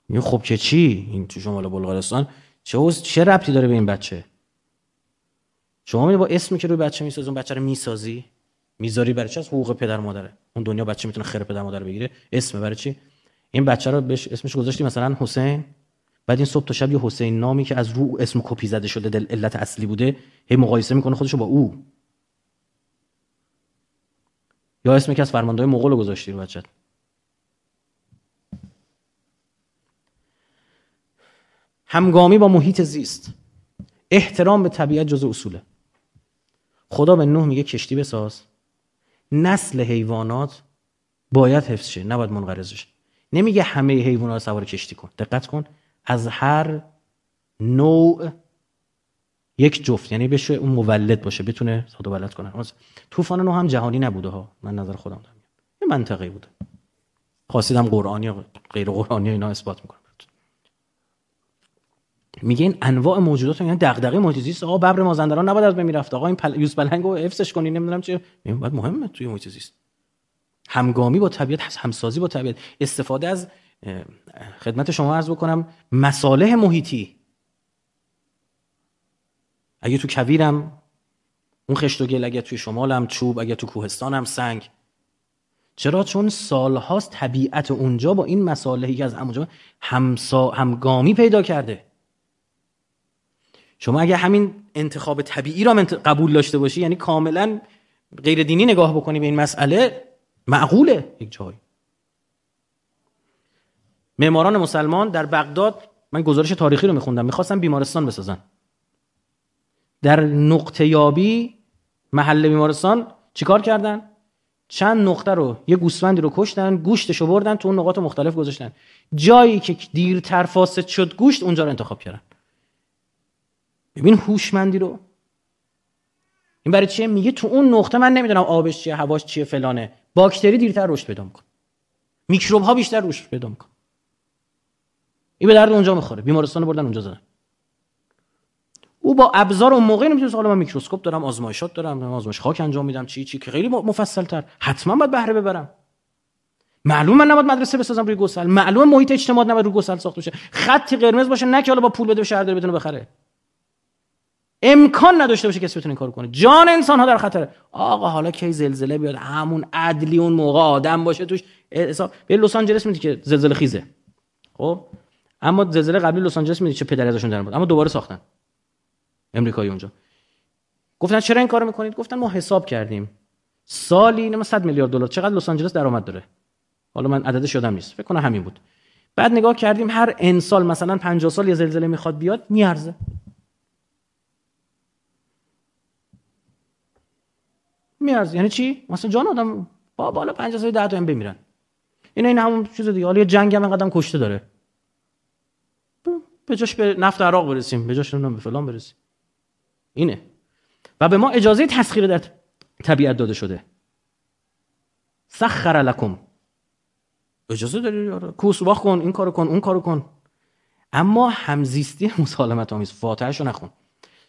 میگه خب که چی؟ این تو شمال بلغارستان چه ربطی داره به این بچه؟ شما میگه با اسمی که روی بچه میسازی اون بچه رو میسازی؟ میذاری برای چی؟ از حقوق پدر مادره. اون دنیا بچه میتونه خیر پدر مادر بگیره. اسم برای چی؟ این بچه رو بهش اسمش گذاشتی مثلا حسین، بعد این صبح تا شب یه حسین نامی که از رو اسم کپی زده شده دل علت اصلی بوده هی مقایسه میکنه خودشو با او. یا اسمی که از فرماندهای مغول گذاشتی رو بچت. همگامی با محیط زیست، احترام به طبیعت جزء اصوله. خدا به نوح میگه کشتی بساز، نسل حیوانات باید حفظ شه، نباید منقرض شه. نمیگه همه حیوانات سوار کشتی کن. دقت کن، از هر نوع یک جفت، یعنی بشه اون مولد باشه بتونه صدا ولد کنه. طوفان نوح هم جهانی نبوده ها، من نظر خودم دارم. یه منطقه‌ای بوده. قاصدم قرآنی یا غیر قرآنی اینا اثبات میکنه. میگه این انواع موجودات، یعنی دغدغه محیط زیست. آقا ببر مازندران نباید از بین میرفت، آقا این یوز پلنگو حفظش کنی، نمیدونم چه بعد مهمه توی محیط زیست. همگامی با طبیعت، همسازی با طبیعت، استفاده از خدمت شما عرض بکنم مصالح محیطی. اگه تو کویرم اون خشت و گل، اگه توی شمالم چوب، اگه تو کوهستانم سنگ. چرا؟ چون سالهاست طبیعت اونجا با این مصالحی که از اونجا همگامی پیدا کرده. شما اگه همین انتخاب طبیعی را قبول داشته باشی، یعنی کاملا غیر دینی نگاه بکنی به این مسئله، معقوله یک جایی. معماران مسلمان در بغداد، من گزارش تاریخی رو میخوندم، میخواستن بیمارستان بسازن. در نقطه یابی محل بیمارستان چیکار کردن؟ چند نقطه رو، یه گوسفندی رو کشتن، گوشتش رو بردن تو اون نقاط مختلف گذاشتن. جایی که دیرتر فاسد شد گوشت، اونجا رو انتخاب کردن. ببین هوشمندی رو. این برای چیه؟ میگه تو اون نقطه من نمیدونم آبش چیه، هواش چیه، فلانه، باکتری دیرتر رشد پیدا میکنه، میکروب ها بیشتر رشد پیدا میکنه، این به درد اونجا میخوره. بیمارستان بردن اونجا زدن. او با ابزار اون موقع نمیتونست. حالا من میکروسکوپ دارم، آزمایشات دارم، آزمایش خاک انجام میدم، چی که خیلی مفصل تر، حتما باید بهره ببرم. معلوم من نباید مدرسه بسازم روی گسل، معلوم محیط اجتماعی نباید روی گسل ساخت بشه، خط قرمز باشه، نه که حالا با پول بده شهر داره بتونه بخره. امکان نداشته باشه کسی بتونه این کارو کنه. جان انسان ها در خطره. آقا حالا کی زلزله بیاد همون عدلی اون موقع آدم باشه توش حساب. به لس آنجلس میدی که زلزله خیزه. خب اما زلزله قبلی لس آنجلس میدی چه پدری ازشون در بود. اما دوباره ساختن امریکایی اونجا. گفتن چرا این کارو میکنید؟ گفتن ما حساب کردیم سالی ما 100 میلیارد دلار چقدر لس آنجلس درآمد داره. حالا من عددش یادم نیست، فکر کنم همین بود. بعد نگاه کردیم هر انسال مثلا 50 سال یه زلزله میخواد بیاد میارزه. میارزه. یعنی چی؟ مثلا جان آدم با بالا 50 تا 10 تا بمیرن. این همون چیز دیگه. حالا یه جنگ هم انقدرم کشته داره. به جاش به نفت عراق برسیم، به جاش نمیدونم به فلان برسیم. اینه. و به ما اجازه تسخیر در طبیعت داده شده. سخر لکم. اجازه داری کوس واخ کن، این کارو کن، اون کارو کن. اما همزیستی مسالمت آمیز فاتحه‌شو نخون.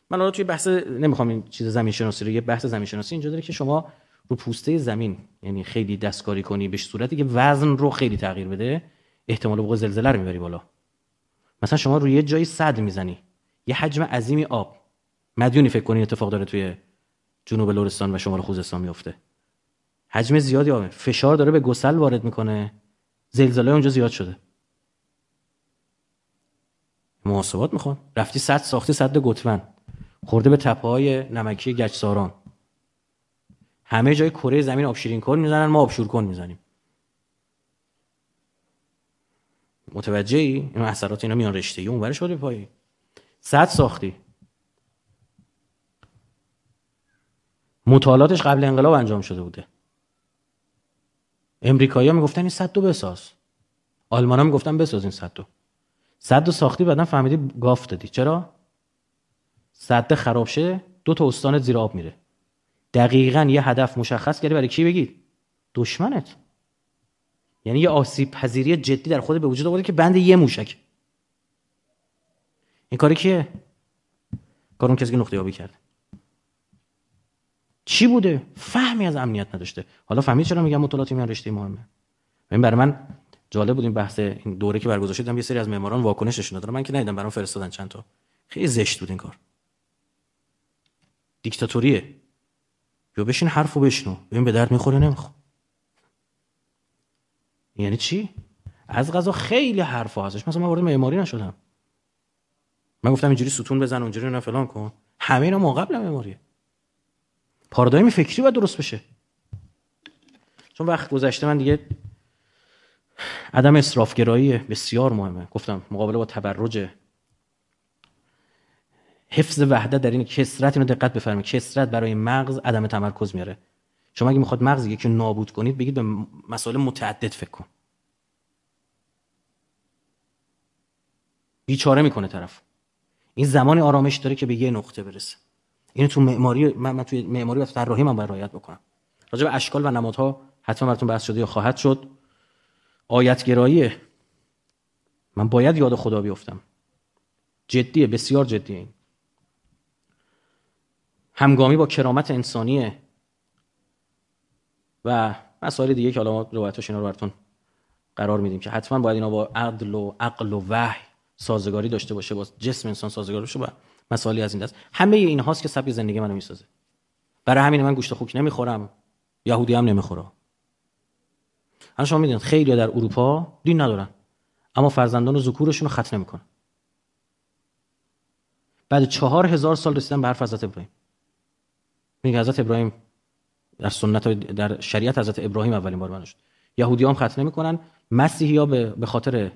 من الان توی بحث نمیخوام این چیز زمین شناسی رو، یه بحث زمین شناسی اینجا داره که شما رو پوسته زمین یعنی خیلی دستکاری کنی به صورتی که وزن رو خیلی تغییر بده، احتمال وقوع زلزله رو میبری بالا. مثلا شما روی یه جایی سد میزنی، یه حجم عظیمی آب مدیونی فکر کنی اتفاق داره توی جنوب لرستان و شمال خوزستان میفته، حجم زیادی آب فشار داره به گسل وارد میکنه، زلزله اونجا زیاد شده. محاسبات میخوان، رفتی سد ساختی، سد گتون خورده به تپه‌های نمکی گچساران، همه جای کره زمین آبشیرین کن میزنن، ما آبشور کن میزنیم. متوجهی؟ این اثرات اینا میان رشته ای اون ورش شده پایی. سد ساختی. مطالعاتش قبل انقلاب انجام شده بوده. امریکایی‌ها میگفتن این سدو بساز. آلمان‌ها میگفتن بساز این سدو. سدو ساختی بعدن فهمیدی گاف دادی. چرا؟ سد خراب شه، دو تا استان زیر آب میره. دقیقاً یه هدف مشخص کردی برای کی بگید؟ دشمنت. یعنی یه آسیب پذیری جدی در خود به وجود آورده که بند یه موشک. این کاری کیه؟ کار اون کسی که نقطه یابی کرده. چی بوده؟ فهمی از امنیت نداشته. حالا فهمید چرا میگم مطالعاتی میان رشته مهمه. ببین برای من جالب بود این بحث، این دوره که برگزارشیدم یه سری از معماران واکنش نشون دادن. من که ندیدم، برام فرستادن چند تا. خیلی زشت بود این کار. دیکتاتوریه. بیا بشین حرفو بشنو، ببین به درد میخوره نمیخوره. یعنی چی؟ از قضا خیلی حرفا هستش. مثلا من وارد معماری نشدم، من گفتم اینجوری ستون بزن، اونجوری نه فلان کن، همه اینا ما قبل معماریه. پارادایم فکری باید درست بشه. چون وقت گذشته من دیگه عدم اسرافگرایی بسیار مهمه. گفتم مقابله با تبرج، حفظ وحدت در این کثرت، اینو دقت بفرمایید، کثرت برای مغز عدم تمرکز میاره. شما اگه میخواد مغز یکی نابود کنید، بگید به مسائل متعدد فکر کن. بیچاره میکنه طرف. این زمانی آرامش داره که به یه نقطه برسه. اینو تو معماری، من توی معماری و طراحی من باید رعایت بکنم. راجع به اشکال و نمادها حتما براتون بحث شده یا خواهد شد. آیت گرایی من باید یاد خدا بیافتم. جدیه، بسیار جدیه. این همگامی با کرامت انسانیه و مسائل دیگه که حالا ما روایتش اینا رو براتون قرار میدیم که حتما باید اینا با عدل و عقل و وحی سازگاری داشته باشه، با جسم انسان سازگاری باشه و مسائلی از این دست. همه این هاست که سبک زندگی منو میسازه. برای همین من گوشت خوک نمیخورم، یهودی هم نمیخوره. الان شما میدونید خیلی در اروپا دین ندارن، اما فرزندان و ذکورشون رو ختنه میکنن. بعد 4000 سال رسیدن به حرف حضرت ابراهیم. میگه حضرت ابراهیم در سنت، در شریعت حضرت ابراهیم اولین بار منو شد. یهودی‌ها هم ختنه میکنن، مسیحی‌ها به خاطر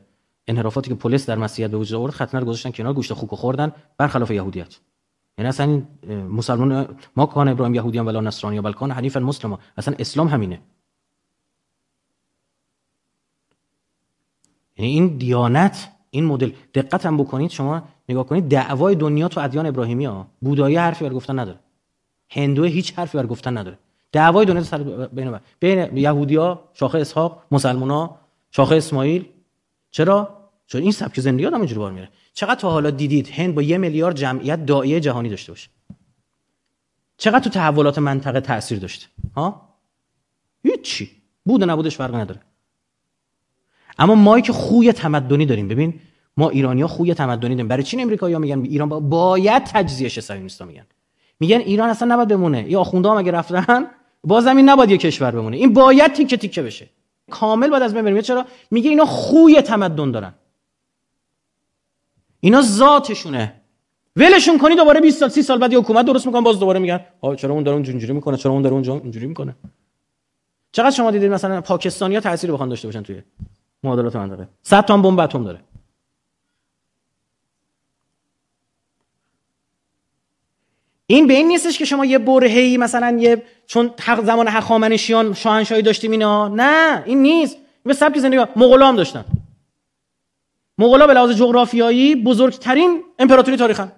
انحرافاتی که پولس در مسیحیت به وجود آورد ختنه رو گذاشتن کنار، گوشت خوک خوردن، برخلاف یهودیت. یعنی اصلا مسلمان ما کان ابراهیم یهودی هم ولا نصرانی بلکان حنیفا مسلما. اصلا اسلام همینه. یعنی این دیانت، این مدل، دقت هم بکنید، شما نگاه کنید دعوای دنیا تو ادیان ابراهیمی ها، بودایی حرفی بر گفتن نداره، هندو هیچ حرفی بر گفتن نداره. دعوای دنیا سر بین یهودیا شاخه اسحاق، مسلمونا شاخه اسماعیل. چرا؟ چون این سبک زندگی آدم اینجوری بار میاره. چقدر تا حالا دیدید هند با 1 میلیارد جمعیت داعیه جهانی داشته باشه؟ چقدر تو تحولات منطقه تاثیر داشته؟ ها؟ هیچی، بود و نبودش فرق نداره. اما ما که خوی تمدنی داریم، ببین ما ایرانی‌ها خوی تمدنی داریم. برای چین امریکایی‌ها میگن ایران باید تجزیه شه، صهیونیست‌ها میگن ایران اصلا نباید بمونه. یا آخوندها مگه رفتن باز همین نباید یه کشور بمونه، این باید تیکه تیکه بشه، کامل باید از بین بریم. چرا؟ میگه اینا خوی تمدن دارن، اینا ذاتشونه، ولشون کنی دوباره 20 سال 30 سال بعد یه حکومت درست میکنن، باز دوباره میگن آ چرا اون داره اونجوری میکنه، چرا اون داره اونجوری میکنه. چقدر شما دیدید مثلا پاکستانی‌ها تأثیر بخوان داشته باشن توی معادلات منطقه؟ 100 تا بمب اتم داره. این به این نیستش که شما یه برهه‌ای مثلا یه چون زمان هخامنشیان شاهنشاهی داشتیم اینا، نه این نیست. به سبک زندگی مغولا هم داشتن. مغولا به لحاظ جغرافیایی بزرگترین امپراتوری تاریخن.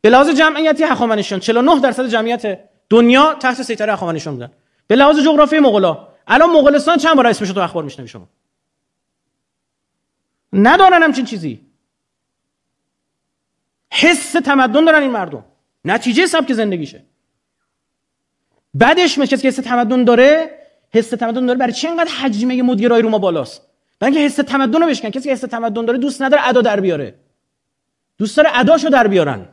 به لحاظ جمعیتی هخامنشیان 49% جمعیت دنیا تحت سیطره هخامنشیان بودن. به لحاظ جغرافیایی مغولا. الان مغولستان چند بار اسمش تو اخبار میشنوی شما؟ ندارن همچین چیزی. حس تمدن دارن این مردم. نتیجه سبک زندگیشه. بعدش میشه که حس تمدن داره برای چی اینقدر حجمه مدیرای رو ما بالاست؟ برای اینکه حس تمدن رو بشکن. کسی که حس تمدن داره دوست نداره ادا در بیاره. دوست داره اداشو در بیارن.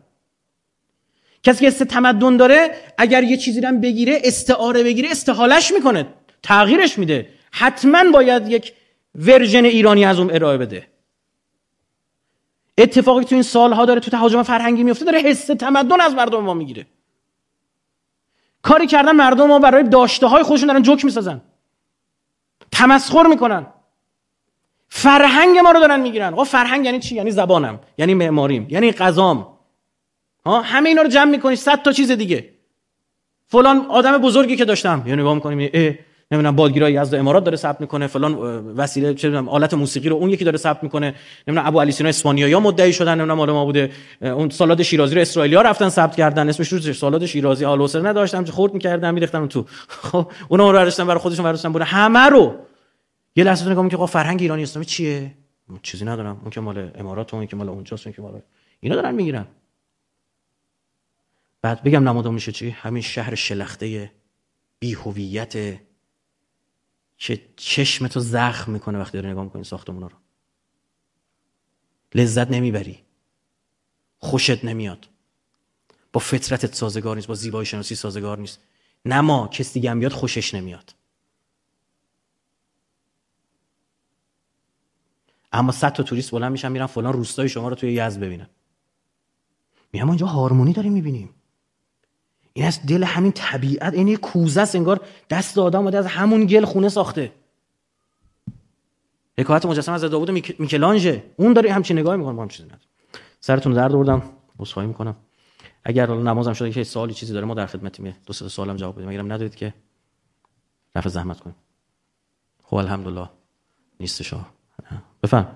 کسی که حس تمدن داره اگر یه چیزی رو بگیره، استعاره بگیره، استحالش میکنه، تغییرش میده. حتما باید یک ورژن ایرانی از اون ارائه بده. اتفاقی تو این سالها داره تو تهاجم فرهنگی میفته، داره حس تمدن از مردم ما میگیره. کاری کردن مردم ما برای داشته های خودشون دارن جوک میسازن، تمسخر میکنن، فرهنگ ما رو دارن میگیرن. آقا فرهنگ یعنی چی؟ یعنی زبانم، یعنی معماریم، یعنی غذام. ها، همه اینا رو جمع میکنی 100 تا چیز دیگه. فلان آدم بزرگی که داشتم، یعنی نگاه میکنیم نمیدونم بادگیرای یزد امارات داره ثبت میکنه، فلان وسیله چه میدونم آلت موسیقی رو اون یکی داره ثبت میکنه، نمیدونم ابو علی سینا اسپانیایی‌ها مدعی شدن، نمیدونم مال ما بوده، اون سالاد شیرازی رو اسرائیلی‌ها رفتن ثبت کردن، اسمش رو سالاد شیرازی آلوسر نداشتم، چه خورد می‌کردم می‌ریختم تو. خب اونا رو داشتن برای خودشون ورسن بوده همه رو. یه لحظه نگاه می‌کنم که فرهنگ ایرانی اسلامی چیه؟ چیزی ندارم، اون که مال امارات، اون که مال اونجاست، اون که مال اینا دارن میگیرن. بعد بگم نمادام میشه چی؟ همین شهر شلخته بی‌هویت که چشمتو زخم میکنه وقتی داری نگاه میکنی ساختمونا رو. لذت نمیبری، خوشت نمیاد، با فطرتت سازگار نیست، با زیبایی شناسی سازگار نیست. نما کسی دیگه هم بیاد خوشش نمیاد. اما 100 تا توریست بلند میشن میرن فلان روستای شما رو توی یزد ببینن، میگم اینجا هارمونی داریم میبینیم. این از دل همین طبیعت، این یه کوزه است انگار دست آدم اومده از همون گل خونه ساخته. حکایت مجسمه از داوود میکلانژه، اون داره همچین نگاهی میکنه. با هم چیزی نداره، سرتون درد آوردم، عذرخواهی میکنم. اگر الان نمازم شده که سوالی چیزی داره ما در خدمتیم، دو سه تا سوالم جواب بدیم، اگرم ندارید که رفع زحمت کنیم. خب الحمدلله نیست شما. بفهم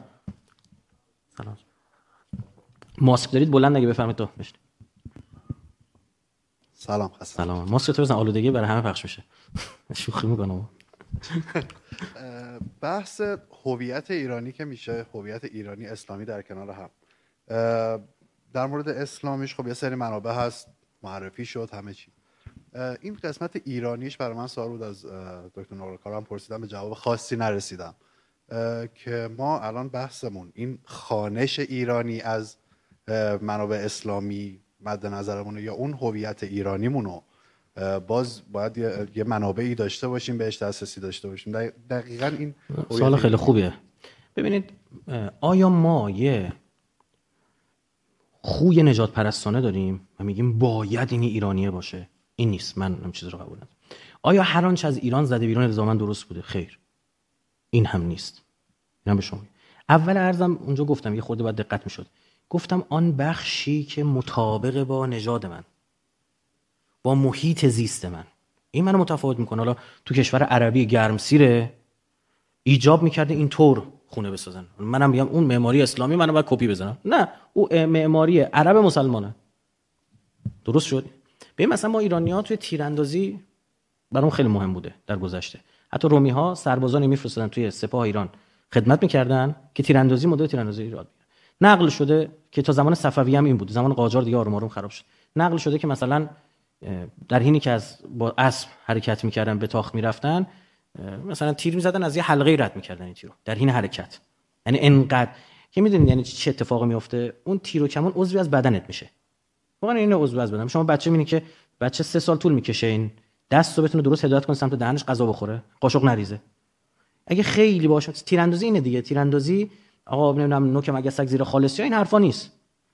سلام. ماسک دارید بلند اگه بفرمایید تو بشه. سلام خسته. سلام. ماسک تو بزن، آلودگی برای همه پخش میشه. شوخی میکنم. بحث هویت ایرانی که میشه، هویت ایرانی اسلامی در کنار هم. در مورد اسلامیش خب یه سری منابع هست، معرفی شد همه چی. این قسمت ایرانیش برای من سوال بود، از دکتر نقل‌کارم پرسیدم، به جواب خاصی نرسیدم. که ما الان بحثمون این خوانش ایرانی از منابع اسلامی مد نظرمون، یا اون هویت ایرانیمون رو باز باید یه منابعی داشته باشیم، بهش دسترسی داشته باشیم. دقیقاً این سوال خیلی خوبیه. ببینید، آیا ما یه خوی نجات پرستانه داریم و میگیم باید این ایرانیه باشه؟ این نیست. من هم چیز رو قبول ندارم. آیا هر آنچه از ایران زده بیرون الزاماً درست بوده؟ خیر. این هم نیست. اینم به شما. اول عرضم اونجا گفتم یه خورده باید دقت می‌شد. گفتم آن بخشی که مطابق با نژاد من، با محیط زیست من، این منو متفاوت میکنه. حالا تو کشور عربی گرمسیره ایجاب میکرده اینطور خونه بسازن، منم میگم اون معماری اسلامی منو باید کپی بزنم. نه، او معماری عرب مسلمانه. درست شد؟ ببین مثلا ما ایرانی‌ها توی تیراندازی برام خیلی مهم بوده در گذشته. حتی رومی‌ها سربازانی میفرستادن توی سپاه ایران خدمت میکردن که تیراندازی مدل تیراندازی ایران نقل شده که تا زمان صفوی هم این بود. زمان قاجار دیگه آروم آروم خراب شد. نقل شده که مثلا در حینی که از با اسب حرکت می‌کردن به تاخت می‌رفتن، مثلا تیر می‌زدن از یه حلقه رد می‌کردن این تیرو در حین حرکت. یعنی انقدر که می‌دونید یعنی چه اتفاقی میفته، اون تیر و کمان عضوی از بدنت میشه. واقعا این عضو از بدن. شما بچه می‌بینید که بچه 3 سال طول می‌کشه این دستو بتونه درست هدایت کنه سمت دهنش، غذا بخوره، قاشق نریزه. اگه خیلی باشه تیراندازی اینه دیگه. تیراندازی آقا نمیدونم نوک مگس سگ زیر خالصی، این حرفا نیست،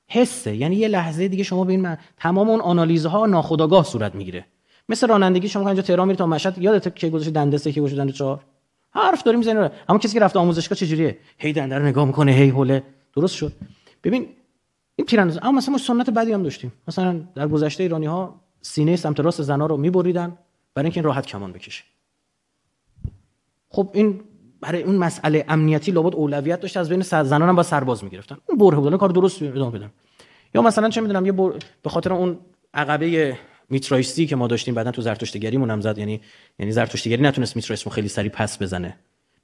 حسه. یعنی یه لحظه دیگه شما ببین، من تمام اون آنالیزها ناخودآگاه صورت میگیره. مثل رانندگی شما اینجا تهران میری تا مشهد، یادت که گذاشت دندسته، که گذاشت دنده 4 حرف داریم میزنه. اما کسی که رفته آموزشگاه چجوریه؟ هی دنده رو نگاه میکنه، هی هوله. درست شد؟ ببین این تیراندازی. اما مثلا ما سنت بدی هم داشتیم، مثلا در گذشته ایرانی ها سینه سمت راست زنا رو می‌بریدن برای اینکه این راحت کمان بکشه. خب این برای اون مسئله امنیتی لابد اولویت داشت، از بین زنان هم با سرباز می‌گرفتن. اون بره بودن کار درست ادامه بدن. یا مثلا چه می‌دونم یه به خاطر اون عقبه میترایستی که ما داشتیم بعدن تو زرتشتیگریمون هم زد، یعنی زرتشتیگری نتونست میترایسمو خیلی سریع پس بزنه.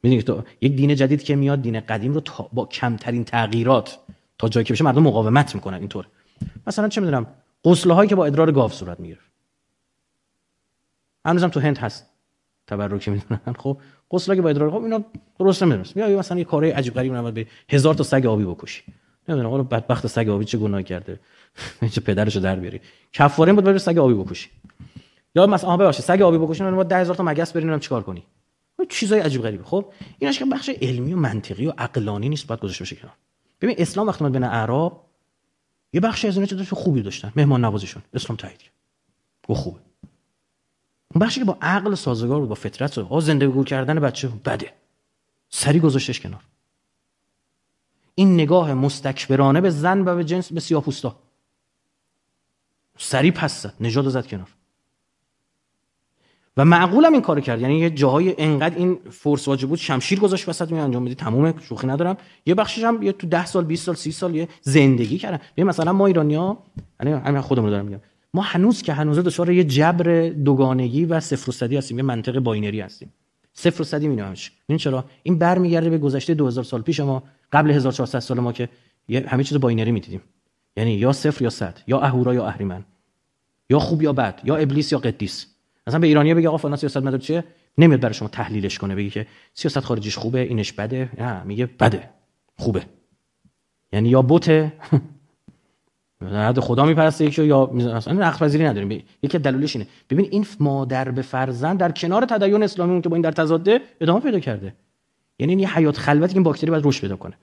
می‌دونید تو یک دین جدید که میاد دین قدیم رو با کمترین تغییرات تا جایی که بشه مردم مقاومت میکنن. اینطور مثلا چه می‌دونم غسله هایی که با ادرار گاو صورت می‌گرفت، هنوزم تو هند هست تبرکی می‌دونن. خب غسله که با ادرار، خب اینا درست نمی‌دونست. یا مثلا یه کارهای عجیب غریبی نماد بری 1000 تا سگ آبی بکشی، نمی‌دونم حالا بدبخت سگ آبی چه گناهی کرده چه پدرشو در بیاری، کفاره این بود بری سگ آبی بکشی. یا مثلا ببخشید سگ آبی بکشی ما 10000 تا مگس برینم چیکار کنی، چیزای عجیب غریبی. خب ایناش که بخش علمی و منطقی و عقلانی نیست، باید گذاشته بشه کنار. ببین اسلام وقتی اومد بین اعراب یه بخشی از اینا چه داشت خوبی داشتن، مهمان نوازشون اسلام تایید کرد، گفت خوبه. اون بخشی که با عقل سازگار بود، با فطرت بود، زندگی کردن بچه بده، سری گذاشتش کنار. این نگاه مستکبرانه به زن و به جنس، به سیاه‌پوستا سری پس زد، نژاد زد کنار. و معقولم این کارو کرد، یعنی یه جاهای انقدر این فورس واجب بود شمشیر گذاشت وسط می انجام بدی تمومه، شوخی ندارم. یه بخشش هم یه تو 10 سال 20 سال 30 سال یه زندگی کردن. ببین مثلا ما ایرانی‌ها، یعنی خودمون رو دارم میگم، ما هنوز که هنوز دچار یه جبر دوگانگی و صفر و صدی هستیم، یه منطق باینری هستیم، صفر و صدی مینامش. ببین چرا این برمیگرده به گذشته 2000 سال پیش ما، قبل 1400 سال ما که همه چیزو باینری میدیدیم، یعنی یا صفر یا 100، یا اهورا یا اهریمن، یا خوب یا بد، یا ابلیس یا قدیس. مثلا به ایرانی‌ها بگی آقا فلان سیاستمدار چیه، نمیاد برای شما تحلیلش کنه بگی که سیاست خارجیش خوبه اینش بده، نه میگه بده خوبه، یعنی یا بته نه خدا میپرسته یکی، یا مثلا عقل پذیری نداریم. یکی دلیلش اینه. ببین این مادر به فرزند در کنار تدین اسلامی اون که با این در تضاد ادامه پیدا کرده، یعنی این حیات خلوتی که این باکتری باید رشد پیدا کنه.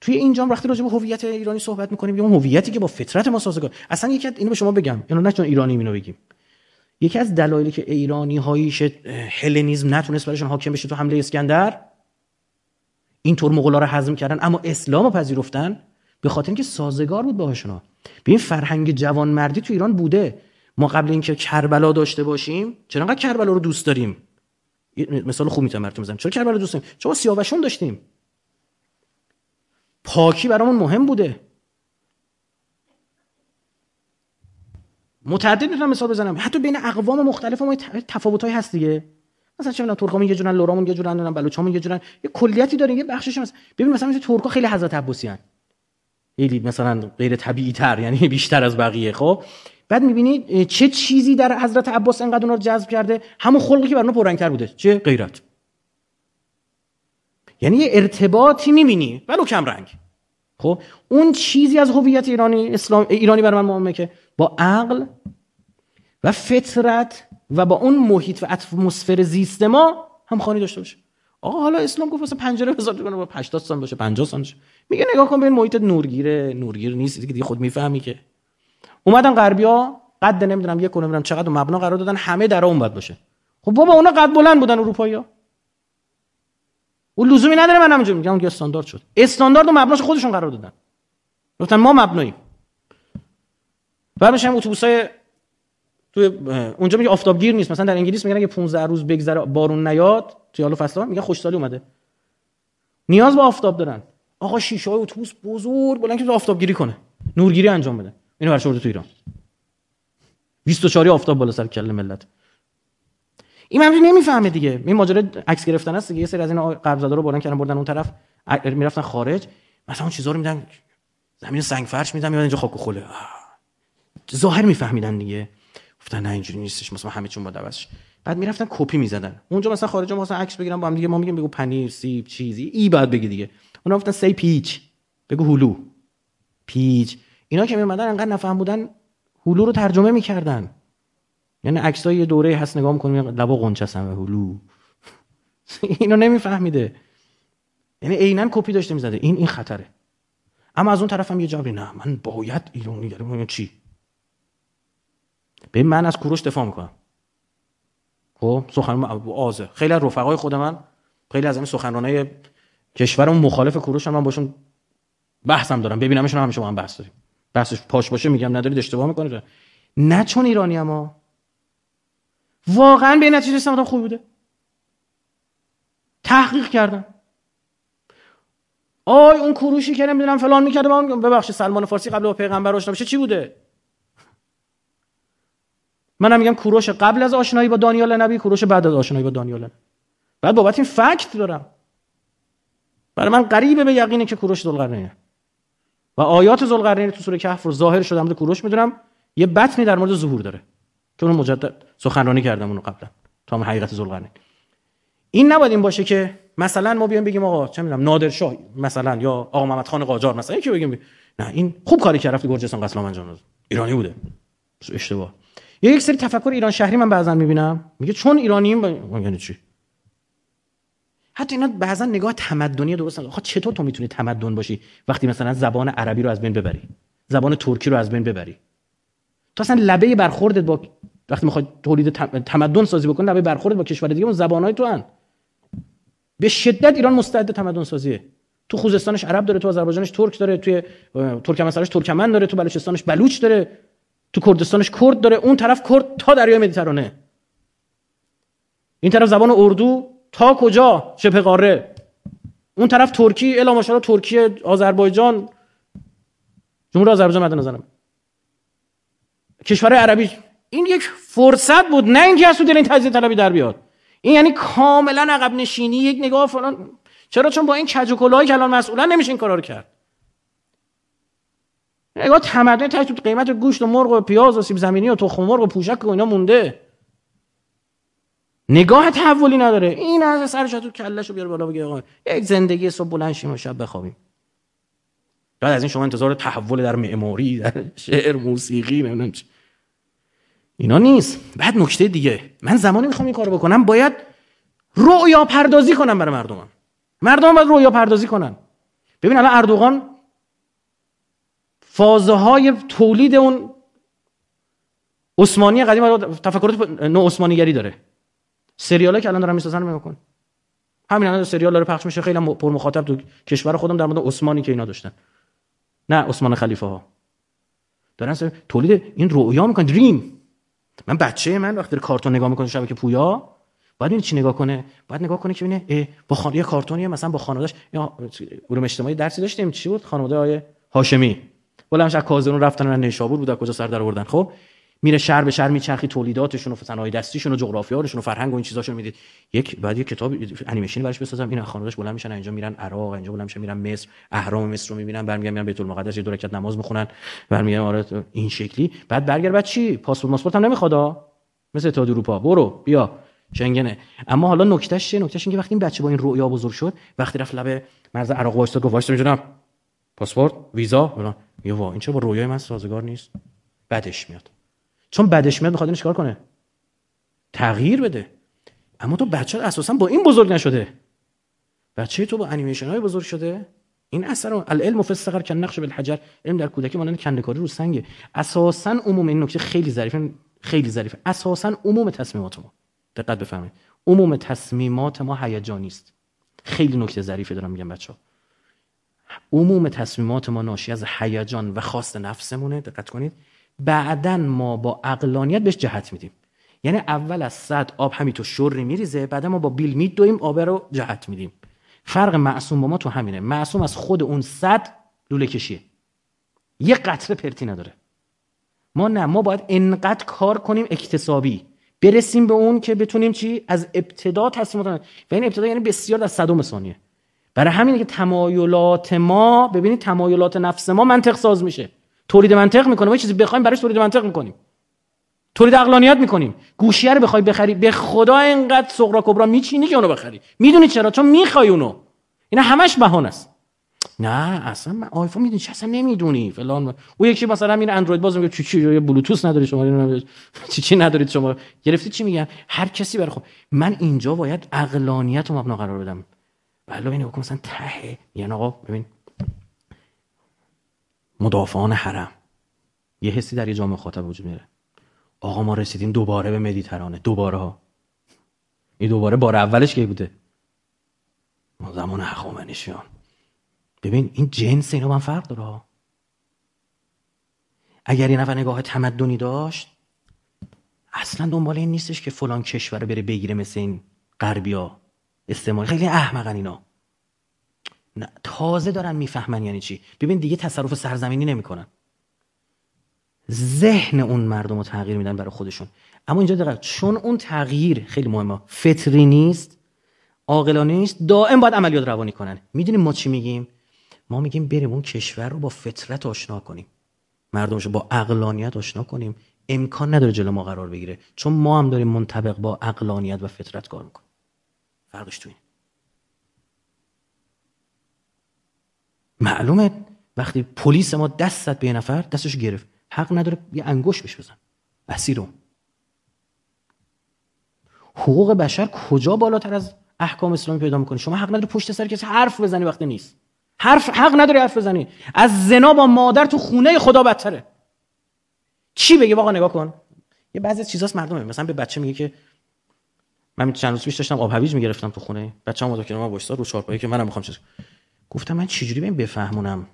توی اینجام وقتی راجع به هویت ایرانی صحبت می‌کنیم، اون هویتی که با فطرت ما سازگار، اصلا یکی اینو به شما بگم، اینو نه چون ایرانی اینو بگیم، یکی از دلایلی که ایرانی‌هایش هلنیسم نتونست برایشون حاکم بشه تو حمله اسکندر، اینطور مغول‌ها رو هضم کردن اما اسلامو پذیرفتن، به خاطر اینکه سازگار بود باهاشونا. ببین فرهنگ جوانمردی تو ایران بوده. ما قبل اینکه کربلا داشته باشیم، چرا انقدر کربلا رو دوست داریم؟ مثال خوب میتونم براتون بزنم. چرا کربلا رو دوست داریم؟ چون سیاوشون داشتیم. پاکی برامون مهم بوده. متعدد میتونم مثال بزنم، حتی بین اقوام مختلف ما تفاوت‌هایی هست دیگه. مثلا چه می‌دونم ترک‌ها یه جورن، لورامون یه جورن، بلوچ‌هامون یه جورن، یه کلیتی دارن، یه بخشش مثلا ببین مثلا ترک‌ها خیلی حضرت عباسی ان، خیلی مثلا غیر طبیعی تر، یعنی بیشتر از بقیه. خب بعد می‌بینی چه چیزی در حضرت عباس انقدر اون‌ها رو جذب کرده، همون خلقی که برام پررنگ‌تر بوده، چه غیرت. یعنی یه ارتباطی می‌بینی ولو کم رنگ. خب اون چیزی از هویت ایرانی اسلام ایرانی برای من مهمه که با عقل و فطرت و با اون محیط و اتمسفر زیست ما همخوانی داشته باشه. آقا حالا اسلام گفت مثلا پنجره بزاد کنه با 80 سال باشه 50 سال باشه، میگه نگاه کن ببین محیط نورگیره نورگیر نیست دیگه، خود میفهمی که اومدن غربیا قد نمیدونم یک کلمه چقدر مبنا قرار دادن همه درا اون بعد باشه. خب بابا اونا قد بلند بودن اروپایی‌ها، اون لزومی نداره من همینجوری میگم که استاندارد شد. استانداردو مبناش خودشون قرار دادن، گفتن ما مبناییم. بعدش هم اتوبوسای توی اونجا میگه آفتابگیر نیست، مثلا در انگلیس میگن اگه 15 روز بگذره بارون نیاد توی حالا فصل‌ها میگن خوشسالی اومده، نیاز به آفتاب دارن. آقا شیشه های اتوبوس بزرگ بلند که آفتابگیری کنه، نورگیری انجام بده. اینو برش آورده تو ایران 24 آفتاب بالا سر کله ملت. این همینجوری نمیفهمه دیگه. این ماجرای عکس گرفتن است دیگه. یه سری از این قرض‌زادا رو بردن کردن بردن اون طرف، میرفتن خارج مثلا اون چیزا رو میدن زمین سنگ فرش میدن، میاد اینجا خاک و خوله ظاهر میفهمیدن دیگه. گفتن نه اینجوری نیستش، مثلا همه چون با دعوتش. بعد میرفتن کپی میزدن اونجا، مثلا خارجا مثلا عکس بگیرن با هم دیگه، ما میگیم بگو پنیر سیب چیزی ای بعد بگی دیگه، اونا گفتن سی پیچ بگو هلو پیچ. اینا که میومدن انقدر نفهم بودن هلو رو ترجمه میکردن، یعنی عکسای یه دوره هست نگاه می‌کنی لبا قنچسن و هلو اینو نمیفهمیده، یعنی عیناً کپی داشته می‌زده. این خطره. اما از اون طرف هم یه جوری نه من باید ایرانی دارم چی. ببین من از کوروش دفاع می‌کنم، خب سخنران آزه خیلی از رفقای خود من، خیلی از این سخنرانای کشورمون مخالف کوروش، من باشون بحثم دارم، ببینمشون همیشه با هم بحث داریم. بحثش پاش باشه میگم ندارید اشتباه میکنید، نه چون ایرانی اما واقعا به نتیجه رسیدم خوب بوده. تحقیق کردم. آی اون کوروشی که نمیدونم فلان میکرده با هم، ببخشید سلمان فارسی قبل از پیغمبر آشنا بشه چی بوده؟ منم میگم کوروش قبل از آشنایی با دانیال نبی، کوروش بعد از آشنایی با دانیال. بعد بابت این فکت دارم. برای من قریبه به یقینه که کوروش ذوالقرنینه. و آیات ذوالقرنین تو سوره کهف رو ظاهر شده امر کوروش میدونم، یه بطنی در مورد ظهور داره که اون مجدد سخنرانی کردم اونو قبلا تا حقیقت ذوالقرنین. این نباید این باشه که مثلا ما بیایم بگیم آقا چه میدونم نادرشاه مثلا یا آقا محمد خان قاجار مثلا یکی بگیم نه این خوب کاری کرد رفت گرجستان قتلام انجام داد ایرانی بوده. اشتباه. یا یک سری تفکر ایران شهری من بعضا میبینم میگه چون ایرانییم یعنی چی؟ حتی اینا بعضا نگاه تمدنی درست نداره. آخه چطور تو میتونی تمدن باشی وقتی مثلا زبان عربی رو از بین ببری، زبان ترکی رو از بین ببری، تو اصلا لبه برخوردت با وقتی میخوای تولید تمدن سازی بکنی لبه برخوردت با کشور دیگه اون زبانای تو ان. به شدت ایران مستعد تمدن سازیه. تو خوزستانش عرب داره، تو آذربایجانش ترک داره، توی ترکمنستانش ترکمن داره، تو بلوچستانش بلوچ داره، تو کردستانش کرد داره، اون طرف کرد تا دریای مدیترانه، این طرف زبان اردو تا کجا شبه قاره، اون طرف ترکی الا ماشاءالله ترکیه، آذربایجان، جمهوری آذربایجان مد نظرم، کشورهای عربی. این یک فرصت بود نه اینکه از تو دل این تجزیه طلبی در بیاد. این یعنی کاملا عقب نشینی یک نگاه فلان. چرا؟ چون با این کجوکلایی که الان مسئولان نمیشه این کارا رو کرد. نگاه تمدن تجدید قیمت گوشت و مرغ و پیاز و سیب زمینی و تخم مرغ و پوشک و اینا مونده. نگاه تحولی نداره. این از سرش تو کلهشو بیار بالا بگه آقا یک زندگی صبح بلند شیم و شب بخوابیم. بعد از این شما انتظار تحول در معماری، در شعر، موسیقی، نمیدونم چی اینا نیست. بعد نکته دیگه، من زمانی میخوام این کارو بکنم باید رؤیا پردازی کنم برای مردمم. مردم باید رؤیا پردازی کنن. ببین الان اردوغان فازهای تولید اون عثمانی قدیم تفکرات نو عثمانیگری داره. سریالی که الان دارن میسازن رو نگاه کن. همین الان سریال داره پخش میشه، خیلی پر مخاطب تو کشور خودم در مورد عثمانی که اینا داشتن. نه عثمان خلیفه ها. دارن تولید این رؤیا میکنن، دریم. من بچه من وقتی کارتون نگاه میکنه شبکه پویا باید این چی نگاه کنه؟ باید نگاه کنه که ببینه با خانواده کارتونیه مثلا با خانواده‌اش علوم اجتماعی درسی داشتیم چی بود؟ خانواده آیه هاشمی. ولنش از کازرون رفتن و نیشابور بود، از کجا سر در آوردن. خب میره شهر به شهر میچرخی تولیداتشون و صنایع دستیشون و جغرافیاشون و فرهنگ و این چیزاشون میدید. بعد یک کتاب انیمیشن براش بسازم، این خانواده‌اش بلند میشن اینجا میرن عراق، اینجا بلند میشن میرن مصر، اهرام مصر رو میبینن، برمیگردن میرن بیت المقدس، یه دو رکعت نماز میخونن، برمیگردن آره این شکلی. بعد برگرد بعد چی؟ پاسپورت هم نمیخواد مثل اتحاد اروپا، برو بیا شنگنه. اما حالا نکتهش چیه؟ نکتهش اینه که وقتی این بچه با این رؤیا بزرگ شد، وقتی رفت لب مرز عراق وایساد گفت وایسا میجونم پاسپورت ویزا، میگه وا این چه با رؤیای من سازگار نیست. بعدش میاد چون بعدش میاد میخواد اینو چیکار کنه؟ تغییر بده. اما تو بچه اساسا با این بزرگ نشده، بچه تو با انیمیشن های بزرگ شده. این اثر العلم فی الصغر کالنقش بالحجر، علم در کودکی مانند کنده‌کاری رو سنگ. اساسا عموم این نکته خیلی ظریفه، خیلی ظریفه. اساسا عموم تصمیمات ما، دقت بفرمایید، عموم تصمیمات ما هیجانی است. خیلی نکته ظریفه دارم میگم بچه‌ها. عموم تصمیمات ما ناشی از هیجان و خواست نفسمونه، دقت کنید. بعدن ما با عقلانیت بهش جهت میدیم. یعنی اول از صد آب همینطور شوری میریزه، بعد ما با بیل میدویم آب رو جهت میدیم. فرق معصوم با ما تو همینه. معصوم از خود اون صد لوله کشیه، یه قطره پرتی نداره. ما نه، ما باید انقدر کار کنیم اکتسابی برسیم به اون که بتونیم چی؟ از ابتدا تصمیمات رو. و این ابتدا یعنی بسیار در صدم ثانیه. برای همینه که تمایلات ما، ببینید تمایلات نفس ما منطق ساز میشه، تولید منطق میکنه. ما چیزی بخوایم براش تولید منطق میکنیم، تولید عقلانیت میکنیم. گوشیه رو بخوای بخری، به خدا اینقدر صغرا کبرا میچینی که اونو بخری. میدونی چرا؟ چون میخوای اونو. اینا همش بهانه است. نه اصلا من آیفون میدونی چه، اصلا نمیدونی فلان. او یکی مثلا این اندروید باز میگه چی بلوتوث نداری شما، چی ندارید شما، گرفتید چی میگن. هر کسی برای خود. من اینجا باید عقلانیت رو مبنا قرار بدم. بله اینو بگم مثلا ته، یعنی آقا ببین مدافعان حرم یه حسی در یه جامعه مخاطب وجود میاره. آقا ما رسیدیم دوباره به مدیترانه، دوباره ها. این دوباره بار اولش کی بوده؟ ما زمان هخامنشیان. ببین این جنس اینا با هم فرق داره ها. اگر این نفر نگاه تمدنی داشت اصلا دنبال این نیستش که فلان کشور رو بره بگیره مثل این غربیا استعمار. خیلی احمقن اینا، نه تازه دارن میفهمن یعنی چی. ببین دیگه تصرف سرزمینی نمیکنن، ذهن اون مردم رو تغییر میدن برای خودشون. اما اینجا دقیقا چون اون تغییر خیلی مهمه، فطری نیست، عاقلانه نیست، دائم باید عملیات روانی کنن. میدونیم ما چی میگیم؟ ما میگیم بریم اون کشور رو با فطرت آشنا کنیم، مردمش رو با عقلانیت آشنا کنیم. امکان نداره جلو ما قرار بگیره، چون ما هم داریم منطبق با عقلانیت و فطرت کار میکنیم. فرقش تو اینه. معلومه وقتی پلیس ما دست زد به نفر، دستش گرفت، حق نداره یه انگشت بهش بزن، اسیرم. حقوق بشر کجا بالاتر از احکام اسلامی پیدا میکنه؟ شما حق نداره پشت سر کسی حرف بزنی وقتی نیست. حق نداری حرف بزنی. از زنا با مادر تو خونه خدا بدتره. چی بگه آقا نگاه کن؟ یه بعضی چیزاست مردمه، مثلا به بچه میگه که من چند روز پیش داشتم آب هویج میگرفتم تو خونه، بچه‌ام دکتر ما وایساد رو چارپایی که منم میخوام چیز. گفتم من چجوری بهم بفهمونم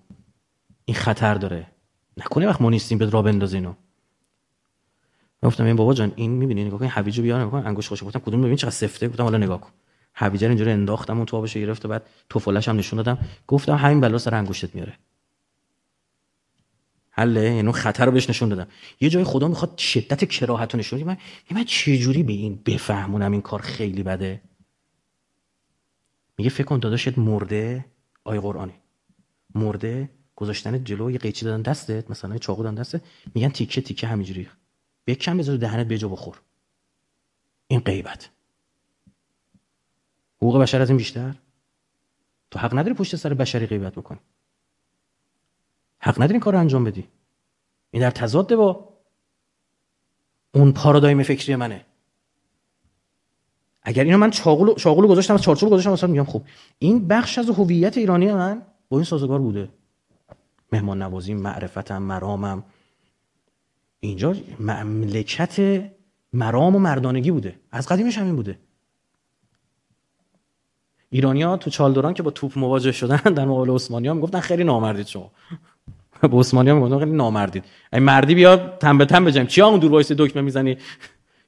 این خطر داره؟ نکنه وقت ما نیستیم بد راه بندازه اینو. گفتم این بابا جان این میبینی نگاه کن، هویجو بیار نگاه کن، انگوش خوش. گفتم کدوم ببین چقدر سفته. گفتم حالا نگاه کن. هویج رو اینجوری انداختم اون تو آبش گرفت و بعد توفالش هم نشون دادم. گفتم همین بلا سر انگشتت میاره. حله، اینو خطر رو بهش نشون دادم. یه جای خدا میخواد شدت کراهت رو نشون بده. من چه جوری به این بفهمونم این کار خیلی بده؟ میگه فکر کن داداشت مرده، آیه قرآنی. مرده، گذاشتن جلو یه قیچی دادن دستت، مثلا چاقو دادن دستت، میگن تیکه تیکه همینجوری بکن بذار دهنت بجا بخور. این غیبت. حقوق بشر از این بیشتر؟ تو حق نداری پشت سر بشری غیبت بکنی. حق نداری این کار رو انجام بدی. این در تضاد با اون پارادایم فکری منه. اگر اینو من چاغولو گذاشتم، چارچوب گذاشتم، مثلا میگم خب این بخش از هویت ایرانی من با این سازگار بوده. مهمان نوازی، معرفتم، مرامم. اینجا مملکت مرام و مردانگی بوده. از قدیمش همین بوده. ایرانی‌ها تو چالدوران که با توپ مواجه شدن در مقابل عثمانی‌ها میگفتن خیلی نامردید شما. به عثمانی‌ها میگفتن خیلی نامردید. این مردی بیا تن به تن بجنگ. چیا اون دور وایسه دکمه میزنی؟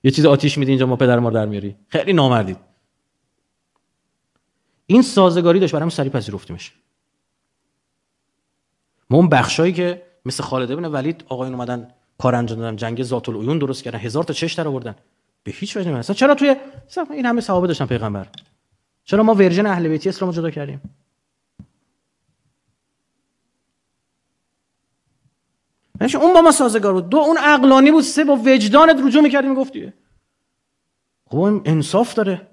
یه چیز آتیش میدی اینجا ما پدر ما رو در میاری. خیلی نامردید. این سازگاری داشت، برام سریع پذیرفتیمش. ما اون بخشایی که مثل خالد بن ولید آقایون اومدن کار انجام دادن، جنگ ذات العیون درست کردن، 1000 تا چش در آوردن. به هیچ وجه نمی‌رسن. چرا توی این همه صحابه داشتن پیغمبر؟ چرا ما ورژن اهل بیت اسلام رو جدا کردیم؟ یعنی اون با ما سازگار بود، دو اون عقلانی بود، سه با وجدانت رجوع می‌کردی می‌گفتی. خب این انصاف داره.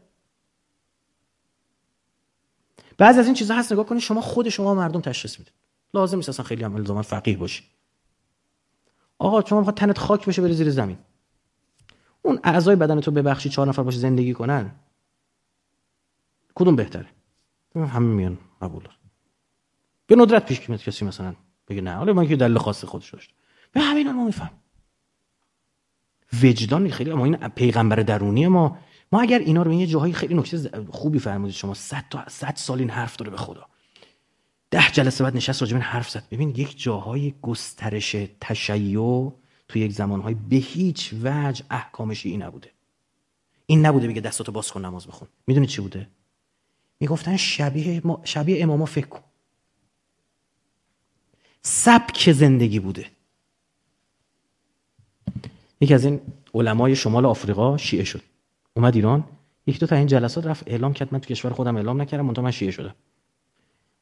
بعضی از این چیزا هست نگاه کنید شما خود شما مردم تشخیص میدید. لازم نیست اصلا خیلی هم الزاما فقیه باشی. آقا شما می‌خواد تنت خاک بشه بری زیر زمین. اون اعضای بدن تو ببخشی 4 نفر باشه زندگی کنن. کدوم بهتره؟ همه میان قبول دارن. به ندرت پیش میاد کسی مثلا بگه نه، حالا من که دلیل خاص خودش داشت. به همینا ما میفهم. وجدان خیلی ما این پیغمبر درونی ما اگر اینا رو این یه جاهای خیلی نکته خوبی فرمودید شما، 100 سال این حرف داره به خدا. 10 جلسه بعد نشست راجع به این حرف زد. ببین یک جاهای گسترش تشیع تو یک زمانهای به هیچ وجه احکامش این نبوده. این نبوده بگه دستاتو باز کن نماز بخون. میدونی چی بوده؟ میگفتن شبیه اماما فکر کن. سبک زندگی بوده. یکی از این علمای شمال آفریقا شیعه شد، اومد ایران، 1-2 تا این جلسات رفت اعلام کرد. من تو کشور خودم اعلام نکردم، منتها من شیعه شدم.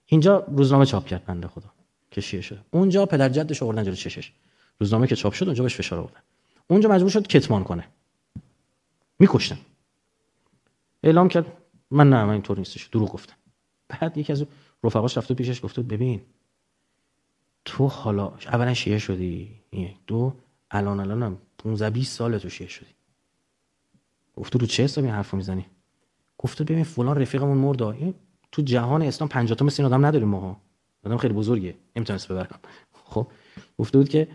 اینجا روزنامه چاپ کرد بنده خدا که شیعه شده. اونجا پدر جدش آوردن جلو چشش، روزنامه که چاپ شد اونجا بهش فشار آوردن، اونجا مجبور شد کتمان کنه، میکشتن. اعلام کرد من اینطور نیستش، دروغ گفتم. بعد یکی از رفقاش رفت پیشش گفت ببین تو حالا اولا شیعه شدی، 1-2 الانم 15-20 ساله تو شیعه شدی. گفت رو چه حسابی حرفو میزنی؟ گفت ببین فلان رفیقمون مرده. این تو جهان اسلام 50 تا مثل این آدم نداریم ماها، آدم خیلی بزرگه نمیتونم اسم ببرم. خب گفته بود که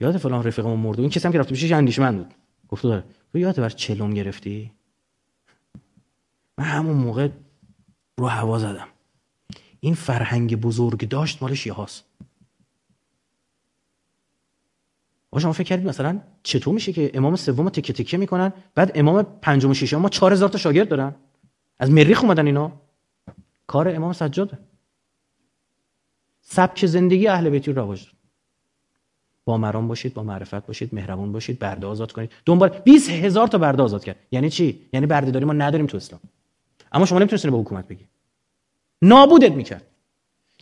یاد فلان رفیقمون مرده. این کسی هم که رفت پیشش اندیشمند بود، گفت داره تو یاد بر چلم گرفتی. من همون موقع رو هوا زدم این فرهنگ بزرگ داشت مال شیعه هاست. آقا شما فکر کردید مثلا چطور میشه که امام سومو تکه تکه میکنن، بعد امام پنجم و ششم ما 4000 تا شاگرد دارن؟ از مریخ اومدن اینا. کار امام سجاده. سبک زندگی اهل بیت رو رواج داد. با مرام باشید، با معرفت باشید، مهربان باشید، برده آزاد کنید. دنبال 20000 تا برده آزاد کرد. یعنی چی؟ یعنی بردهداری ما نداریم تو اسلام. اما شما نمیتونید به حکومت بگید. نابودت میکرد.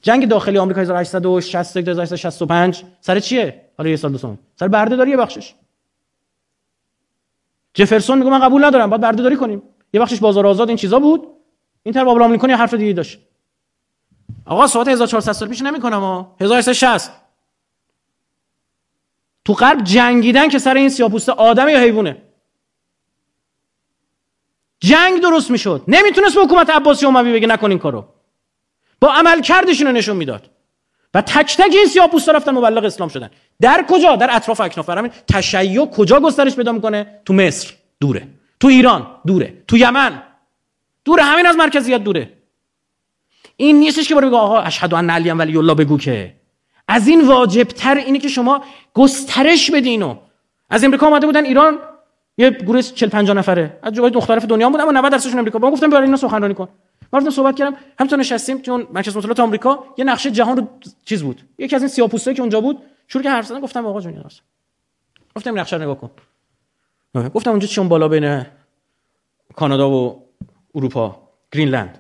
جنگ داخلی آمریکا 1861 تا 1865 سر چیه؟ حالا یه سال دو سال سر بردهداری یه بخشش. جفرسون میگه من قبول ندارم، باید بردهداری کنیم. یه بخشش بازار آزاد این چیزا بود. این طرف ابراهام لینکن یه حرف دیگه داشت. آقا صحبت 1400 سال پیش نمی‌کنم ها، 1860 تو غرب جنگیدن که سر این سیاه‌پوست آدم یا حیوانه. جنگ درست میشد. نمیتونست به حکومت عباسی اموی بگه نکن این کارو. با عملکردشون نشون میداد. و تک تک این سیاه‌پوستا رفتن مبلغ اسلام شدن. در کجا؟ در اطراف اکنافرمین. تشیع کجا گسترش پیدا میکنه؟ تو مصر دوره، تو ایران دوره، تو یمن دوره، همین از مرکزیت دوره. این نیستش که برو بگو آقا اشهد ان علی ولی الله بگو، که از این واجبتر اینه که شما گسترش بدینو. از امریکا اومده بودن ایران یه گروه 40-50 نفره از جوای مختلف دنیا بود، اما 90%شون امریکا. من گفتم برای اینا سخنرانی کن. ما رفتم صحبت کردم، همتون نشستیم چون مرکز مطالعات آمریکا یه نقشه جهان رو چیز بود. یکی از این سیاه‌پوستایی که اونجا بود شروع که حرف زدن، گفتم آقا جون راست. گفتم نقشه رو نگاه کن. گفتم اونجا چون بالا بین کانادا و اروپا گرینلند،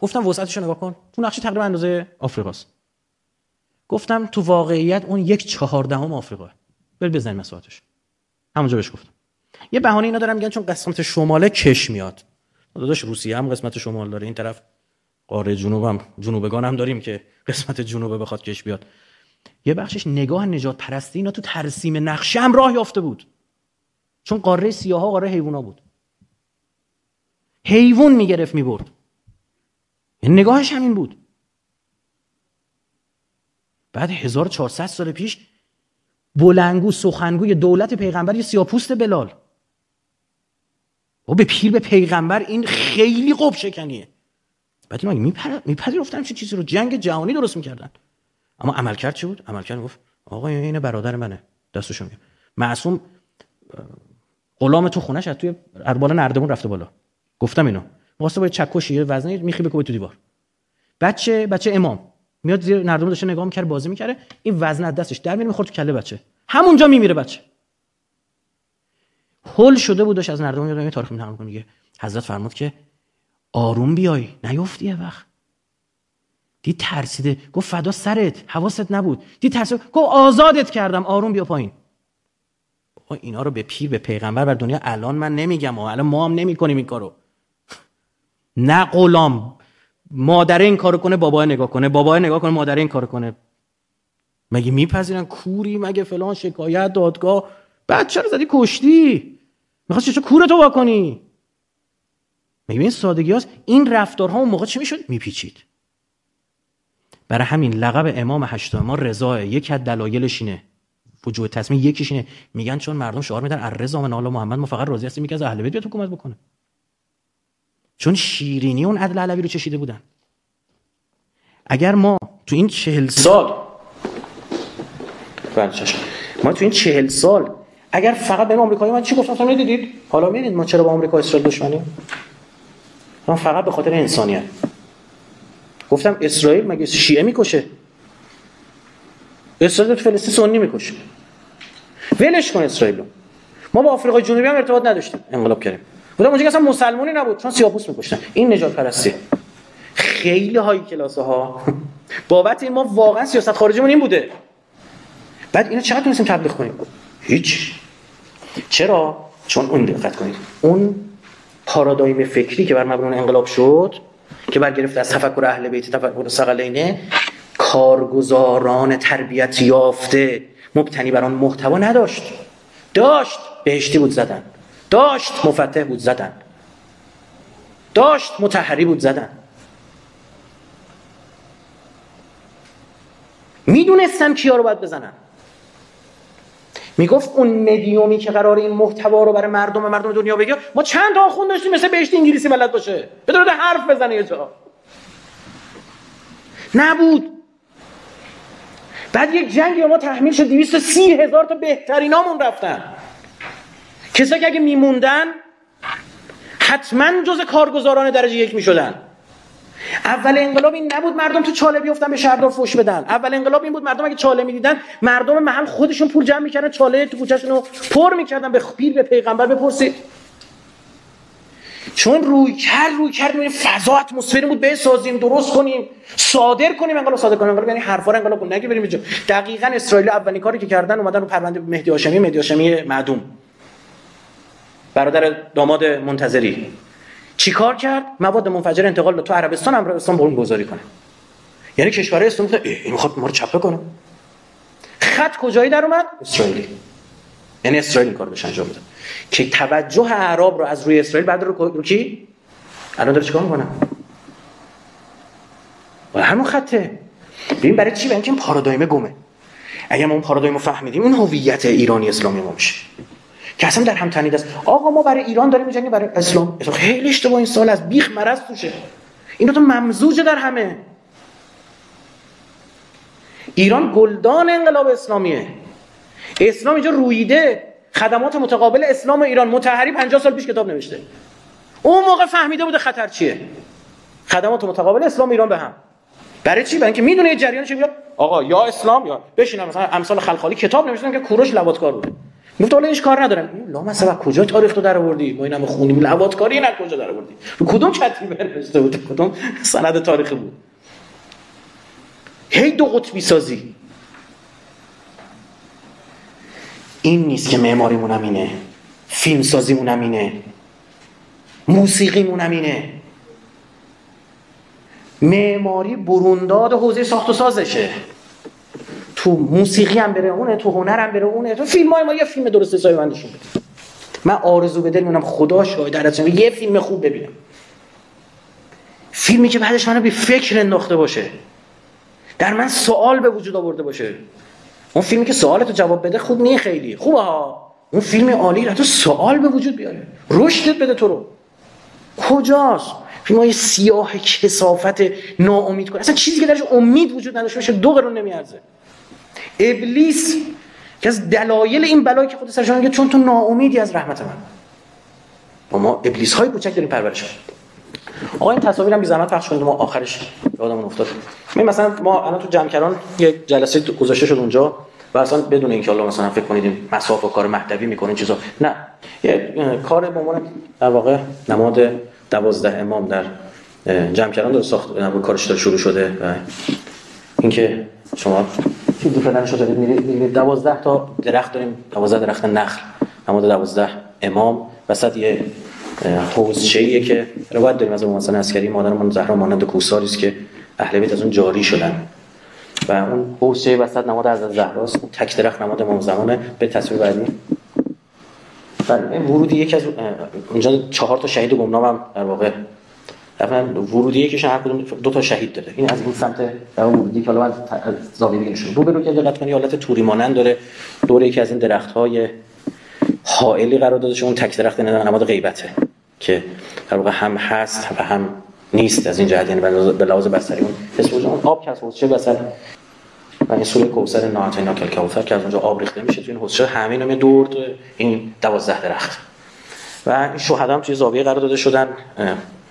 گفتم وسعتش رو نگاه کن، تو نقشه تقریبا اندازه آفریقاست. گفتم تو واقعیت اون 1/4 آفریقا. بل بزنیم مساحتش. همونجا بهش گفتم. یه بهانه اینا دارن میگن چون قسمت شماله کش میاد. داداش روسیه هم قسمت شمال داره، این طرف قاره جنوب هم جنوبگان هم داریم که قسمت جنوبه بخواد کش بیاد. یه بخشش نگاه نجات پرستی اینا تو ترسیم نقشه هم راه یافته بود. چون قاره سیاها قاره حیونا بود. حیوان میگرفت میبرد. این نگاهش همین بود. بعد 1400 سال پیش بلنگو سخنگوی دولت پیغمبر یه سیاه‌پوست بلال. و به پیر به پیغمبر این خیلی قب شکنیه. بعد مگه میپذیرفتن چه چیزی رو؟ جنگ جهانی درست میکردن. اما عملکرد چی بود؟ عملکرد گفت آقا این برادر منه، دستشو میگم. معصوم غلام تو خونش از توی بالا نردبون رفته بالا. گفتم اینو واسه با چکشی یه وزنه میخی بکوبه تو دیوار. بچه امام میاد زیر نردبون داشته نگاه می‌کرد بازی می‌کرد، این وزنه از دستش در میره می‌خورد تو کله بچه. همونجا میمیره بچه. هول شده بودش از نردبون یادم میاد تاریخ می‌نگاه می‌کنه میگه حضرت فرمود که آروم بیای نیفتی. یه وقت دی ترسیده گفت فدا سرت، حواست نبود. دی ترسید گفت آزادت کردم آروم بیا پایین. آقا اینا رو به پیر به پیغمبر بر دنیا الان من نمیگم، الان ما هم نمی‌کنیم این کارو. نه غلام مادر این کارو کنه، بابا نگاه کنه، بابا نگاه کنه، مادر این کارو کنه. مگه میپذیرن؟ کوری مگه فلان شکایت دادگاه. بچه رو زدی کشتی، میخواد چه کورتو وا کنی؟ مگه این سادگیاست؟ این رفتارها اون موقع چی میشد؟ میپیچید. برای همین لقب امام هشتم ما رضا، یکی از دلایلش اینه، وجوه تصمیم یکیش اینه. میگن چون مردم شعار میدن الرضا من آل محمد، ما فقط راضی هستیم که از اهل بیت بیاد حکومت بکنه. چون شیرینی اون عدل علوی رو چشیده بودن. اگر ما تو این 40 سال ما تو این 40 سال اگر فقط به آمریکایی من چی گفتم شما ندیدید؟ حالا می‌بینید ما چرا با آمریکا اسرائیل دشمنیم؟ ما فقط به خاطر انسانیت. گفتم اسرائیل مگه شیعه می‌کشه؟ اسرائیل تو فلسطین سنی می‌کشه. ولش کن اسرائیلو. ما با آفریقای جنوبی هم ارتباط نداشتیم، انقلاب کردیم. بودم اونجا اصلا مسلمانی نبود چون سیاه‌پوست می‌کشتن. این نجات پرستی خیلی های کلاسه ها. بابت این ما واقعا سیاست خارجیمون این بوده. بعد اینا چقدر تونستیم تبلیغ کنیم؟ هیچ. چرا؟ چون اون دقت کنید اون پارادایم فکری که بر مبنای انقلاب شد، که برگرفته از تفکر اهل بیت، تفکر ثقلینه، کارگزاران تربیت یافته مبتنی بر آن محتوا نداشت. داشت بهشتی بود زدن، داشت مفتح بود زدن، داشت متحری بود زدن. میدونستن کیا رو باید بزنن. میگفت اون مدیومی که قرار این محتوا رو برای مردم دنیا بگه، ما چند تا آخوند داشتیم مثل بهشتی انگلیسی بلد باشه بدون حرف بزنه یه جا. نبود. بعد یک جنگی ما تحمیل شد 230,000 تا بهترینامون رفتن. کسایی که اگه میموندن حتما جز کارگزاران درجه یک میشدن. اول انقلاب این نبود مردم تو چاله بیافتن به شهردار فوش بدن. اول انقلاب این بود مردم اگه چاله میدیدن مردم محل خودشون پول جمع میکردن چاله تو کوچه‌شون رو پر میکردن. به پیر به پیغمبر بپرسید. چون روی کرد می‌بینیم فضا اتمسفری بود بسازیم درست کنیم صادر کنیم انقلاب یعنی حرفا رو انقلاب کنیم نگی بریم اینجا. دقیقاً اسرائیل اولین کاری که کردن اومدن رو پرونده مهدی هاشمی معدوم برادر داماد منتظری چیکار کرد؟ مواد منفجر انتقال داد تو عربستان، عربستان برون گذاری کنه. یعنی کشورهای اسلامی میخواد ما رو چپه کنه. خط کجایی در اومد؟ اسرائیلی. یعنی اسرائیل این کارو بهش انجام میده که توجه اعراب رو از روی اسرائیل بعد رو کی؟ الان داره چیکار میکنه؟ و همون خطه. ببین برای چی؟ برای اینکه این پارادایم گمه. اگه ما اون پارادایم رو فهمیدیم اون هویت ایرانی اسلامی ما میشه. که اصلا در هم تنید است. آقا ما برای ایران داریم میجنگیم برای اسلام. خیلی اشتباه این سال از بیخ مرز توشه. این دو تا ممزوجه در همه. ایران گلدان انقلاب اسلامیه. اسلام اینجا رویده. خدمات متقابل اسلام و ایران مطهری 50 سال پیش کتاب نوشته. اون موقع فهمیده بوده خطر چیه. خدمات متقابل اسلام ایران به هم. برای چی؟ برای اینکه میدونه این جریان چی میاد. آقا یا اسلام یا بشینم مثلا امثال خلخالی کتاب نوشتن که کوروش لواطکار بوده. گفت اول هیچ کار ندارم. لا مثلا کجا تاریخ تو درآوردی؟ ما اینم خونیم لواطکاری نه کجا درآوردی؟ رو کدوم چتری بنوشته بود؟ کدوم سند تاریخی بود؟ هی دو قطبی سازی. این نیست که معماریمون همینه، فیلم سازیمون همینه، موسیقیمون همینه. معماری برونداد حوزه ساخت و سازشه. تو موسیقی هم بره اونه، تو هنر هم بره اونه، تو فیلم های ما یه فیلم درسته سایبندشون بده. من آرزو به دل میونم خدا شاید درستم یه فیلم خوب ببینم، فیلمی که بعدش منو به فکر انداخته باشه، در من سوال به وجود آورده باشه. اون فیلمی که سوالتو جواب بده خوب نیه، خیلی خوبه ها. اون فیلم عالی را تو سوال به وجود بیاره، رشدت بده. تو رو کجاست فیلمای سیاه کثافت ناامید کنه؟ اصلا چیزی که درش امید وجود نداشته باشه دو قرون نمیارزه. ابلیس که از دلایل این بلایی که خود سرشان میگه چون تو ناامیدی از رحمت من. با ما ابلیس های کوچک داریم پرورش میدیم. آقا این تصاویرم بی زحمت پخش کنید، ما آخرش یادمون افتاد. ببین مثلا ما الان تو جمکران یک جلسه گذاشته شد اونجا و اصلا بدون اینکه الله مثلا فکر کنید مساف و کار مهدوی میکنه چیزا، نه، یه کار به عنوان در واقع نماد 12 امام در جمکران در ساخت نمود کارش داره شروع شده و اینکه شما چی دیدن شده میرید 12 تا درخت داریم، 12 درخت نخل نماد 12 امام، وسط یه حوزشه‌ایه که روایت داریم از امام عسکری، مادرمون زهرا مانند کوساری است که اهل بیت از اون جاری شدن و اون حوزشه وسط نماد از زهرا است، تک درخت نماد امام زمانه. به تصویر بعدی ورودی یکی از اونجا 4 تا شهید گمنامم در واقع رفتن، ورودی یکیش هر کدوم 2 تا شهید داره. این از این سمت در ورودی که حالا من زاویه دیگه نشون رو به رو که دقت کنی حالت توری مانند داره، دوره یکی از این درخت‌های حائلی قرار دادش. اون تک درخت نماد غیبته که در واقع هم هست و هم نیست از این جهت، یعنی به لحاظ بصری اون اسپوژن آب کس حوضچه بصر و این سوره کوثر ناعتینا کل کوثر که از اونجا آب ریخته میشه تو این حوضچه، همین هم دور این 12 درخت و این شهدا هم توی زاویه قرار داده شدن،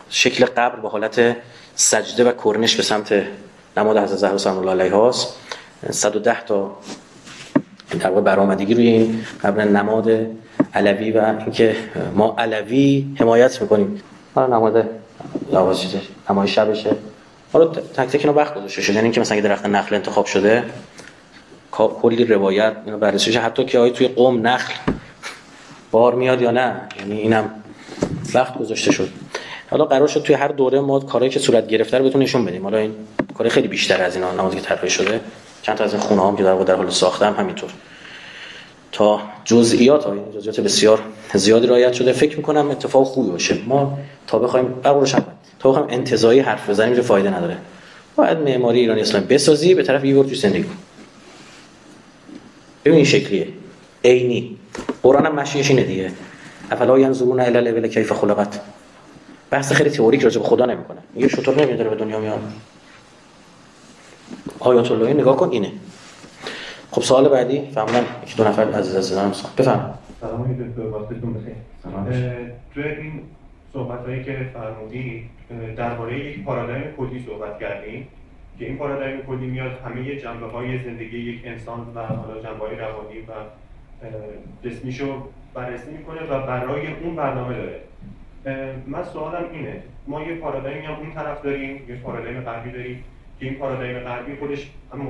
شکل قبر با حالت سجده و کرنش به سمت نماد حضرت زهرا سلام الله علیها است. 110 تا در واقع برآمدگی روی این قبر نماد علوی و اینکه ما علوی حمایت می‌کنیم. حالا نماد لوازیده نمایش شبشه. حالا تک تک اینا وقت گذاشته شده، یعنی اینکه مثلا درخت نخل انتخاب شده کلی روایت اینو بررسی شده، حتی که آیا توی قم نخل بار میاد یا نه، یعنی اینم وقت گذاشته شد. حالا قرار شد توی هر دوره ما کارهایی که صورت گرفته رو بهتون نشون بدیم. حالا این کار خیلی بیشتر از اینا نمازی که طراحی شده، چند تا از این خونه‌هام که در حال ساختم همینطور تا جزئیات بسیار زیادی رعایت شده. فکر می‌کنم اتفاق خوبی باشه. ما تا بخوایم انتزاعی حرف بزنیم چه فایده نداره. باید معماری ایران اسلام بسازی به طرف ایور تو زندگی. ببین این شکلیه. عینی. قرآن هم مشیش اینه دیگه. افلا ینظرون الی الابل کیف خلقت. بحث خیلی تئوریک راجع به خدا نمی‌کنه. میگه شطور نمی‌داره به دنیا میاد. آیات اللهی نگاه کن اینه. خب سوال بعدی فهمیدم یک دو نفر عزیز از زدن سوال بفرمایید. سلام دکتر، وقتتون بخیر. تو این صحبتایی که فرمودید درباره یک پارادایم کلی صحبت کردیم که این پارادایم کلی میاد همه جنبه‌های زندگی یک انسان و حالا جنبه‌های روانی و جسمیشو بررسی میکنه و برای اون برنامه داره. من سوالم اینه، ما یه پارادایم هم اون طرف داریم، یه پارادایم غربی داریم که این پارادایم غربی خودش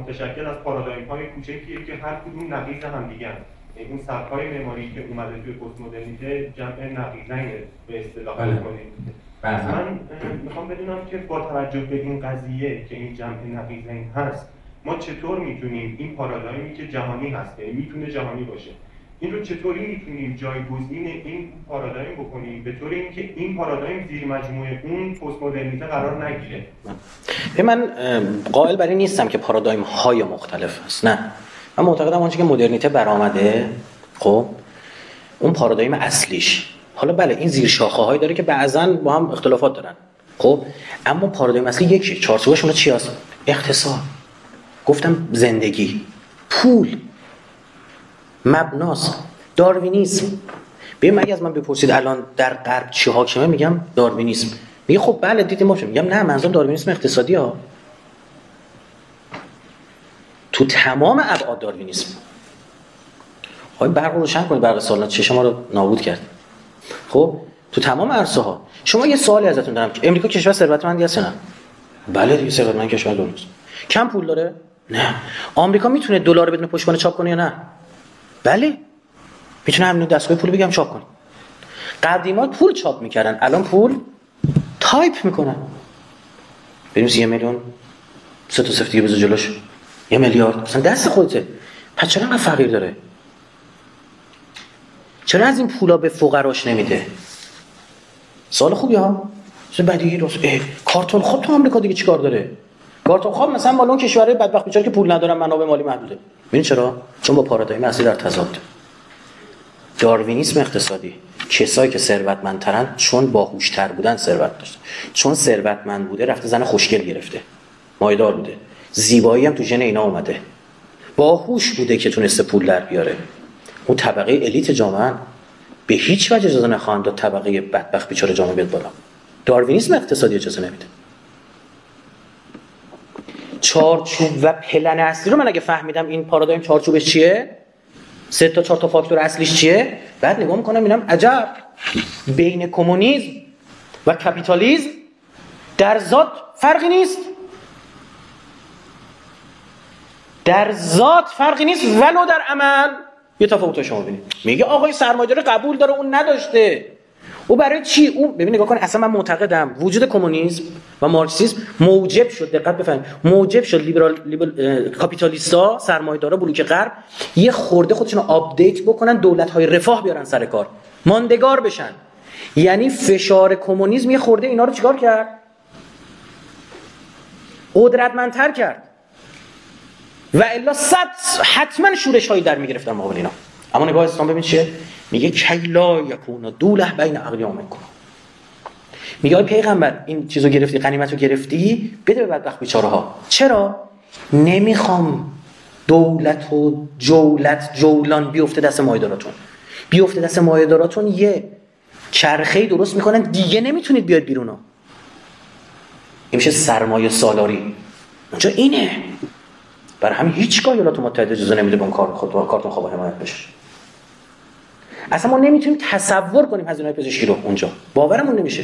متشکل از پارادایم‌های کوچکیه که هر کدوم نقیض همدیگه. این سبک‌های معماری که اومده توی پست مدرنیته جمع نقیضه به اصطلاح می‌کنیم. من میخوام بدونم که با توجه به این قضیه که این جمع نقیضه هست، ما چطور میتونیم این پارادایمی که جهانی هست، یعنی میتونه جهانی باشه، این رو چطوری میتونیم جایگزین این پارادایم بکنیم به طوری اینکه این پارادایم زیر مجموعه اون پست مدرنیته قرار نگیره؟ من قائل بر این نیستم که پارادایم‌های مختلف هست، نه. من معتقدم اون چیزی که مدرنیته برآمده، خب اون پارادایم اصلیش، حالا بله این زیر شاخه‌هایی داره که بعضاً با هم اختلافات دارن، خب اما پارادایم اصلی یکی، چارچوبشون چی هست؟ اقتصاد، گفتم زندگی، پول، مبناس، داروینیسم. ببین اگه از من بپرسید الان در غرب چی حاکمه، میگم داروینیسم. میگه خب بله دیدیم باشه، میگم نه منظورم داروینیسم اقتصادی ها، تو تمام ابعاد داروینیسم. آقای برق رو روشن کنید، برق سالنات چه شما رو نابود کرد. خب تو تمام عرصه ها. شما یه سوالی ازتون دارم که امریکا کشور ثروتمندی هست یا نه؟ بله دیگه ثروتمند کشور دنیاست. کم پول داره؟ نه. آمریکا میتونه دلار رو بدون پشتوانه چاپ کنه یا نه؟ بله. میتونه همین دستگاه پول بگم چاپ کنه. قدیما پول چاپ میکردن، الان پول تایپ میکنن. بریم 3 میلیون 3 تا 0 دیگه بز جلوش. 1 میلیارد اصلا دست خودته. پس چرا اینقدر فقیر داره؟ چرا از این پولا به فقراش نمیده؟ سوال خوبی ها؟ چه بدیهی درست. کارتون خواب تو آمریکا دیگه چیکار داره؟ کارتون خواب مثلا مال اون کشورهای بدبخت بیچاره که پول ندارن، منابع مالی محدوده. ببین چرا؟ چون با پارادایم اصلی در تضاد. داروینیسم اقتصادی، کسایی که ثروتمندترن چون باهوشتر بودن ثروت داشتن. چون ثروتمند بوده رفته زن خوشگل گرفته. مایدار بوده. زیبایی هم تو ژن اینا اومده. باهوش بوده که تونسته پول در بیاره. اون طبقه الیت جامعه به هیچ وجه اجازه نخواهند داد طبقه بدبخت بیچاره جامعه بیاد بالا. داروینیسم اقتصادی اجازه نمیده. چارچوب و پلن اصلی رو من اگه فهمیدم این پارادایم چارچوبش چیه؟ 3 تا 4 تا فاکتور اصلیش چیه؟ بعد نگاه می‌کنم می‌بینم عجب بین کمونیسم و کپیتالیسم در ذات فرقی نیست. در ذات فرقی نیست ولو در عمل یه تفاوت شما ببینید. میگه آقای سرمایه‌دار قبول داره اون نداشته. او برای چی اون ببین نگاه کن، اصلا من معتقدم وجود کمونیسم و مارکسیسم موجب شد، دقت بفهمید، موجب شد لیبرال کاپیتالیستا سرمایه‌دارا بلوک غرب یه خورده خودشون رو آپدیت بکنن، دولت‌های رفاه بیارن سر کار، ماندگار بشن. یعنی فشار کمونیسم یه خورده اینا رو چیکار کرد؟ قدرتمندتر کرد. و الا حتما شورش‌هایی در می‌گرفتن مقابل اینا. اما نگاه اسلام ببین چیه؟ میگه کیلا یکون دوله بین اقلیام کن. میگه آی پیغمبر این چیزو گرفتی، غنیمتو گرفتی، بده به بدبخت بیچاره ها. چرا؟ نمیخوام دولت و جولت جولان بیفته دست مایداراتون. بیفته دست مایداراتون یه چرخه‌ای درست میکنن دیگه نمیتونید بیاد بیرون ها. این میشه سرمایه سالاری. اونجا اینه. برای همین هیچگاه ایالات متحده اجازه نمیده به اون کار خود کارتون خواب حمایت بشه. اصلا ما نمیتونیم تصور کنیم هزینه‌های پزشکی رو اونجا. باورمون نمیشه.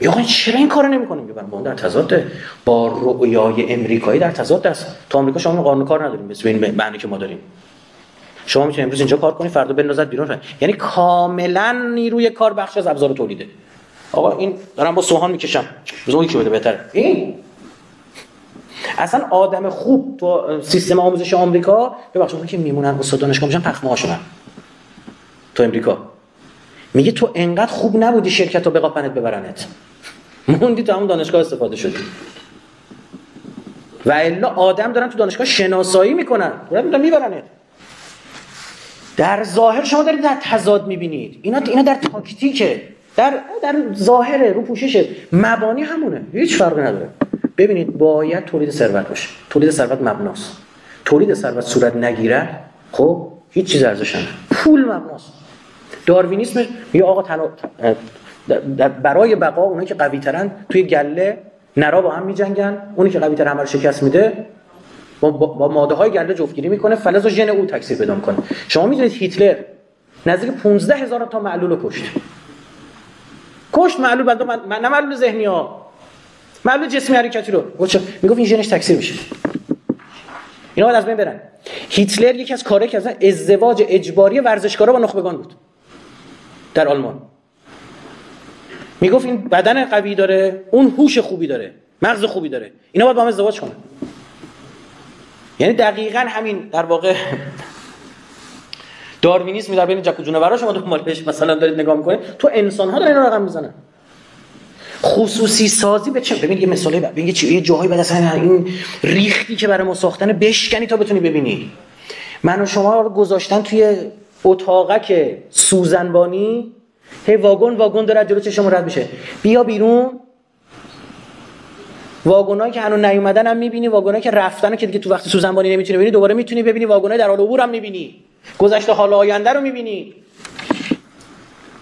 میگن چرا این کارو نمی‌کنیم؟ میگن ما در تضاد با رؤیای آمریکایی در تضاد است. تو آمریکا شما قانون کار نداریم مثل این معنی که ما داریم. شما میتونید امروز اینجا کار کنید، فردا بندازید بیرون فرد. یعنی کاملا نیروی کار بخش از ابزار تولیده. آقا این دارم با سوهان میکشم. روزی که بده بهتره. این اصلا آدم خوب تو سیستم آموزش آمریکا ببخشید اون که میمونن استاد دانشگاه میشن پخمه هاشونن تو آمریکا. میگه تو انقدر خوب نبودی شرکت رو بقاپنت ببرنت، موندی تو همون دانشگاه استفاده شدی. و الا آدم دارن تو دانشگاه شناسایی میکنن دارن میبرنت. در ظاهر شما دارید در تضاد میبینید، اینا در تاکتیکه، در ظاهره، رو پوششه، مبانی همونه، هیچ فرقی نداره. ببینید باید تولید ثروت باشه، تولید ثروت مبناست، تولید ثروت صورت نگیرد، خب هیچ چیز ارزش نداره. پول مبناست. داروینیسم میگه آقا برای بقا اونایی که قوی ترن توی گله نرا با هم میجنگن، اونی که قوی تر همه رو شکست میده با ماده های گله جفتگیری میکنه، فلز و ژن او تکثیر پیدا میکنه. شما میدونید هیتلر نزدیک 15000 تا معلول رو کشت. معلول بعد نه معلول ذهنی ها، معلول جسمی حرکتی رو. میگفت این ژنش تکثیر میشه، اینا باید از بین برن. هیتلر یکی از کارهایی که از ازدواج اجباری ورزشکارا با نخبگان بود در آلمان. میگفت این بدن قوی داره، اون هوش خوبی داره، مغز خوبی داره، اینا باید با هم ازدواج کنن. یعنی دقیقاً همین در واقع داروینیسم در بین جک و جونورا شما دنبالش مثلا دارید نگاه میکنید، تو انسان‌ها دارن اینا رقم میزنن. خصوصی سازی به چه؟ ببین یه مثالی ببین چه یه جاهایی بعد اصلا این ریختی که برای ما ساختن بشکنی تا بتونی ببینی. من و شما رو گذاشتن توی اتاقک سوزنبانی، هی واگن داره جلو چشم رد میشه. بیا بیرون. واگنایی که هنوز نیومدن هم میبینی، واگنایی که رفتن که دیگه تو وقت سوزنبانی نمیتونی ببینی دوباره میتونی ببینی، واگنای در حال عبور هم میبینی، گذشته حال آینده رو میبینی.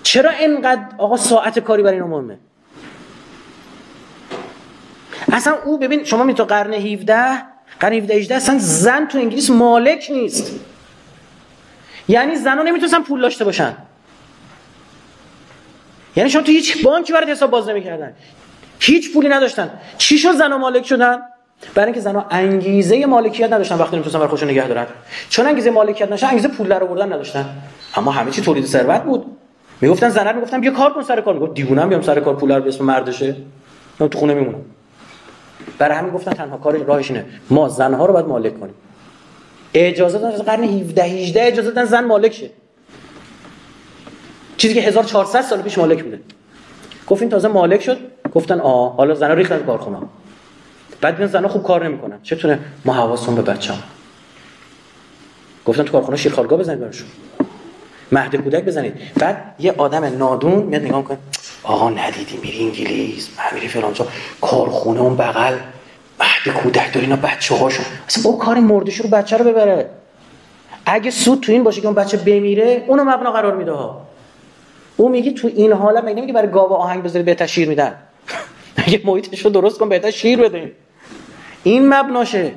چرا اینقدر آقا ساعت کاری برای اینا مهمه؟ اصلا او ببین شما می تو قرن 17 قرن 17 18 اصلا زن تو انگلیس مالک نیست. یعنی زنا نمیتونن پول داشته باشن. یعنی شما تو هیچ بانکی برات حساب باز نمیکردن، هیچ پولی نداشتن. چی شد زنا مالک شدن؟ برای اینکه زنا انگیزه مالکیت نداشتن، وقتی نمیتونن برای خودشون نگه دارن. چون انگیزه مالکیت نشه، انگیزه پول در آوردن نداشتن. اما همه چی تولید ثروت بود. میگفتن زنا رو میگفتن بیا کار کن سر کار، میگفت دیوونم بیام سر کار پول رو به اسم مردشه، من تو خونه میمونم. برای همین گفتن تنها کار راهش اینه ما زنها رو باید مالک کنیم. اجازه دادن قرن 17 18 اجازه دادن زن مالک شه، چیزی که 1400 سال پیش مالک بوده. گفت این تازه مالک شد، گفتن آ حالا زنا ریختن کارخونه. بعد دیدن زنا خوب کار نمیکنن، چطوره ما حواسون به بچه‌ام. گفتن تو کارخونه شیرخالگاه بزنید براشون، مهد کودک بزنید. بعد یه آدم نادون میاد نگاه میکنه، آقا ندیدی میری انگلیس، میری فرانسه، کارخونه اون بغل مهد کودک داره اینا بچه‌هاشون. اصلا اون کار مردش رو بچه رو ببره. اگه سود تو این باشه که اون بچه بمیره، اونو مبنا قرار میده ها. اون میگه تو این حالت مگه نمیگه برای گاو آهنگ بذاری بهتش شیر میدن. مگه محیطشو درست کن بهتش شیر بدین. این مبناشه.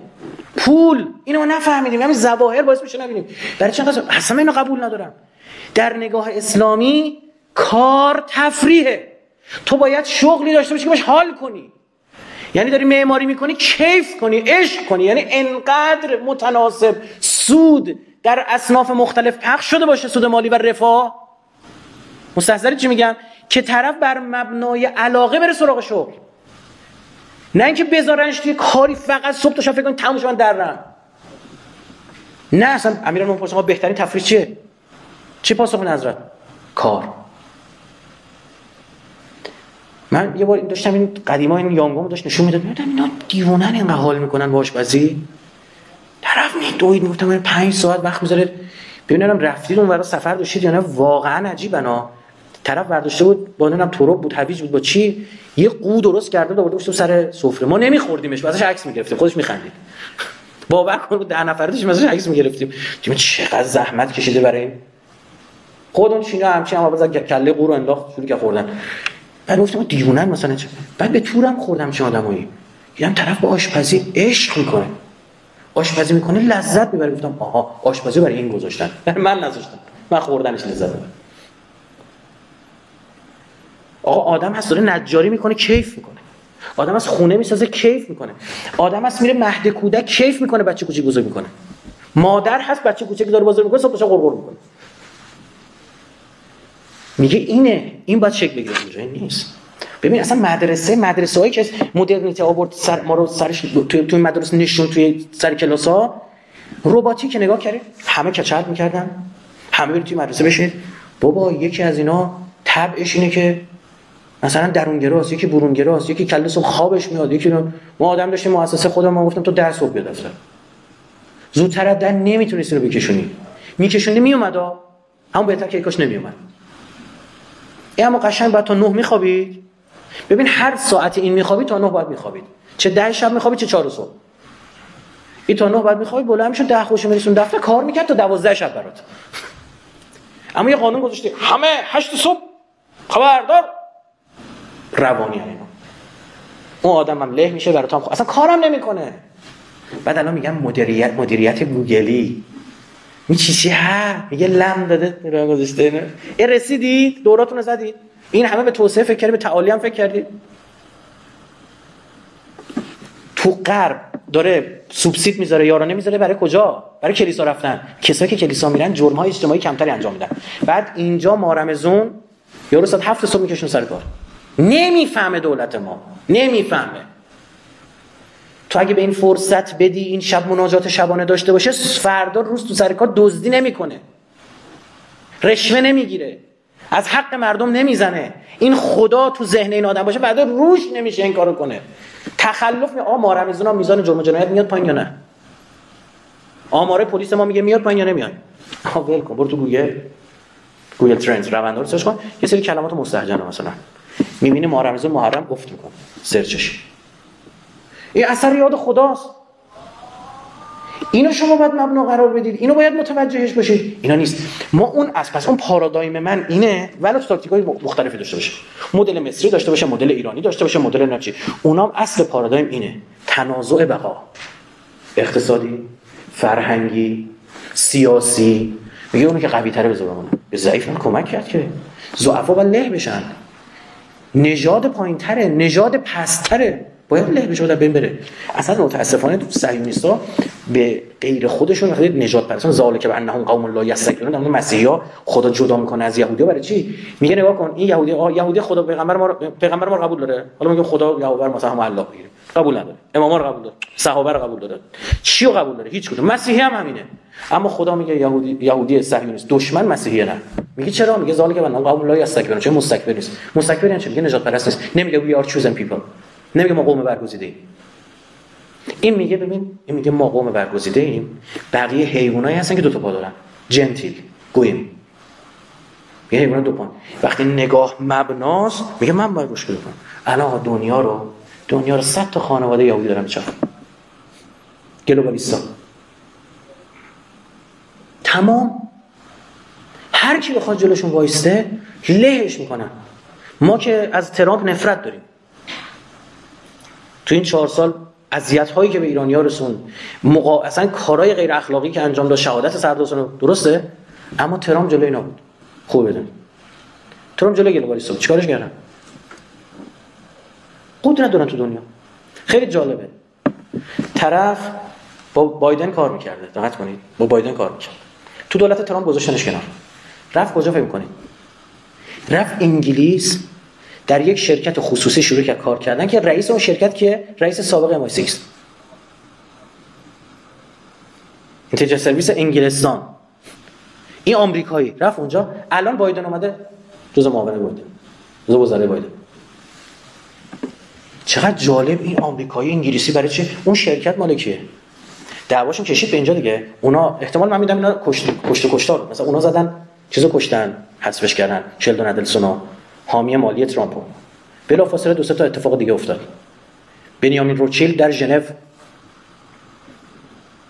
پول اینو نفهمیدیم، همین ظواهر باعث میشه نبینیم. برای چند قسم اصلا اینو قبول ندارم. در نگاه اسلامی کار تفریحه. تو باید شغلی داشته باشی که باش حال کنی، یعنی داری معماری میکنی کیف کنی، عشق کنی. یعنی انقدر متناسب سود در اصناف مختلف پخش شده باشه، سود مالی و رفاه. مستحضری چی میگم؟ که طرف بر مبنای علاقه بره سراغ شغل، نه اینکه بذارنش توی کاری فقط صبح تا شب فکر کنی تموم شد من درم. نه اصلا امیرالمومنین پرسیدن بهترین تفریح چیه؟ چی پاسخ حضرت؟ کار. من یه بار داشتم این قدیما این یانگومو داشت نشون میداد، میگفتم اینا دیوونن اینقدر حال میکنن با آشپزی. طرف میدوید میگفتم من 5 ساعت وقت میذاره ببینم رفتید اونورا سفر داشتید یا نه. واقعا عجیبنا. طرف برداشته بود با اونم تروب بود، هویج بود، با چی یه قو درست کرده بود آورده بود سر سفره. ما نمیخوردیمش، واسش عکس میگرفتیم، خودش میخندید. باور کن بود 10 نفر داشتیم واسش عکس میگرفتیم. چقدر زحمت کشیده برای این. خودم شینا همچین اما بزن کله قورو انداخت شروع که خوردن. بعد گفتم دیوونن مثلا چه. بعد به تورم خوردم چه آدمایی. دیدم طرف با آشپزی عشق میکنه، آشپزی میکنه لذت میبره. گفتم آها آشپزی برای این گذاشتن، برای من نذاشتن، من خوردنش لذت میبرم. آقا آدم هست داره نجاری میکنه کیف میکنه، آدم از خونه میسازه کیف میکنه، آدم هست میره مهد کودک کیف میکنه، بچه کوچیک بزرگ میکنه. مادر هست بچه کوچیک داره بزرگ میکنه، صبحش قرقر میکنه. میگه اینه این باید شکل بگیره، اینجوری نیست. ببین اصلا مدرسه‌ای که مدرنیته آورد سر ما رو سرش توی مدرسه نشون توی سر کلاس‌ها رباتیک نگاه کردیم، همه کچل می‌کردن، همه برید توی مدرسه بشینید. بابا یکی از اینا طبعش اینه که مثلا درونگراست، یکی برونگراست، یکی کلاسو خوابش میاد، یکی ما آدم داشتیم مؤسسه خودم ما گفتم تو 10 صبح بیا دفتر، زودتر از دن نمیتونی سر بکشونی، میکشونی میومدا، اما بهتر که کاش نمیومد. اما قشنگ بعد تا 9 میخوابید. ببین هر ساعت این میخوابید تا 9 بعد میخوابید، چه 10 شب میخوابید چه 4 صبح. ای تا 9 بعد میخوای بالا همیشه 10 خوش میرسون دفتر کار میکرد تا 12 شب برات. اما یه قانون گذاشته همه 8 صبح خبردار روانی ها اینا. اون آدم هم له میشه برات هم اصلا کارم نمیکنه. بعد الان میگم مدیریت گوگلی می چیزی ها میگه لم داده راه گذاشته اینا. این رسیدید دوراتون رو زدید. این همه به توسعه فکر کردید، به تعالی هم فکر کردید. تو غرب داره سوبسید میذاره، یارانه میذاره برای کجا؟ برای کلیسا رفتن. کسایی که کلیسا میرن جرم‌های اجتماعی کمتری انجام میدن. بعد اینجا مارمزون یارو ساعت 7 صبح میکشن سر کار. نمیفهمه دولت ما، نمیفهمه. تو اگه به این فرصت بدی این شب مناجات شبانه داشته باشه، فردا روز تو سر کار دزدی نمیکنه. رشوه نمیگیره. از حق مردم نمیزنه. این خدا تو ذهن این آدم باشه بعدا روش نمیشه این کارو کنه. تخلف می آمار رمزون هم میزان جرم و جنایت میاد پایین یا نه؟ آماره پلیس ما میگه میاد پایین یا نمیاد؟ ول کن برو تو گوگل ترندز روندارو سرچ کن، یه سری کلمات مستهجنه مثلا میبینی ما رمزون محرم گفت میکنه سرچش. این اثر یاد خداست. اینو شما باید مبنا قرار بدید، اینو باید متوجهش باشید. اینا نیست. ما اون از پس اون پارادایم من اینه، ولی تو تاکتیکای مختلفی داشته باشه. مدل مصری داشته باشه، مدل ایرانی داشته باشه، مدل ناچی. اونام اصل پارادایم اینه. تنازع بقا. اقتصادی، فرهنگی، سیاسی. میگه اون که قوی تره بذاره بمونه. به ضعیفان کمک کرد که ضعفا با له بشن. نژاد پایین‌تره، نژاد پست‌تره. باید له بشه در بین بره. اصلا متاسفانه صهیونیست‌ها به غیر خودشون خیلی نجات پرستن ذالک بانهم قوم لا یستکبرون. اون مسیحا خدا جدا میکنه از یهودی‌ها برای چی؟ میگه نگاه کن این یهودی خدا پیغمبر ما رو قبول داره. حالا میگه خدا یهوه مثلا هم الله بگیره. قبول نداره. اماما رو قبول داره. صحابه رو قبول داره. چی رو قبول داره؟ هیچ کدوم. مسیحی هم همینه. اما خدا میگه یهودی صهیونیست دشمن مسیحیه نه. میگه چرا؟ میگه ذالک بانهم قوم لا یستکبرون. چه مستكبر نیست. مستكبرین چه میگه نجات پرست نیست. نمیگه وی آر چوزن پیپل. نمیگه ما قوم برگزیده ایم. این میگه ببین، این میگه ما قوم برگزیده ایم. بقیه حیوانایی هستن که دو تا پا دارن. جنتیل گویم. یه حیوان دو پا. وقتی نگاه مبناست میگه من باید گوش بدم. الان دنیا رو 100 تا خانواده یهودی دارن چاپ. گلوبالیستا. تمام هر کی بخواد جلوشون وایسته لهش میکنن. ما که از ترامپ نفرت داریم. تو این 4 سال اذیت‌هایی که به ایرانی‌ها رسون، اصلا کارهای غیر اخلاقی که انجام داد، شهادت سرداران درسته، اما ترامپ جلوی اینا بود. خوب بدونید. ترامپ جلوی گلوبالیستا بود. چیکارش کردن؟ قدرت دارن تو دنیا. خیلی جالبه. طرف با بایدن کار می‌کرده. دقت کنید. با بایدن کار می‌کرد. تو دولت ترامپ گذاشتنش کنار. رفت کجا فکر می‌کنید؟ رفت انگلیس. در یک شرکت خصوصی شروع کرد کار کردن که رئیس اون شرکت که رئیس سابق MI6 اینتلیجنس سرویس انگلستان، این آمریکایی رفت اونجا. الان بایدن اومده جزء معاون بایدن، جزء وزرای بایدن. چقدر جالب. این آمریکایی انگلیسی برای چی؟ اون شرکت مال کیه؟ دعواشون کشید به اینجا دیگه. اونا احتمال من میدم اینا کشتار مثلا اونا زدن، چیزو کشتن، حذفش کردن. شلدون ادلسون حامی مالی ترامپ. بلافاصله 2 تا اتفاق دیگه افتاد. بنیامین روتشیلد در ژنو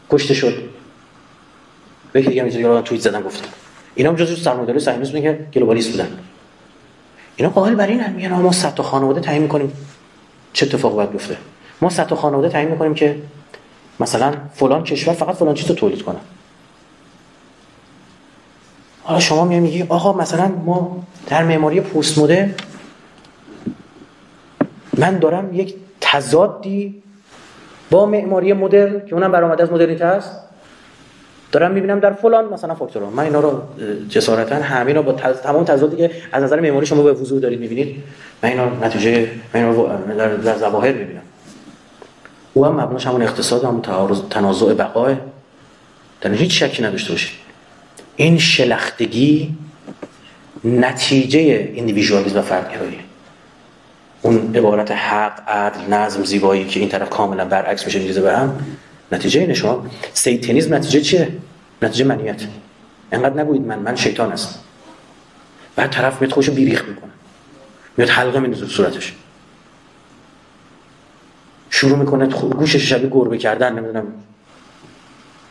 کشته شد. یکی دیگه همینجوری یارو توییت زدن گفتن. اینا هم جزو سرمایه‌داری صهیونیست میگه گلوبالیست بودن. اینا قائل بر اینن میگن ما 100 تا خانواده تعیین می‌کنیم. چه اتفاقی باید بیفته؟ ما 100 تا خانواده تعیین می‌کنیم که مثلا فلان کشور فقط فلان چیزو تولید کنه. حالا شما میگی آقا مثلا ما در معماری پست مدرن من دارم یک تضادی با معماری مدرن که اونم برآمده از مدرنیته است دارم میبینم در فلان مثلا فاکتورها. من اینا رو جسارتا همین رو با تمام تضادی که از نظر معماری شما به وضوح دارید میبینید من اینا نتیجه من در ظواهر میبینم. او هم مبناش همون اقتصاد، همون تعارض، تنازع بقای. در هیچ شکی نداشته باشید این شلختگی نتیجه ایندیویدوالیسم و فردگرایی. اون عبارت حق، عدل، نظم، زیبایی که این طرف کاملا برعکس میشه میریزه به هم. نتیجه اینه. شما سیتنیسم نتیجه چیه؟ نتیجه منیت. انقدر نگوید من شیطان هستم. بعد طرف میاد خودشو بیریخ میکنه، میاد حلقه میندازه تو صورتش، شروع میکنه گوشش شبیه گربه کردن، نمیدونم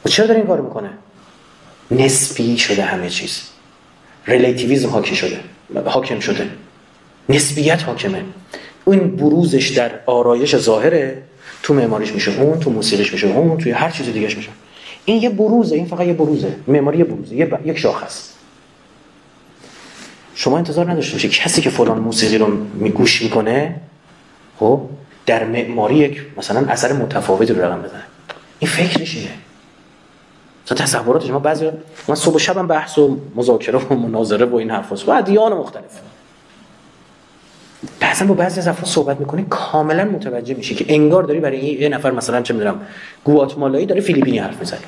چرا داره این کارو میکنه؟ نسبی شده همه چیز. ریلیتیویسم حاکم شده. نسبیت حاکمه. اون بروزش در آرایش ظاهره، تو معماریش میشه اون، تو موسیقیش میشه اون، توی هر چیز دیگه‌اش میشه. این یه بروزه، این فقط یه بروزه. معماری یه بروزه، یک شاخص. شما انتظار نداشته باشید کسی که فلان موسیقی رو گوش میکنه، خب در معماری یک مثلا اثر متفاوتی رو رقم بزنه. این فکرشه. تا تصورات شما بعضی من صبح و شبم بحث و مذاکره و مناظره و این حرفاست و ادیان مختلف. بعضی با بعضی از افراد صحبت میکنی کاملا متوجه میشه که انگار داری برای یه نفر مثلا چه میدونم گواتمالایی داره فیلیپینی حرف میزنه.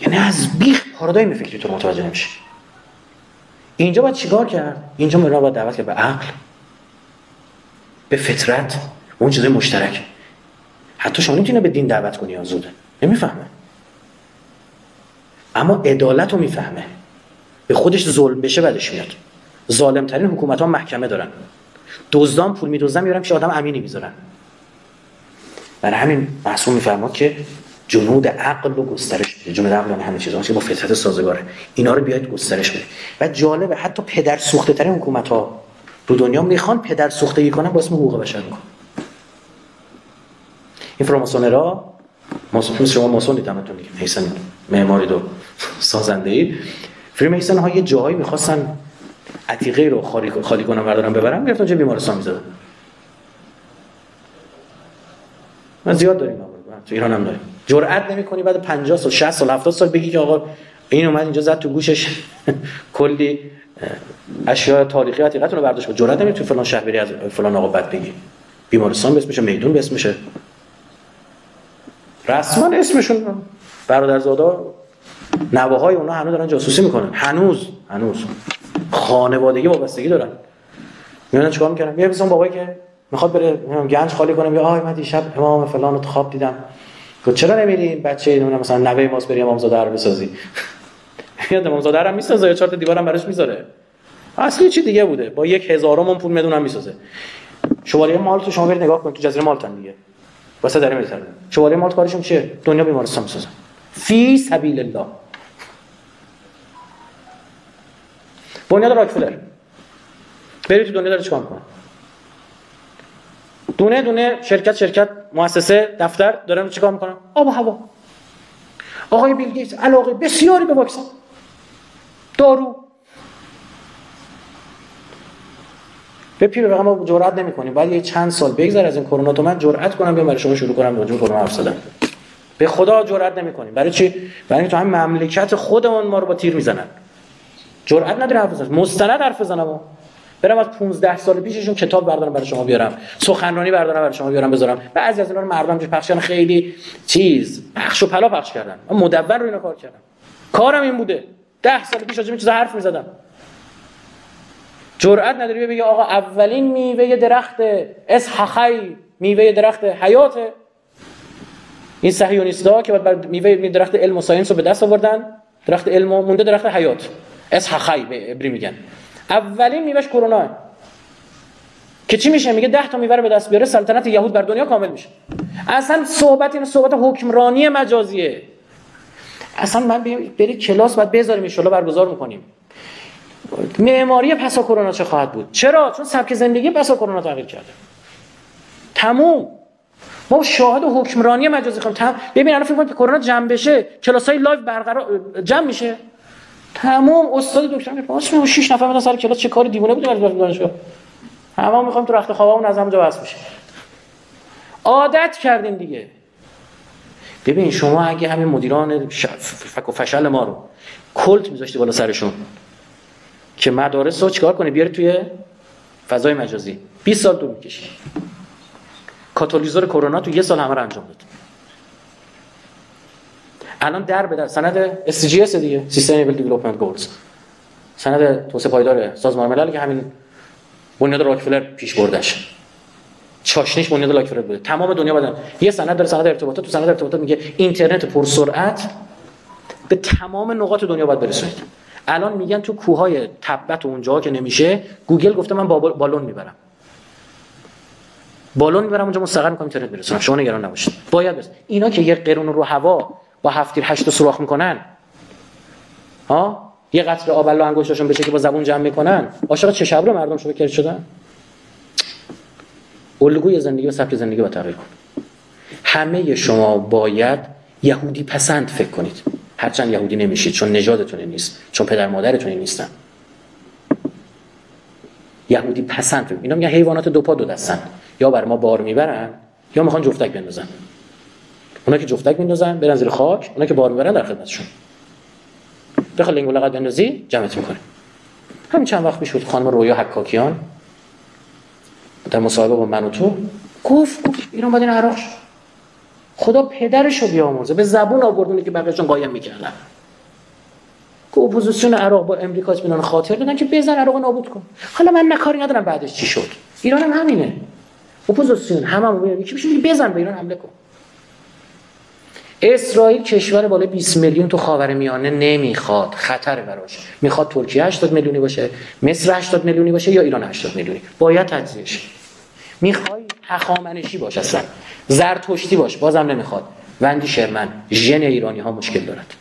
یعنی از بیخ پارادایم فکری تو متوجه نمیشه. اینجا باید چیکار کرد؟ اینجا ما باید دعوت کرد به عقل، به فطرت، اون چیزای مشترک. حتی شما نمیتونه به دین دعوت کنی، زوده نمیفهمه، اما عدالت رو میفهمه. به خودش ظلم بشه بعدش میاد. ظالم ترین حکومت ها محکمه دارن. دزدان پول میدزدن میارن پیش آدم امینی میذارن. برای همین معصوم میفرماد که جنود عقل رو گسترش بده. جنود عقل یعنی همه چیزا که با فطرت سازگاره، اینا رو بیاید گسترش بدید. و جالبه حتی پدر سوخته ترین حکومت ها تو دنیا میخوان پدر سوختگی کنن با اسم حقوق بشر. میکنن این فراماسونرا، ماسون شما ماسون دیدمتون دیگه، میسن معماری دو سازنده‌ای. فریمیسن ها یه جایی می‌خواستن عتیقه رو خالی کنن بردارن ببرن، میرفتن چه بیمارستان می‌زدن. ما زیاد داریم، ما تو ایران هم داریم. جرئت نمی‌کنی بعد 50 سال 60 سال 70 سال بگی که آقا این اومد اینجا زد تو گوشش کلی اشیاء تاریخی عتیقتون رو برداشت. جرئت نمی‌کنی تو فلان شهر بری از فلان آقا بد بگی. بیمارستان به اسمشه، میدون به اسمشه، رسما اسمشون برادرزادا. نواهای اونا هنوز دارن جاسوسی میکنن، هنوز خانوادگی وابستگی دارن. میونن چیکار میکنن؟ میگه مثلا بابایی که میخواد بره گنج خالی کنه میگه آهای من دیشب امام فلان رو خواب دیدم. گفت چرا نمیرین بچه اینا مثلا نوه ماست بری امامزاده رو بسازی؟ میاد امامزاده رو میسازه، 4 تا دیوارم براش میذاره. اصلا چی دیگه بوده، با 1000 پول میدونم میسازه. شوالیه مالت شما برید نگاه کنید تو جزیره مالت دیگه. واسه در میذارن. شوالیه مالت کارشون چیه؟ دنیا بیمارستان میسازن. فی سبیل الله. بنیاد راکفلر برید تو دنیا داره چیکار میکنه؟ دونه دونه، شرکت مؤسسه، دفتر دارن چیکار میکنن؟ آب و هوا. آقای بیل گیتس علاقه بسیاری به واکسن، دارو. به پیر رقم جرئت نمیکنیم، باید یه چند سال بگذره از این کرونا تا من جرئت کنم بیام برای شما شروع کنم راجع به کرونا حرف زدن. به خدا جرئت نمیکنیم. برای چی؟ برای اینکه تو هم مملکت خودمون ما رو با تیر میزنن. جرئت نداره حرف بزنه، مستند حرف بزنه. ما برم از 15 سال پیششون کتاب بردارم برای شما بیارم، سخنرانی بردارم برای شما بیارم بذارم. بعضی از اینا رو مردم چه پخشن، خیلی چیز پخش و پلا پخش کردن، مدبر رو اینا کار کردن. کارم این بوده 10 سال پیش راجع به چیزا حرف میزدم. جرئت نداری بگی آقا اولین میوه درخت اسحاقی میوه درخت حیاته. این صهیونیست‌ها که بعد میوه درخت علم و ساینس رو به دست آوردن، درخت علم مونده درخت حیات. اسحاقی به عبری میگن اولین میوهش کرونا. که چی میشه؟ میگه 10 تا میوه رو به دست بیاره سلطنت یهود بر دنیا کامل میشه. اصلا صحبت این صحبت حکمرانی مجازیه. اصلا من برید کلاس بعد بذاریم ان شاءالله برگزار می‌کنیم. معماری پسا کرونا چه خواهد بود؟ چرا؟ چون سبک زندگی پسا کرونا تغییر کرده. تموم ما شاهد حکمرانی مجازی خواهیم. ببین الان فکر کنید کرونا جمع بشه کلاس‌های لایو برقرار جمع میشه. تمام استاد دکتر میگه واسه 6 نفر مثلا سر کلاس چه کاری دیوونه بودیم از دانشگاه. همه میخوام تو رخت خوابمون از همونجا بس بشه. عادت کردیم دیگه. ببین شما اگه همین مدیران فک و فشل ما رو کلت میذاشتی بالا سرشون که مدارس رو چیکار کنه بیاره توی فضای مجازی 20 سال طول میکشه. کاتالیزور کرونا تو 1 سال همه رو انجام داد. الان در به در سند SDGs دیگه، Sustainable Development Goals، سند توسعه پایدار سازمان ملل که همین بنیاد راکفلر پیش بردش. چاشنیش بنیاد راکفلر بوده. تمام دنیا بدن یه سند داره، سند ارتباطات. تو سند ارتباطات میگه اینترنت پرسرعت به تمام نقاط دنیا باید برسونید. الان میگن تو کوههای تبت و اونجاها که نمیشه، گوگل گفته من بالون میبرم. بالون میبرم اونجا مستقر میکنم اینترنت میرسونم، شما نگران نباشید. باید برسن. اینا که یه قرون رو هوا با 7-8 سوراخ میکنن، ها، یه قطره آب الله انگشتاشون بشه که با زبون جمع میکنن، عاشق چه شب رو مردم شده کرد شدن. الگوی زندگی و سبک زندگی رو تغییر کن. همه شما باید یهودی پسند فکر کنید، هرچند یهودی نمیشید چون نژادتون نیست، چون پدر مادرتون نیستن. یهودی پسند، اینا میگن حیوانات دو پا دو دستن، یا بر ما بار میبرن یا میخوان جفتک بندازن. اونا که جفتک میندازن برن زیر خاک، اونا که بار میبرن در خدمتشون. بخواد لنگ و لغت بندازی جمعت میکنه. همین چند وقت پیش بود خانم رویا حکاکیان در مصاحبه با من و تو گفت ایران باید این عراق شد. خدا پدرشو بیامرزه، به زبون آوردونه که بقیه‌شون قایم میکردن. که اپوزیسیون عراق با امریکا اطمینان خاطر دادن که بزن عراق نابود کن. حالا من نکاری ندارم بعدش چی شد. ایران هم همینه. اپوزیسیون همون یکی میشه میگه بزن به ایران حمله کن. اسرائیل کشور بالای 20 میلیون تو خاورمیانه نمیخواد، خطر براش. میخواد ترکیه 80 میلیونی باشه، مصر 80 میلیونی باشه یا ایران 80 میلیونی. باید تجزیهش. میخوای هخامنشی باشه اصلا، زرتشتی باش، بازم نمیخواد. وندی شرمن ژن ایرانی ها مشکل دارد.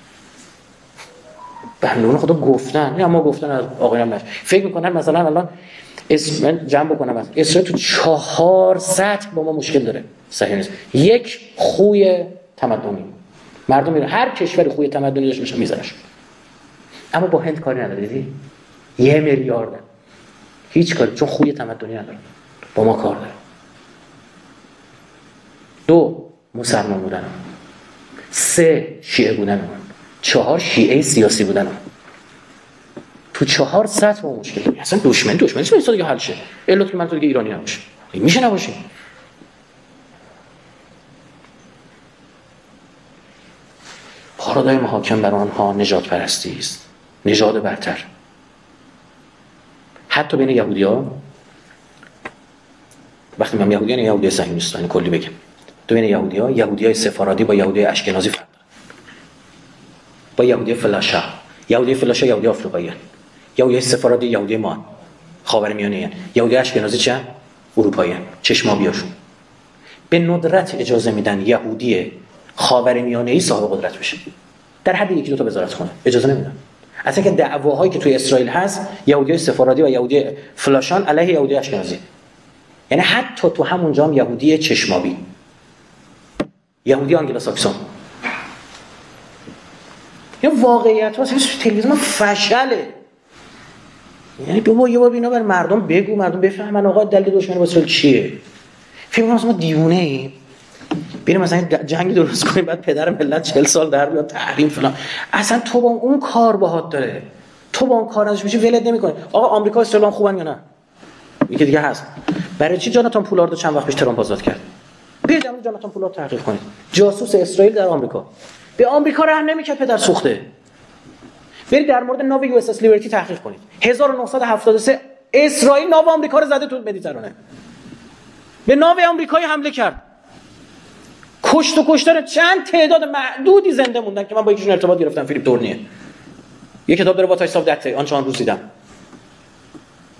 بندون خدا گفتن، نه ما گفتن از آقایان نشه. فکر میکنن مثلا الان اسم جمع بکنم مثلا اسرائیل تو 400 با ما مشکل داره. صحیح نیست. یک خوی تمدنی مردم ایران، هر کشوری خوی تمدنی داشت میشه میذارش. اما با هند کاری نداره، دیدی؟ 1 میلیارد هیچ کاری، چون خوی تمدنی نداره، با ما کار داره. 2 مسلمان بودن، 3 شیعه بودن، 4 شیعه سیاسی بودن. تو 400 ما مشکل داریم. اصلا دشمن چه میسازه دیگه حل شه. الا که من تو دیگه ایرانی نباشه. میشه نباشه. پارادایم حاکم بر آنها نجات پرستی است، نژاد برتر. حتی بین یهودی‌ها، وقتی من یهودیان یهودی صهیونیستان کلی بگم، تو بین یهودی‌ها، یهودیای سفاردی با یهودیای اشکنازی فرق داره. با یهودی فلاشه، یهودی آفریقایی، یهودی سفاردی، یهودی مان، خاورمیانه، یهودی اشکنازی چه؟ اروپایی، چشما بیاشون. به ندرت اجازه میدن یهودی خاورمیانه‌ای صاحب قدرت بشه. در حد 1-2 تا وزارت خونه اجازه نمیدن. اصلا که دعواهایی که توی اسرائیل هست، یهودیای سفاردی و یهودی فلاشان علیه یهودی اشکنازی. یعنی حتی تو همونجا هم یهودی چشمابی، یهودی آنگلوساکسون. یعنی واقعیت واسه تلویزیون فشله. یعنی بابا یه بار اینا بر مردم بگو، مردم بفهمن آقا دلیل دشمنی با اسرائیل چیه. فکر می‌کنم ما دیوونه‌ایم. بریم مثلا جنگی درست کنیم بعد پدر ملت 40 سال در بیاد تحریم فلان. اصلا تو با اون کار باهات داره، تو با اون کار ازش میشه ولت نمی‌کنی. آقا آمریکا اسرائیل خوبن یا نه؟ یکی دیگه هست. برای چی جاناتان پولاردو چند وقت پیش ترامپ آزاد کرد؟ بیاید امروز جاناتان پولارد تحقیق کنید. جاسوس اسرائیل در آمریکا. به آمریکا رحم نمی‌کنه پدر سوخته. برید در مورد ناو یو اس اس لیبرتی تحقیق کنید. 1973 اسرائیل ناو آمریکا رو زده تو مدیترانه. به ناو آمریکایی حمله کرد. کشت و کشتار چند تعداد معدودی زنده موندن که من با یکیشون ارتباط گرفتم، فیلیپ دورنیه. یک کتاب داره با تایساب دت آن چند روز دیدم.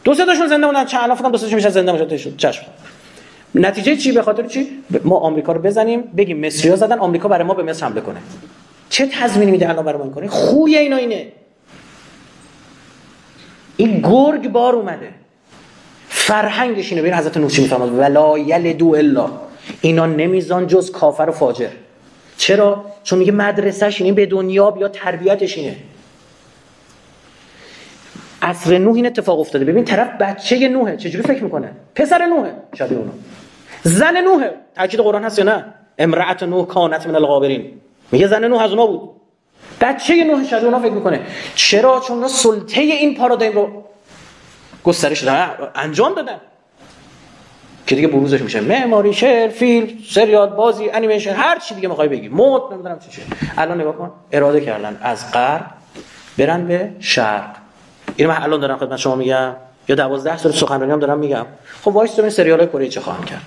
200 تاشون زنده موندن، چند الافم 200 میشه زنده موندن. چشم. نتیجه چی؟ به خاطر چی ما آمریکا رو بزنیم بگیم مصری‌ها زدن، آمریکا برای ما به مصر حمله کنه؟ چه تضمینی میده الان برای ما میکنه؟ خوی اینا اینه. این گرگ بار اومده. فرهنگش اینه. ببین حضرت نوشی میفرماد ولایل دو الا، اینا نمیزان جز کافر و فاجر. چرا؟ چون میگه مدرسه‌ش اینه، به دنیا بیا تربیتش اینه. عصر نوح این اتفاق افتاده. ببین طرف بچه نوحه چجوری فکر میکنه، پسر نوحه شبیه اونو، زن نوحه. تاکید قرآن هست یا نه؟ امرأت نوح کانت من الغابرین، میگه زن نوح از اونا بود. بچه نوح شبیه اونا فکر میکنه. چرا؟ چون اونا سلطه این پارادایم رو گسترش دادن، انجام دادن که دیگه بروزش میشه معماری، شعر، فیلم، سریال، بازی، انیمیشن، هر چی دیگه میخوای بگی، مد نمیدونم چی. الان نگاه کن اراده کردن از غرب برن به شرق. این من الان دارم خدمت شما میگم یا 12 سال سخنرانیام دارم میگم. خب وایس ببینید سریالای کره چه خواهم کرد.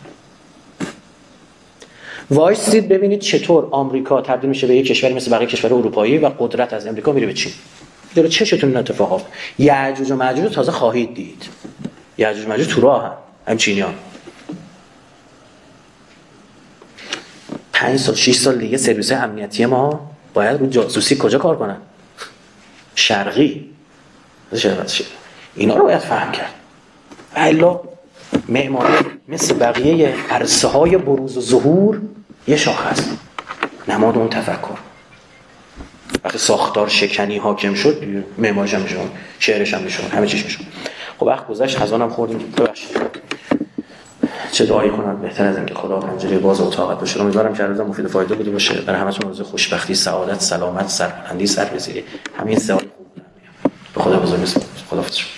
وایسید ببینید چطور آمریکا تبدیل میشه به یک کشور مثل بقیه کشور اروپایی و قدرت از آمریکا میره به چین. داره چشتون اتفاق افتاد. یعجوج و ماجوج تازه خواهید دید. یعجوج و ماجوج تو راهن، هم چینیان. 5 سال 6 سال دیگه سرویس امنیتی ما باید رو جاسوسی کجا کار کنن؟ شرقی. اینا رو باید فهم کرد. الا معماری مثل بقیه عرصه های بروز و ظهور یه شاخه است. نماد اون تفکر. وقتی ساختار شکنی حاکم شد، معماریش هم میشون، شعرش هم میشون، همه چیش میشون. خب وقت گذشت، خزانم خوردیم. ببخشید. چه دعایی کنم بهتر از اینکه خدا پنجره باز اتاقت باشه. امیدوارم که روزا مفید و فایده بوده باشه. برای همتون روز خوشبختی، سعادت، سلامت، سربلندی، سربزیری. همین سوال خوب. به خدا بزرگ. خداحافظ.